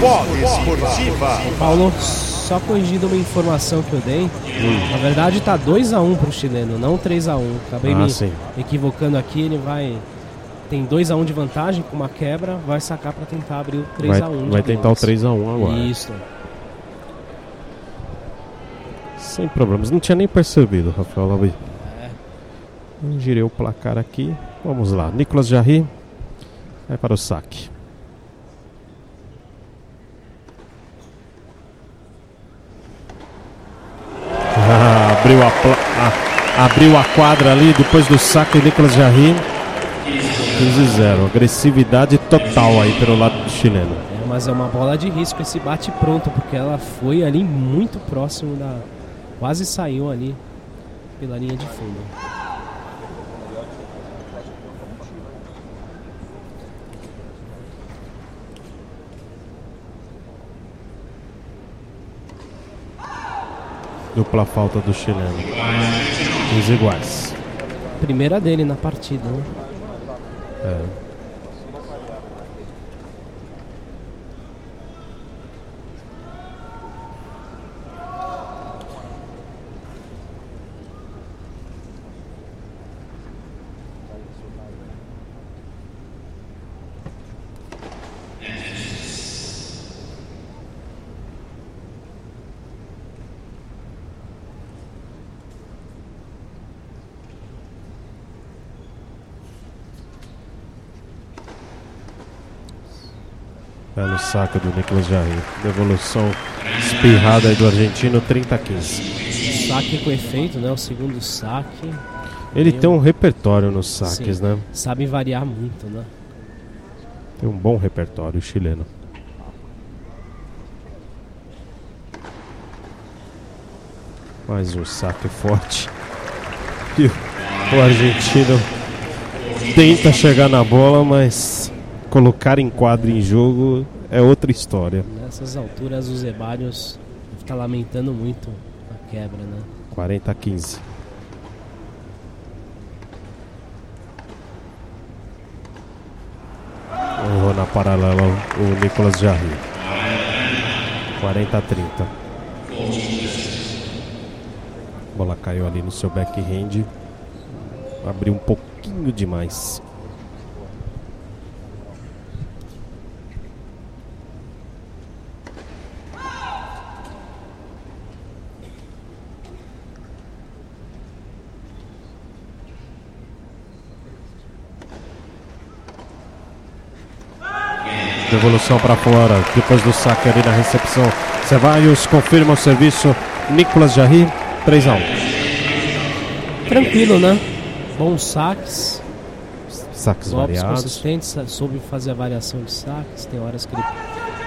Poliesportiva. Paulo, só corrigindo uma informação que eu dei, hum. na verdade está dois a um para o chileno, não três a um. Acabei ah, me sim. equivocando aqui, ele vai... Tem dois a um de vantagem, com uma quebra, vai sacar para tentar abrir o três a um. Vai tentar o três a um agora. Isso. Sem problemas, não tinha nem percebido, Rafael Alaby. É. Girei o placar aqui, vamos lá. Nicolas Jarry vai para o saque. Ah, abriu, a pla- ah, abriu a quadra ali depois do saque, Nicolas Jarry. quinze a zero, agressividade total aí pelo lado do chileno. É, mas é uma bola de risco esse bate pronto, porque ela foi ali muito próximo da... Quase saiu ali pela linha de fundo. Dupla falta do chileno. Os iguais. Primeira dele na partida, né? É. Belo saque do Nicolas Jarry. Devolução espirrada aí do argentino, trinta a quinze. Saque com efeito, né? O segundo saque. Ele tem um, um repertório nos saques, sim, né? Sabe variar muito, né? Tem um bom repertório chileno. Mais um saque forte. E o argentino tenta chegar na bola, mas... Colocar em quadro em jogo é outra história. Nessas alturas, o Zeballos está lamentando muito a quebra, né? quarenta a quinze. Errou na paralela o Nicolas Jarry. quarenta a trinta. A bola caiu ali no seu backhand. Abriu um pouquinho demais. Devolução para fora, depois do saque ali na recepção. Zeballos confirma o serviço, Nicolas Jarry, três a um. Tranquilo, né? Bons saques. saques golpes variados, consistentes, soube fazer a variação de saques. Tem horas que ele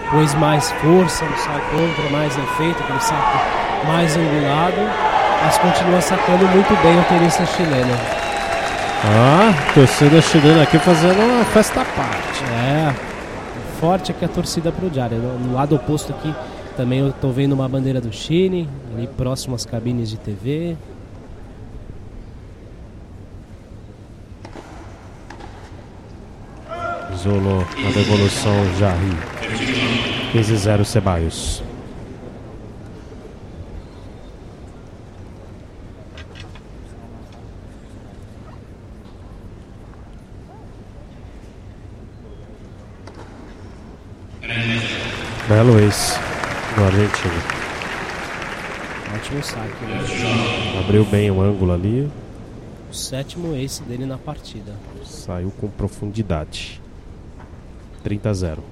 pôs mais força no saque, outra mais efeito, aquele saque mais angulado, mas continua sacando muito bem o tenista chileno. Ah, torcida chilena aqui fazendo uma festa à parte. É, forte aqui a torcida pro Jarry. No lado oposto aqui também eu tô vendo uma bandeira do Chile, ali próximo às cabines de T V. Isolou a devolução Jarry. quinze a zero Zeballos. Belo ex do argentino. Ótimo saque, né? Abriu bem o ângulo ali. O sétimo ace dele na partida. Saiu com profundidade. trinta a zero.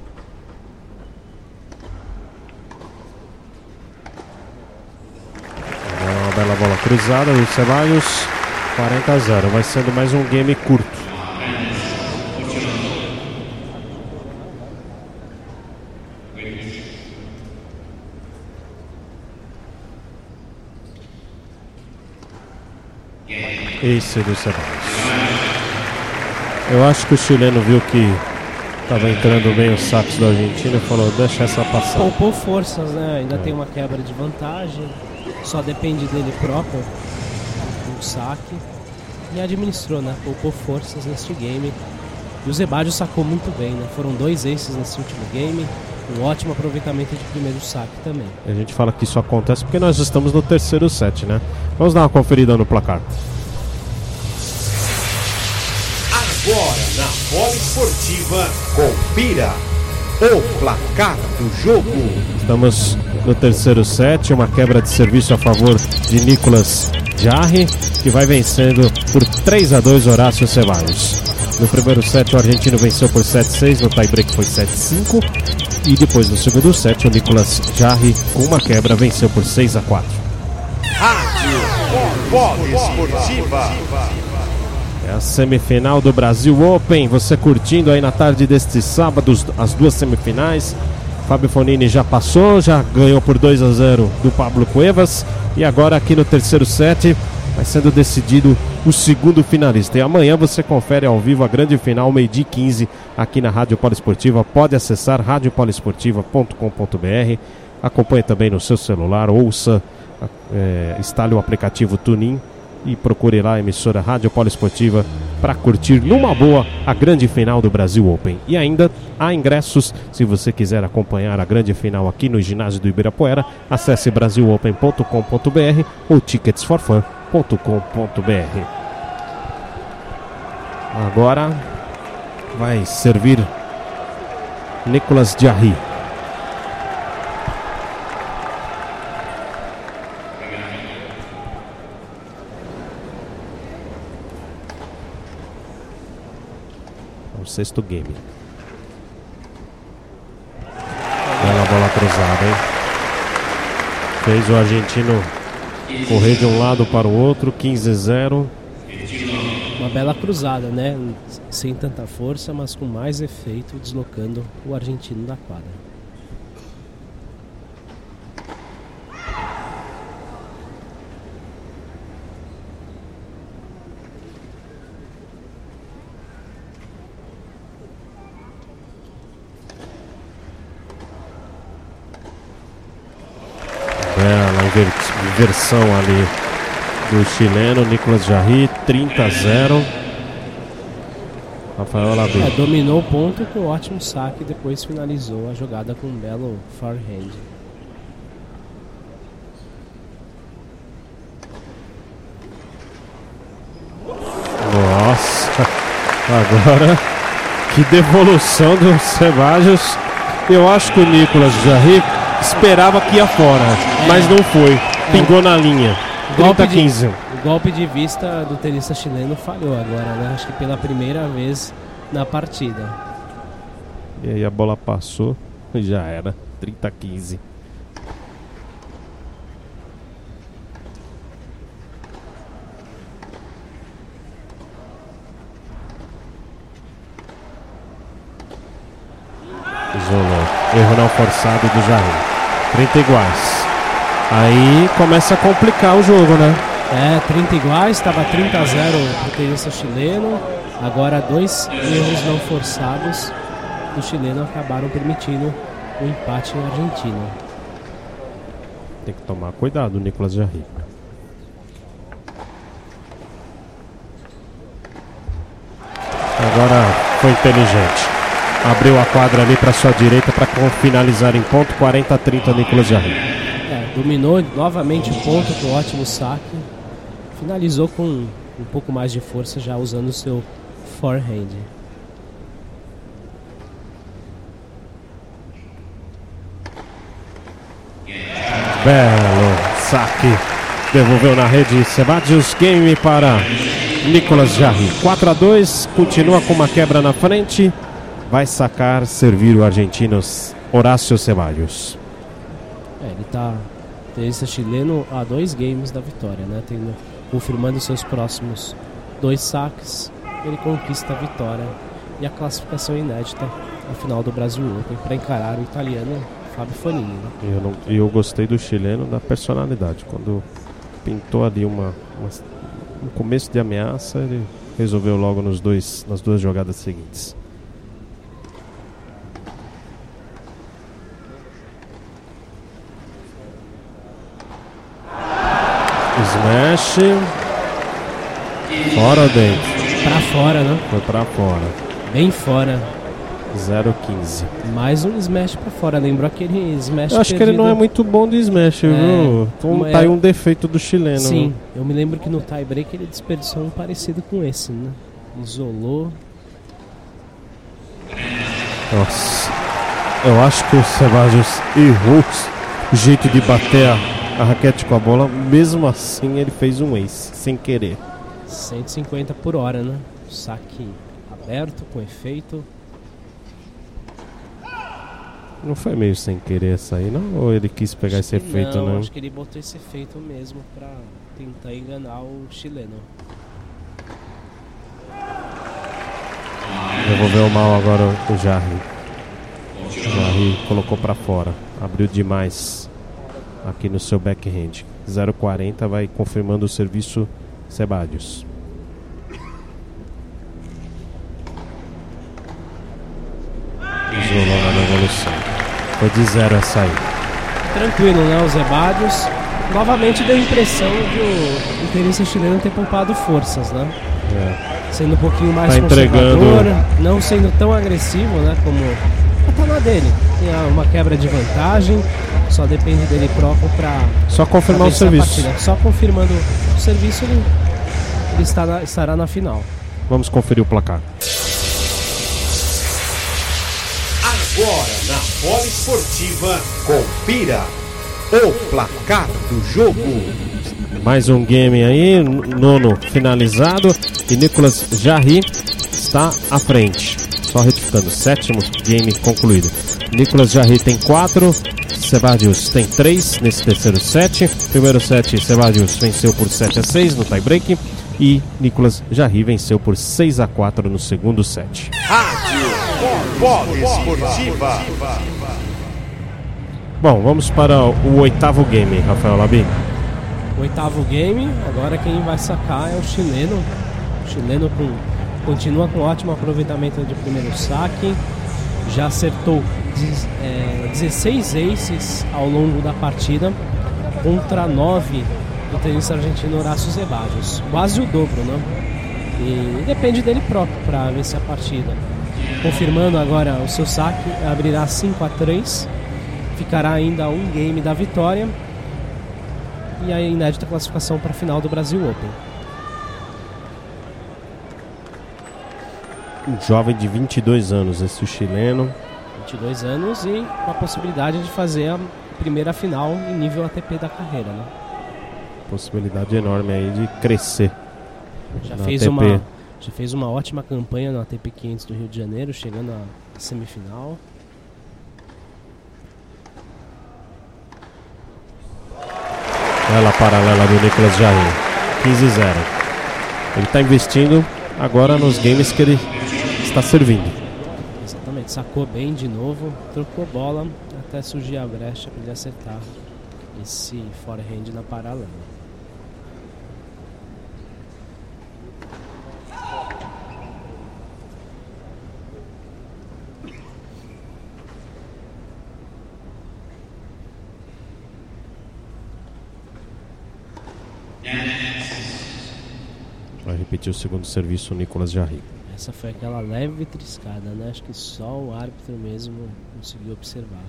Uma bela bola cruzada do Zeballos. quarenta a zero. Vai sendo mais um game curto. Esse do Zeballos. Eu acho que o chileno viu que estava entrando bem os saques da Argentina e falou, deixa essa passar. Poupou forças, né? Ainda é. Tem uma quebra de vantagem. Só depende dele próprio o saque. E administrou, né? Poupou forças neste game. E o Zeballos sacou muito bem, né? Foram dois aces nesse último game. Um ótimo aproveitamento de primeiro saque também. A gente fala que isso acontece porque nós estamos no terceiro set, né? Vamos dar uma conferida no placar. Agora na Poliesportiva, confira o placar do jogo. Estamos no terceiro set, uma quebra de serviço a favor de Nicolas Jarry, que vai vencendo por três a dois Horácio Zeballos. No primeiro set o argentino venceu por sete a seis, no tie break foi sete a cinco. E depois no segundo set o Nicolas Jarry, com uma quebra, venceu por seis a quatro. Rádio Poliesportiva. É a semifinal do Brasil Open, você curtindo aí na tarde deste sábado as duas semifinais. Fábio Fognini já passou, já ganhou por dois a zero do Pablo Cuevas. E agora aqui no terceiro set vai sendo decidido o segundo finalista. E amanhã você confere ao vivo a grande final, meio-dia e quinze, aqui na Rádio Poliesportiva. Pode acessar rádio poliesportiva ponto com ponto b r. Acompanhe também no seu celular, ouça, é, instale o aplicativo TuneIn e procure lá a emissora Rádio Poliesportiva para curtir numa boa a grande final do Brasil Open. E ainda há ingressos, se você quiser acompanhar a grande final aqui no Ginásio do Ibirapuera, acesse brasil open ponto com ponto b r ou tickets for fun ponto com ponto b r. Agora vai servir Nicolas Jarry. Sexto game. Bela bola cruzada, hein? Fez o argentino correr de um lado para o outro. quinze a zero. Uma bela cruzada, né? Sem tanta força, mas com mais efeito, deslocando o argentino da quadra. Versão ali do chileno Nicolas Jarry, trinta a zero. Rafael Alaby é, dominou o ponto com um ótimo saque, depois finalizou a jogada com um belo forehand. Nossa, agora que devolução do Zeballos. Eu acho que o Nicolas Jarry esperava que ia fora, é. mas não foi. Pingou na linha. trinta a quinze. O golpe de vista do tenista chileno falhou agora, né? Acho que pela primeira vez na partida. E aí a bola passou. Já era. trinta a quinze. isolou. Erro não forçado do Jarry. trinta iguais. Aí começa a complicar o jogo, né? É, trinta iguais, estava trinta a zero pro tenista chileno. Agora dois erros não forçados do chileno acabaram permitindo o empate na Argentina. Tem que tomar cuidado, Nicolas Jarry. Agora foi inteligente. Abriu a quadra ali para sua direita para finalizar em ponto. quarenta a trinta, Nicolas Jarry. É, dominou novamente o ponto com um ótimo saque. Finalizou com um pouco mais de força já usando o seu forehand. Belo saque. Devolveu na rede Zeballos. Game para Nicolas Jarry. quatro a dois. Continua com uma quebra na frente. Vai sacar, servir o argentino Horácio Zeballos. É, ele está, tenista chileno, a dois games da vitória, né? Tendo, confirmando seus próximos dois saques, ele conquista a vitória e a classificação inédita na final do Brasil Open para encarar o italiano Fábio Fognini. E eu, não, eu gostei do chileno, da personalidade. Quando pintou ali uma, uma, um começo de ameaça, ele resolveu logo nos dois, nas duas jogadas seguintes. Smash. Fora ou dentro? Pra fora, né? Foi pra fora. Bem fora. zero a quinze. Mais um smash pra fora. Lembrou aquele smash. Eu acho perdido. Que ele não é muito bom de smash, é, viu? Então é... tá aí um defeito do chileno. Sim, viu? Eu me lembro que no tie break ele desperdiçou um parecido com esse, né? Isolou. Nossa. Eu acho que o Zeballos errou o jeito de bater a A raquete com a bola, mesmo assim ele fez um ace, sem querer. cento e cinquenta por hora, né? Saque aberto, com efeito. Não foi meio sem querer essa aí, não? Ou ele quis pegar acho esse efeito, não? Não, acho que ele botou esse efeito mesmo pra tentar enganar o chileno. Devolveu mal agora o Jarry. O Jarry colocou pra fora, abriu demais. Aqui no seu backhand. zero a quarenta, vai confirmando o serviço Zeballos. Isolou na devolução. Foi de zero a sair. Tranquilo, né? O Zeballos novamente deu a impressão de o interesse chileno ter poupado forças, né? É. Sendo um pouquinho mais tá conservador, não sendo tão agressivo, né? Como a tona dele. Tem uma quebra de vantagem. Só depende dele próprio para só confirmar o serviço. Só confirmando o serviço ele, ele está na, estará na final. Vamos conferir o placar. Agora na Poliesportiva, confira o placar do jogo. Mais um game aí, nono finalizado e Nicolas Jarry está à frente. Só retificando, sétimo game concluído. Nicolas Jarry tem quatro. Zeballos tem três nesse terceiro set. Primeiro set, Zeballos venceu por sete a seis no tie-break. E Nicolas Jarry venceu por seis a quatro no segundo set. Rádio Poliesportiva. Bom, vamos para o oitavo game, Rafael Alaby. Oitavo game, agora quem vai sacar é o chileno. O chileno com, continua com ótimo aproveitamento de primeiro saque. Já acertou dezesseis aces ao longo da partida contra nove do tenista argentino Horácio Zeballos, quase o dobro, né? E depende dele próprio para vencer a partida. Confirmando agora o seu saque, abrirá cinco a três, ficará ainda um game da vitória e a inédita classificação para a final do Brasil Open. Um jovem de vinte e dois anos, esse chileno. vinte e dois anos e com a possibilidade de fazer a primeira final em nível A T P da carreira, né? Possibilidade enorme aí de crescer. Já fez, uma, já fez uma ótima campanha no A T P quinhentos do Rio de Janeiro, chegando à semifinal. Bela paralela do Nicolas Jarry, quinze a zero. Ele está investindo agora nos games que ele está servindo. Exatamente, sacou bem de novo, trocou bola até surgir a brecha para ele acertar esse forehand na paralela. Vai repetir o segundo serviço, o Nicolas Jarry. Essa foi aquela leve triscada, né? Acho que só o árbitro mesmo conseguiu observar.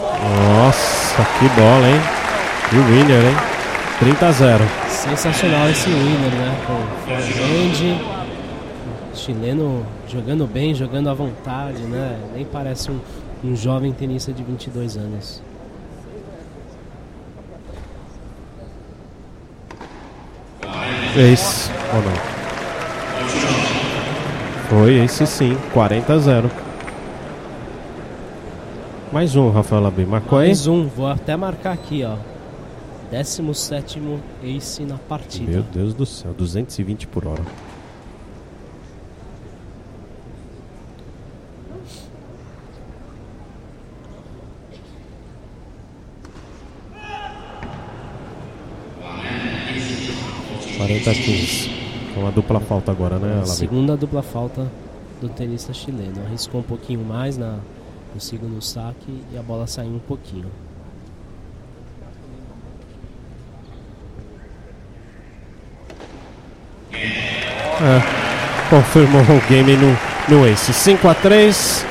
Nossa, que bola, hein? E o winner, hein? trinta a zero. Sensacional esse winner, né? Com o grande chileno jogando bem, jogando à vontade, né? Nem parece um, um jovem tenista de vinte e dois anos. Ace ou não? Foi ace sim, quarenta a zero. Mais um, Rafael Alaby. Marcou aí? Mais um, vou até marcar aqui, ó. décimo sétimo ace na partida. Meu Deus do céu, duzentos e vinte por hora. quarenta a quinze. É uma dupla falta agora, né, Alaby? Segunda dupla falta do tenista chileno. Arriscou um pouquinho mais na, no segundo saque e a bola saiu um pouquinho. É, confirmou o game no, no ace. cinco a três.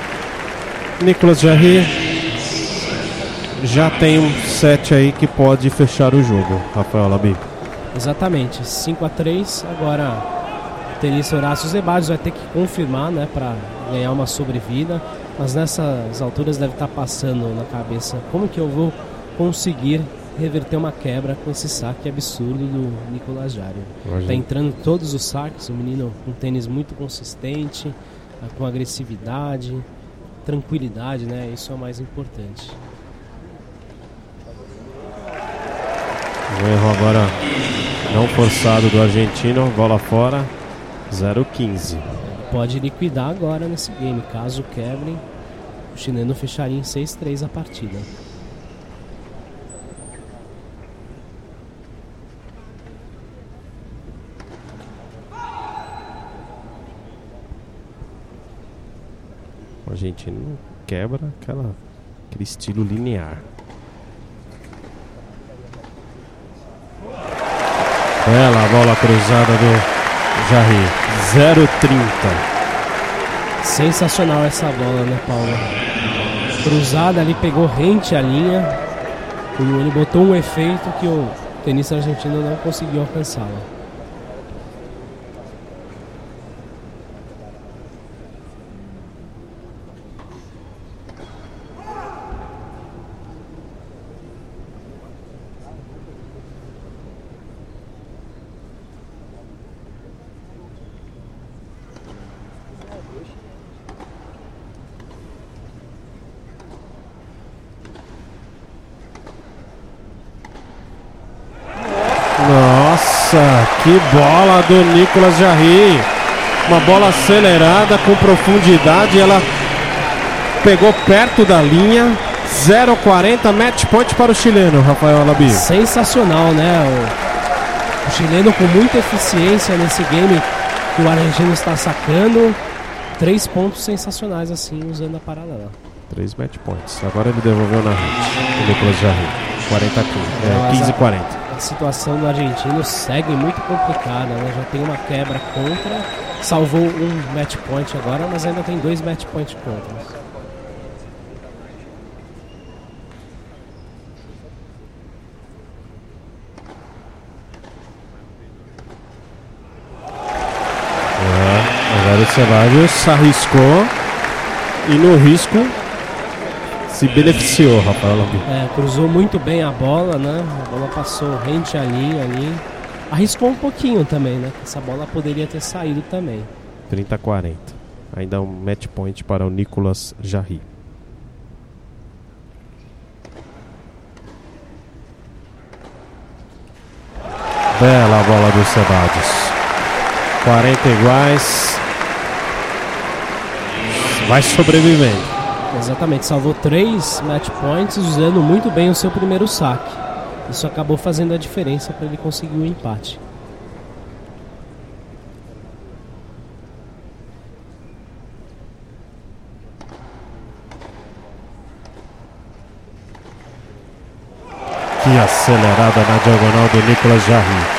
Nicolas Jarry já tem um set aí que pode fechar o jogo, Rafael Alaby. Exatamente, cinco a três. Agora o tenista Horácio Zeballos vai ter que confirmar, né, para ganhar uma sobrevida. Mas nessas alturas deve estar passando na cabeça como que eu vou conseguir reverter uma quebra com esse saque absurdo do Nicolas Jarry. Está entrando todos os saques, o menino com um tênis muito consistente, com agressividade, tranquilidade, né? Isso é o mais importante. Um erro agora não forçado do argentino, bola fora, zero a quinze. Pode liquidar agora nesse game, caso quebre, o chileno fecharia em seis a três a partida. O argentino quebra aquela, aquele estilo linear. Bela bola cruzada do Jarry, zero a trinta. Sensacional essa bola, né, Paulo? Cruzada ali, pegou rente a linha. E ele botou um efeito que o tenista argentino não conseguiu alcançá-la. Que bola do Nicolas Jarry. Uma bola acelerada com profundidade. Ela pegou perto da linha. zero a quarenta, match point para o chileno, Rafael Alaby. Sensacional, né? O, o chileno com muita eficiência nesse game que o argentino está sacando. Três pontos sensacionais assim, usando a paralela. Três match points. Agora ele devolveu na rede. O Nicolas Jarry. quarenta a quinze, quinze a quarenta. A situação do argentino segue muito complicada, né? Já tem uma quebra contra, salvou um match point agora, mas ainda tem dois match point contra. É, agora o Zeballos arriscou e no risco se beneficiou, Rafael Alaby. É, cruzou muito bem a bola, né? A bola passou rente à linha ali. Arriscou um pouquinho também, né? Essa bola poderia ter saído também. trinta a quarenta. Ainda um match point para o Nicolas Jarry. Bela bola do Zeballos. quarenta iguais. Vai sobrevivendo. Exatamente, salvou três match points usando muito bem o seu primeiro saque. Isso acabou fazendo a diferença para ele conseguir o empate. Que acelerada na diagonal do Nicolas Jarry.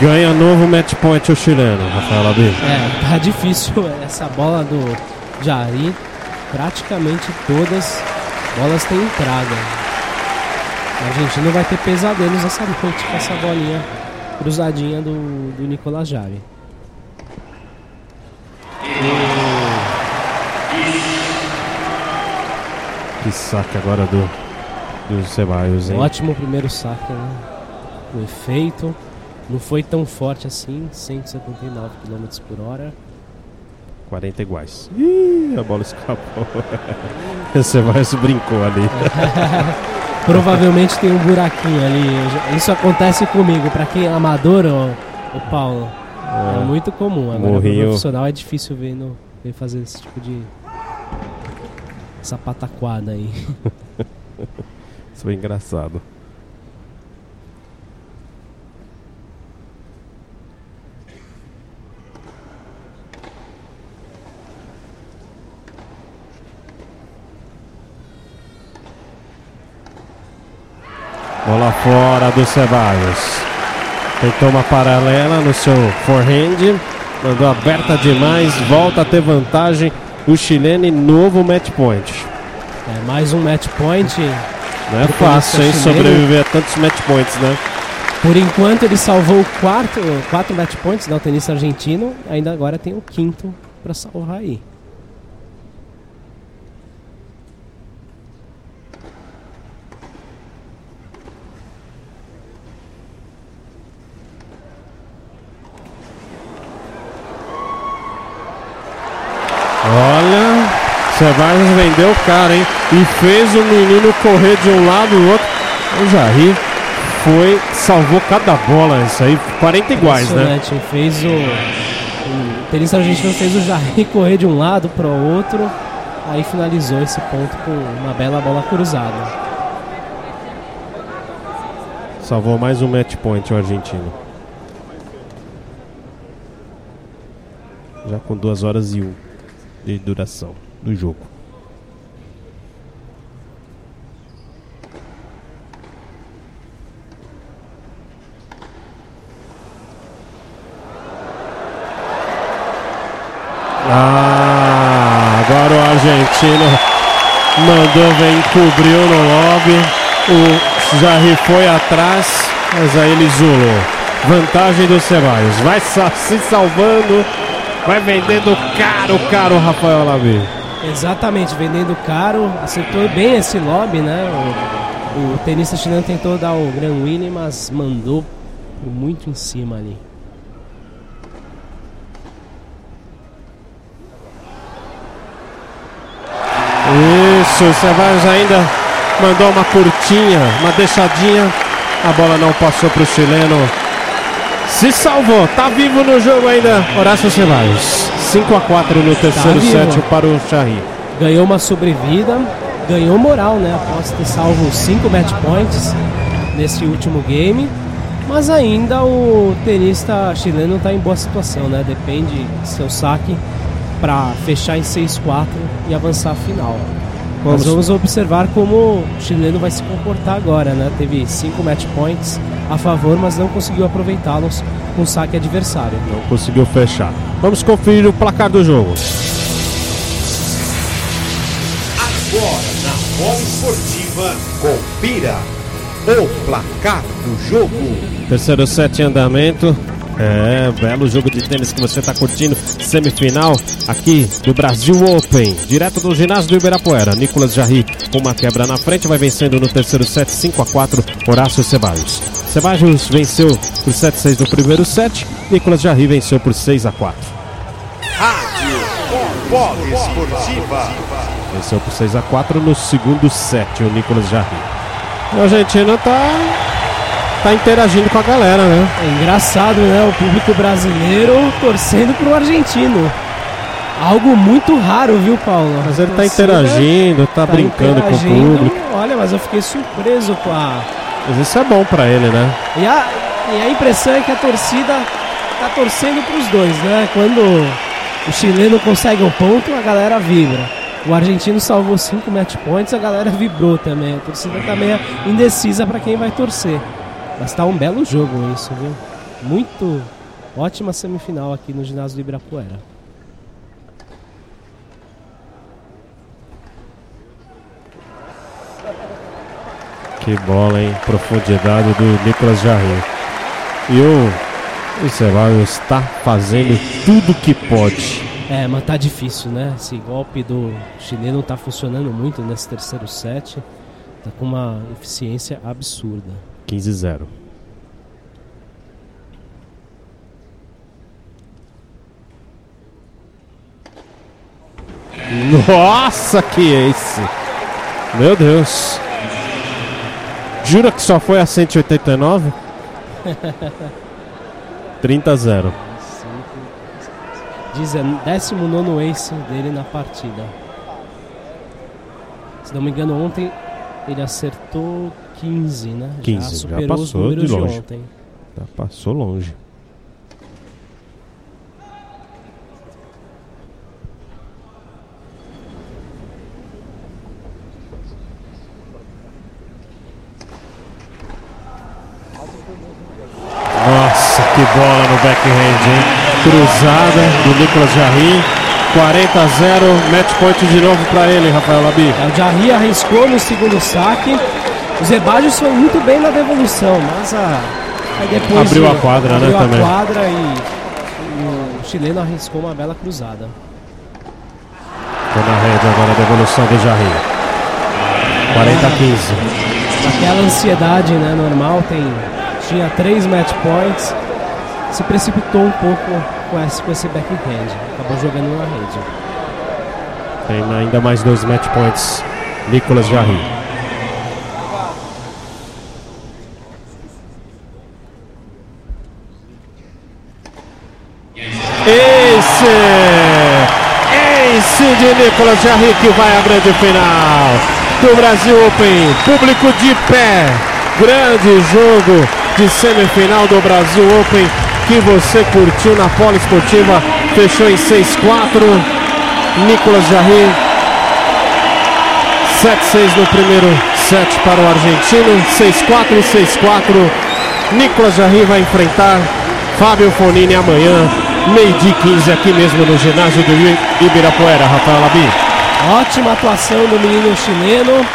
Ganha novo match point o chileno, Rafael Alaby. É, tá difícil essa bola do Jarry. Praticamente todas bolas têm entrada. A Argentina vai ter pesadelos essa noite com essa bolinha cruzadinha do, do Nicolas Jarry. Que saque agora do, do Zeballos, hein? Ótimo primeiro saque, né? O efeito não foi tão forte assim, cento e setenta e nove quilômetros por hora. quarenta iguais. Ih, a bola escapou. Você vai, brincou ali. Provavelmente tem um buraquinho ali. Isso acontece comigo. Para quem é amador, o Paulo, é, é muito comum. Agora, para profissional, é difícil ver, no, ver fazer esse tipo de essa pataquada aí. Isso foi engraçado. Bola fora do Zeballos. Tentou uma paralela no seu forehand. Mandou aberta demais. Volta a ter vantagem o chileno e novo match point. É mais um match point. Não é fácil, hein, sobreviver a tantos match points, né? Por enquanto ele salvou quatro, quatro match points do tenista argentino. Ainda agora tem o quinto para salvar aí. Olha, Zeballos vendeu o cara, hein? E fez o menino correr de um lado e o outro. O Jarry foi, salvou cada bola, isso aí, quarenta iguais, né? Fez o, o tenista argentino fez o Jarry correr de um lado para o outro, aí finalizou esse ponto com uma bela bola cruzada. Salvou mais um match point o argentino. Já com duas horas e um. De duração do jogo. Ah, agora o argentino mandou bem, cobriu no lobby. O Jarry foi atrás, mas aí ele isolou. Vantagem do Zeballos. Vai se salvando. Vai vendendo caro, caro, Rafael Alaby. Exatamente, vendendo caro. Acertou bem esse lobby, né? O, o tenista chileno tentou dar o grand win, mas mandou muito em cima ali. Isso, o Zeballos ainda mandou uma curtinha, uma deixadinha. A bola não passou para o chileno. Se salvou, tá vivo no jogo ainda Horácio Zeballos. Cinco a quatro no terceiro set para o Jarry. Ganhou uma sobrevida, ganhou moral, né? Após ter salvo cinco match points nesse último game. Mas ainda o tenista chileno tá em boa situação, né? Depende do seu saque para fechar em seis a quatro e avançar a final. Vamos. Nós vamos observar como o chileno vai se comportar agora, né? Teve cinco match points a favor, mas não conseguiu aproveitá-los com o saque adversário. Não conseguiu fechar. Vamos conferir o placar do jogo. Agora na Poliesportiva, confira o placar do jogo. Terceiro set em andamento. É, belo jogo de tênis que você está curtindo. Semifinal aqui do Brasil Open, direto do ginásio do Ibirapuera. Nicolas Jarry com uma quebra na frente, vai vencendo no terceiro set, cinco a quatro, Horácio Zeballos. Zeballos venceu por sete a seis no primeiro set, Nicolas Jarry venceu por seis a quatro. Rádio Poliesportiva venceu por seis a quatro no segundo set, o Nicolas Jarry. A Argentina tá tá interagindo com a galera, né? É engraçado, né? O público brasileiro torcendo pro argentino. Algo muito raro, viu, Paulo? Mas ele tá interagindo, tá, tá brincando interagindo, com o público. Olha, mas eu fiquei surpreso com a... Mas isso é bom pra ele, né? E a, e a impressão é que a torcida tá torcendo pros dois, né? Quando o chileno consegue um ponto, a galera vibra. O argentino salvou cinco match points, a galera vibrou também. A torcida tá meio indecisa para quem vai torcer. Mas tá um belo jogo isso, viu? Muito ótima semifinal aqui no Ginásio do Ibirapuera. Que bola, hein? Profundidade do Nicolas Jarry. E o, o Zeballos está fazendo tudo que pode. É, mas tá difícil, né? Esse golpe do chileno tá funcionando muito nesse terceiro set. Tá com uma eficiência absurda. quinze a zero. Nossa, que ace! Meu Deus! Jura que só foi a cento e oitenta e nove? trinta a zero. décimo nono ace dele na partida. Se não me engano, ontem ele acertou quinze, né? quinze, já, superou já passou os de longe. De ontem. Já passou longe. Nossa, que bola no backhand, hein? Cruzada do Nicolas Jarry, quarenta a zero, match point de novo para ele, Rafael Alaby. É, o Jarry arriscou no segundo saque, o Zeballos foi muito bem na devolução, mas a, aí depois abriu a quadra, abriu, né, a também. Abriu a quadra e, e o chileno arriscou uma bela cruzada. Foi na rede agora a devolução do Jarry, quarenta a quinze. Aquela ansiedade, né, normal, tem, tinha três match points. Se precipitou um pouco com esse, com esse backhand. Acabou jogando na rede. Tem ainda mais dois match points, Nicolas Jarry. Ace! Ace de Nicolas Jarry que vai à grande final do Brasil Open. Público de pé. Grande jogo de semifinal do Brasil Open, que você curtiu na Poliesportiva. Fechou em seis a quatro. Nicolas Jarry, sete a seis no primeiro set para o argentino, seis a quatro, seis a quatro. Nicolas Jarry vai enfrentar Fábio Fognini amanhã, meio-dia e quinze, aqui mesmo no Ginásio do Ibirapuera. Rafael Alaby, ótima atuação do menino chileno.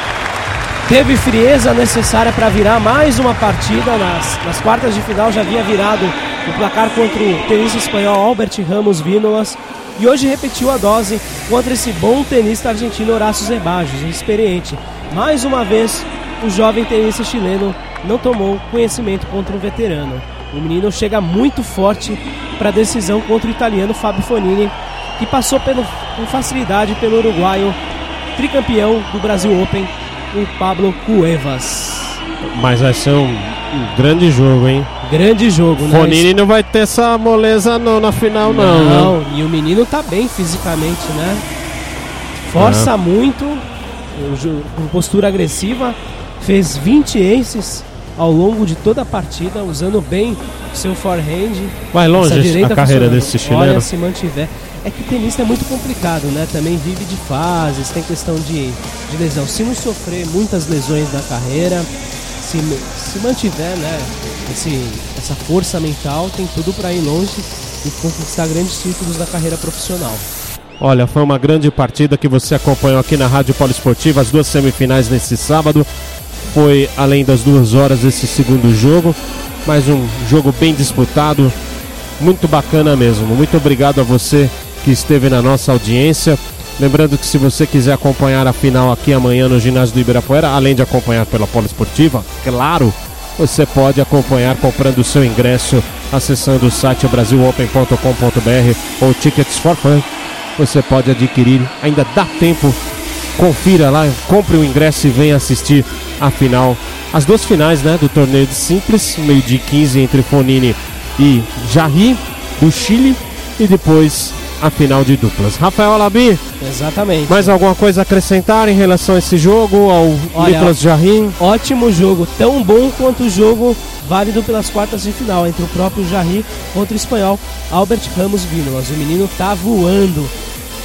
Teve frieza necessária para virar mais uma partida. Nas, nas quartas de final já havia virado o placar contra o tenista espanhol Albert Ramos Viñolas. E hoje repetiu a dose contra esse bom tenista argentino Horácio Zeballos, experiente. Mais uma vez, o jovem tenista chileno não tomou conhecimento contra um veterano. O menino chega muito forte para a decisão contra o italiano Fábio Fognini, que passou pelo, com facilidade pelo uruguaio tricampeão do Brasil Open, o Pablo Cuevas. Mas vai ser um, um grande jogo, hein? Grande jogo, né? Fognini não vai ter essa moleza não, na final, não. Não, não. E o menino tá bem fisicamente, né? Força é. muito, com postura agressiva. Fez vinte aces ao longo de toda a partida, usando bem seu forehand. Vai longe a carreira desse chileno. Olha, se mantiver. É que tenista é muito complicado, né? Também vive de fases, tem questão de, de lesão. Se não sofrer muitas lesões na carreira, se, se mantiver, né, esse, essa força mental, tem tudo para ir longe e conquistar grandes títulos da carreira profissional. Olha, foi uma grande partida que você acompanhou aqui na Rádio Poliesportiva. As duas semifinais nesse sábado. Foi além das duas horas esse segundo jogo, mas um jogo bem disputado, muito bacana mesmo. Muito obrigado a você que esteve na nossa audiência. Lembrando que se você quiser acompanhar a final aqui amanhã no Ginásio do Ibirapuera, além de acompanhar pela Poliesportiva, claro, você pode acompanhar comprando o seu ingresso, acessando o site brasil open ponto com ponto br ou Tickets for Fun. Você pode adquirir, ainda dá tempo confira lá, compre o ingresso e venha assistir a final, as duas finais, né, do torneio de simples, meio-dia e quinze entre Fognini e Jarry, do Chile, e depois a final de duplas. Rafael Alaby, exatamente. Mais alguma coisa a acrescentar em relação a esse jogo, ao Olha, Nicolas Jarry? Ótimo jogo, tão bom quanto o jogo válido pelas quartas de final entre o próprio Jarry contra o espanhol Albert Ramos Viñolas. O menino tá voando.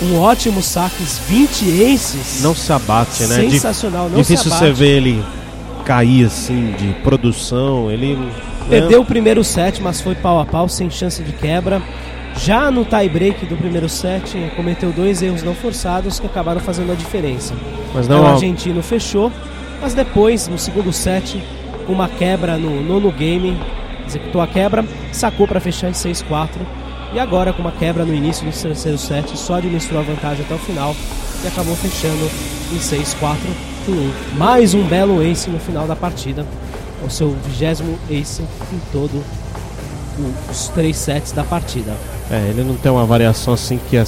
Um ótimo saque, vinte aces. Não se abate, né? Sensacional, não se abate. Difícil você ver ele cair assim de produção. Ele perdeu o primeiro set, mas foi pau a pau, sem chance de quebra. Já no tie-break do primeiro set, cometeu dois erros não forçados que acabaram fazendo a diferença. Mas não, então, o argentino fechou, mas depois, no segundo set, uma quebra no nono game, executou a quebra, sacou para fechar em seis a quatro. E agora, com uma quebra no início do terceiro set, só administrou a vantagem até o final e acabou fechando em seis a quatro. Mais um belo ace no final da partida, o seu vigésimo ace em todo os três sets da partida. É, ele não tem uma variação assim que é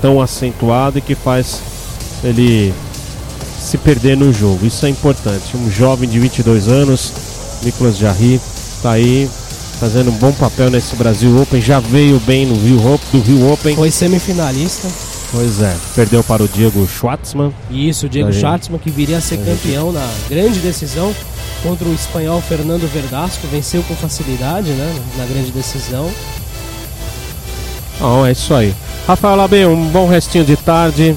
tão acentuada e que faz ele se perder no jogo. Isso é importante. Um jovem de vinte e dois anos, Nicolas Jarry, está aí fazendo um bom papel nesse Brasil Open. Já veio bem no Rio Open, do Rio Open. Foi semifinalista. Pois é, perdeu para o Diego Schwartzman. Isso, o Diego Schwartzman, que viria a ser campeão na grande decisão contra o espanhol Fernando Verdasco. Venceu com facilidade, né, na grande decisão. Bom, é isso aí. Rafael Alaby, um bom restinho de tarde.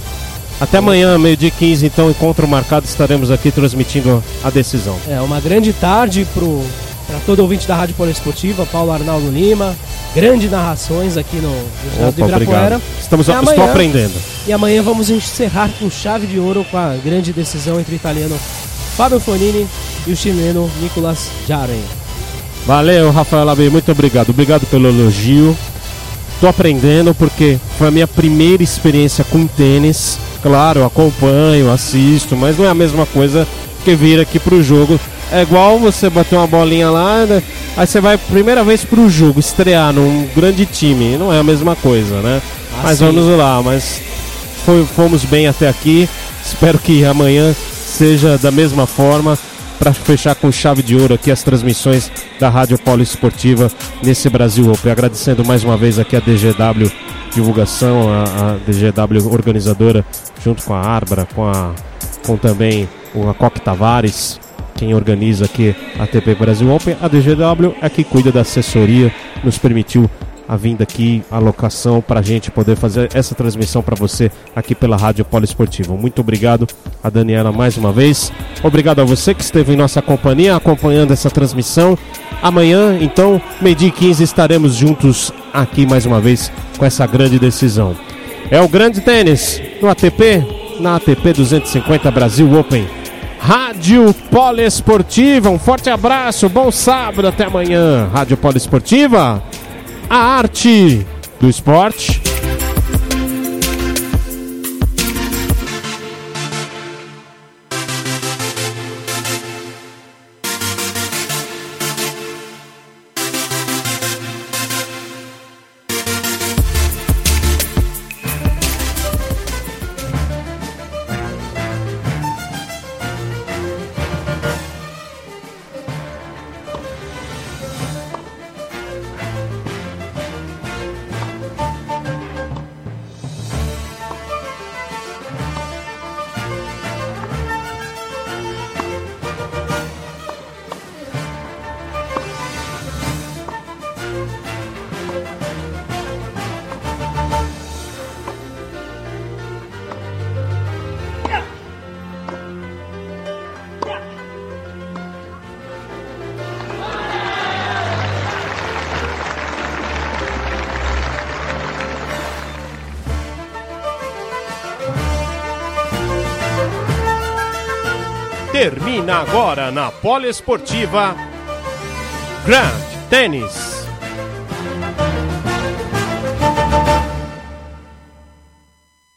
Até amanhã, meio-dia e quinze, então, encontro marcado. Estaremos aqui transmitindo a decisão. É, uma grande tarde para todo ouvinte da Rádio Poliesportiva, Paulo Arnaldo Lima. Grandes narrações aqui no Ginásio do Ibirapuera. Estamos, amanhã, estou aprendendo. E amanhã vamos encerrar com chave de ouro com a grande decisão entre o italiano Fábio Fognini e o chileno Nicolas Jarry. Valeu, Rafael Alaby, muito obrigado. Obrigado pelo elogio. Estou aprendendo porque foi a minha primeira experiência com tênis. Claro, acompanho, assisto, mas não é a mesma coisa que vir aqui pro jogo. É igual você bater uma bolinha lá, né? Aí você vai primeira vez pro jogo, estrear num grande time. Não é a mesma coisa, né? Ah, mas sim. Vamos lá, mas foi, fomos bem até aqui. Espero que amanhã seja da mesma forma, para fechar com chave de ouro aqui as transmissões da Rádio Poliesportiva nesse Brasil Open. Agradecendo mais uma vez aqui a D G W Divulgação, a, a D G W organizadora, junto com a Arbra, com, a, com também o Coque Tavares, quem organiza aqui a A T P Brasil Open. A D G W é que cuida da assessoria, nos permitiu a vinda aqui, a locação, para a gente poder fazer essa transmissão para você aqui pela Rádio Poliesportiva. Muito obrigado a Daniela mais uma vez. Obrigado a você que esteve em nossa companhia, acompanhando essa transmissão. Amanhã, então, meio-dia e quinze, estaremos juntos aqui mais uma vez com essa grande decisão. É o grande tênis no A T P, na A T P duzentos e cinquenta Brasil Open. Rádio Poliesportiva, um forte abraço, bom sábado, até amanhã. Rádio Poliesportiva, a arte do esporte. Termina agora na Poliesportiva Grand Tênis.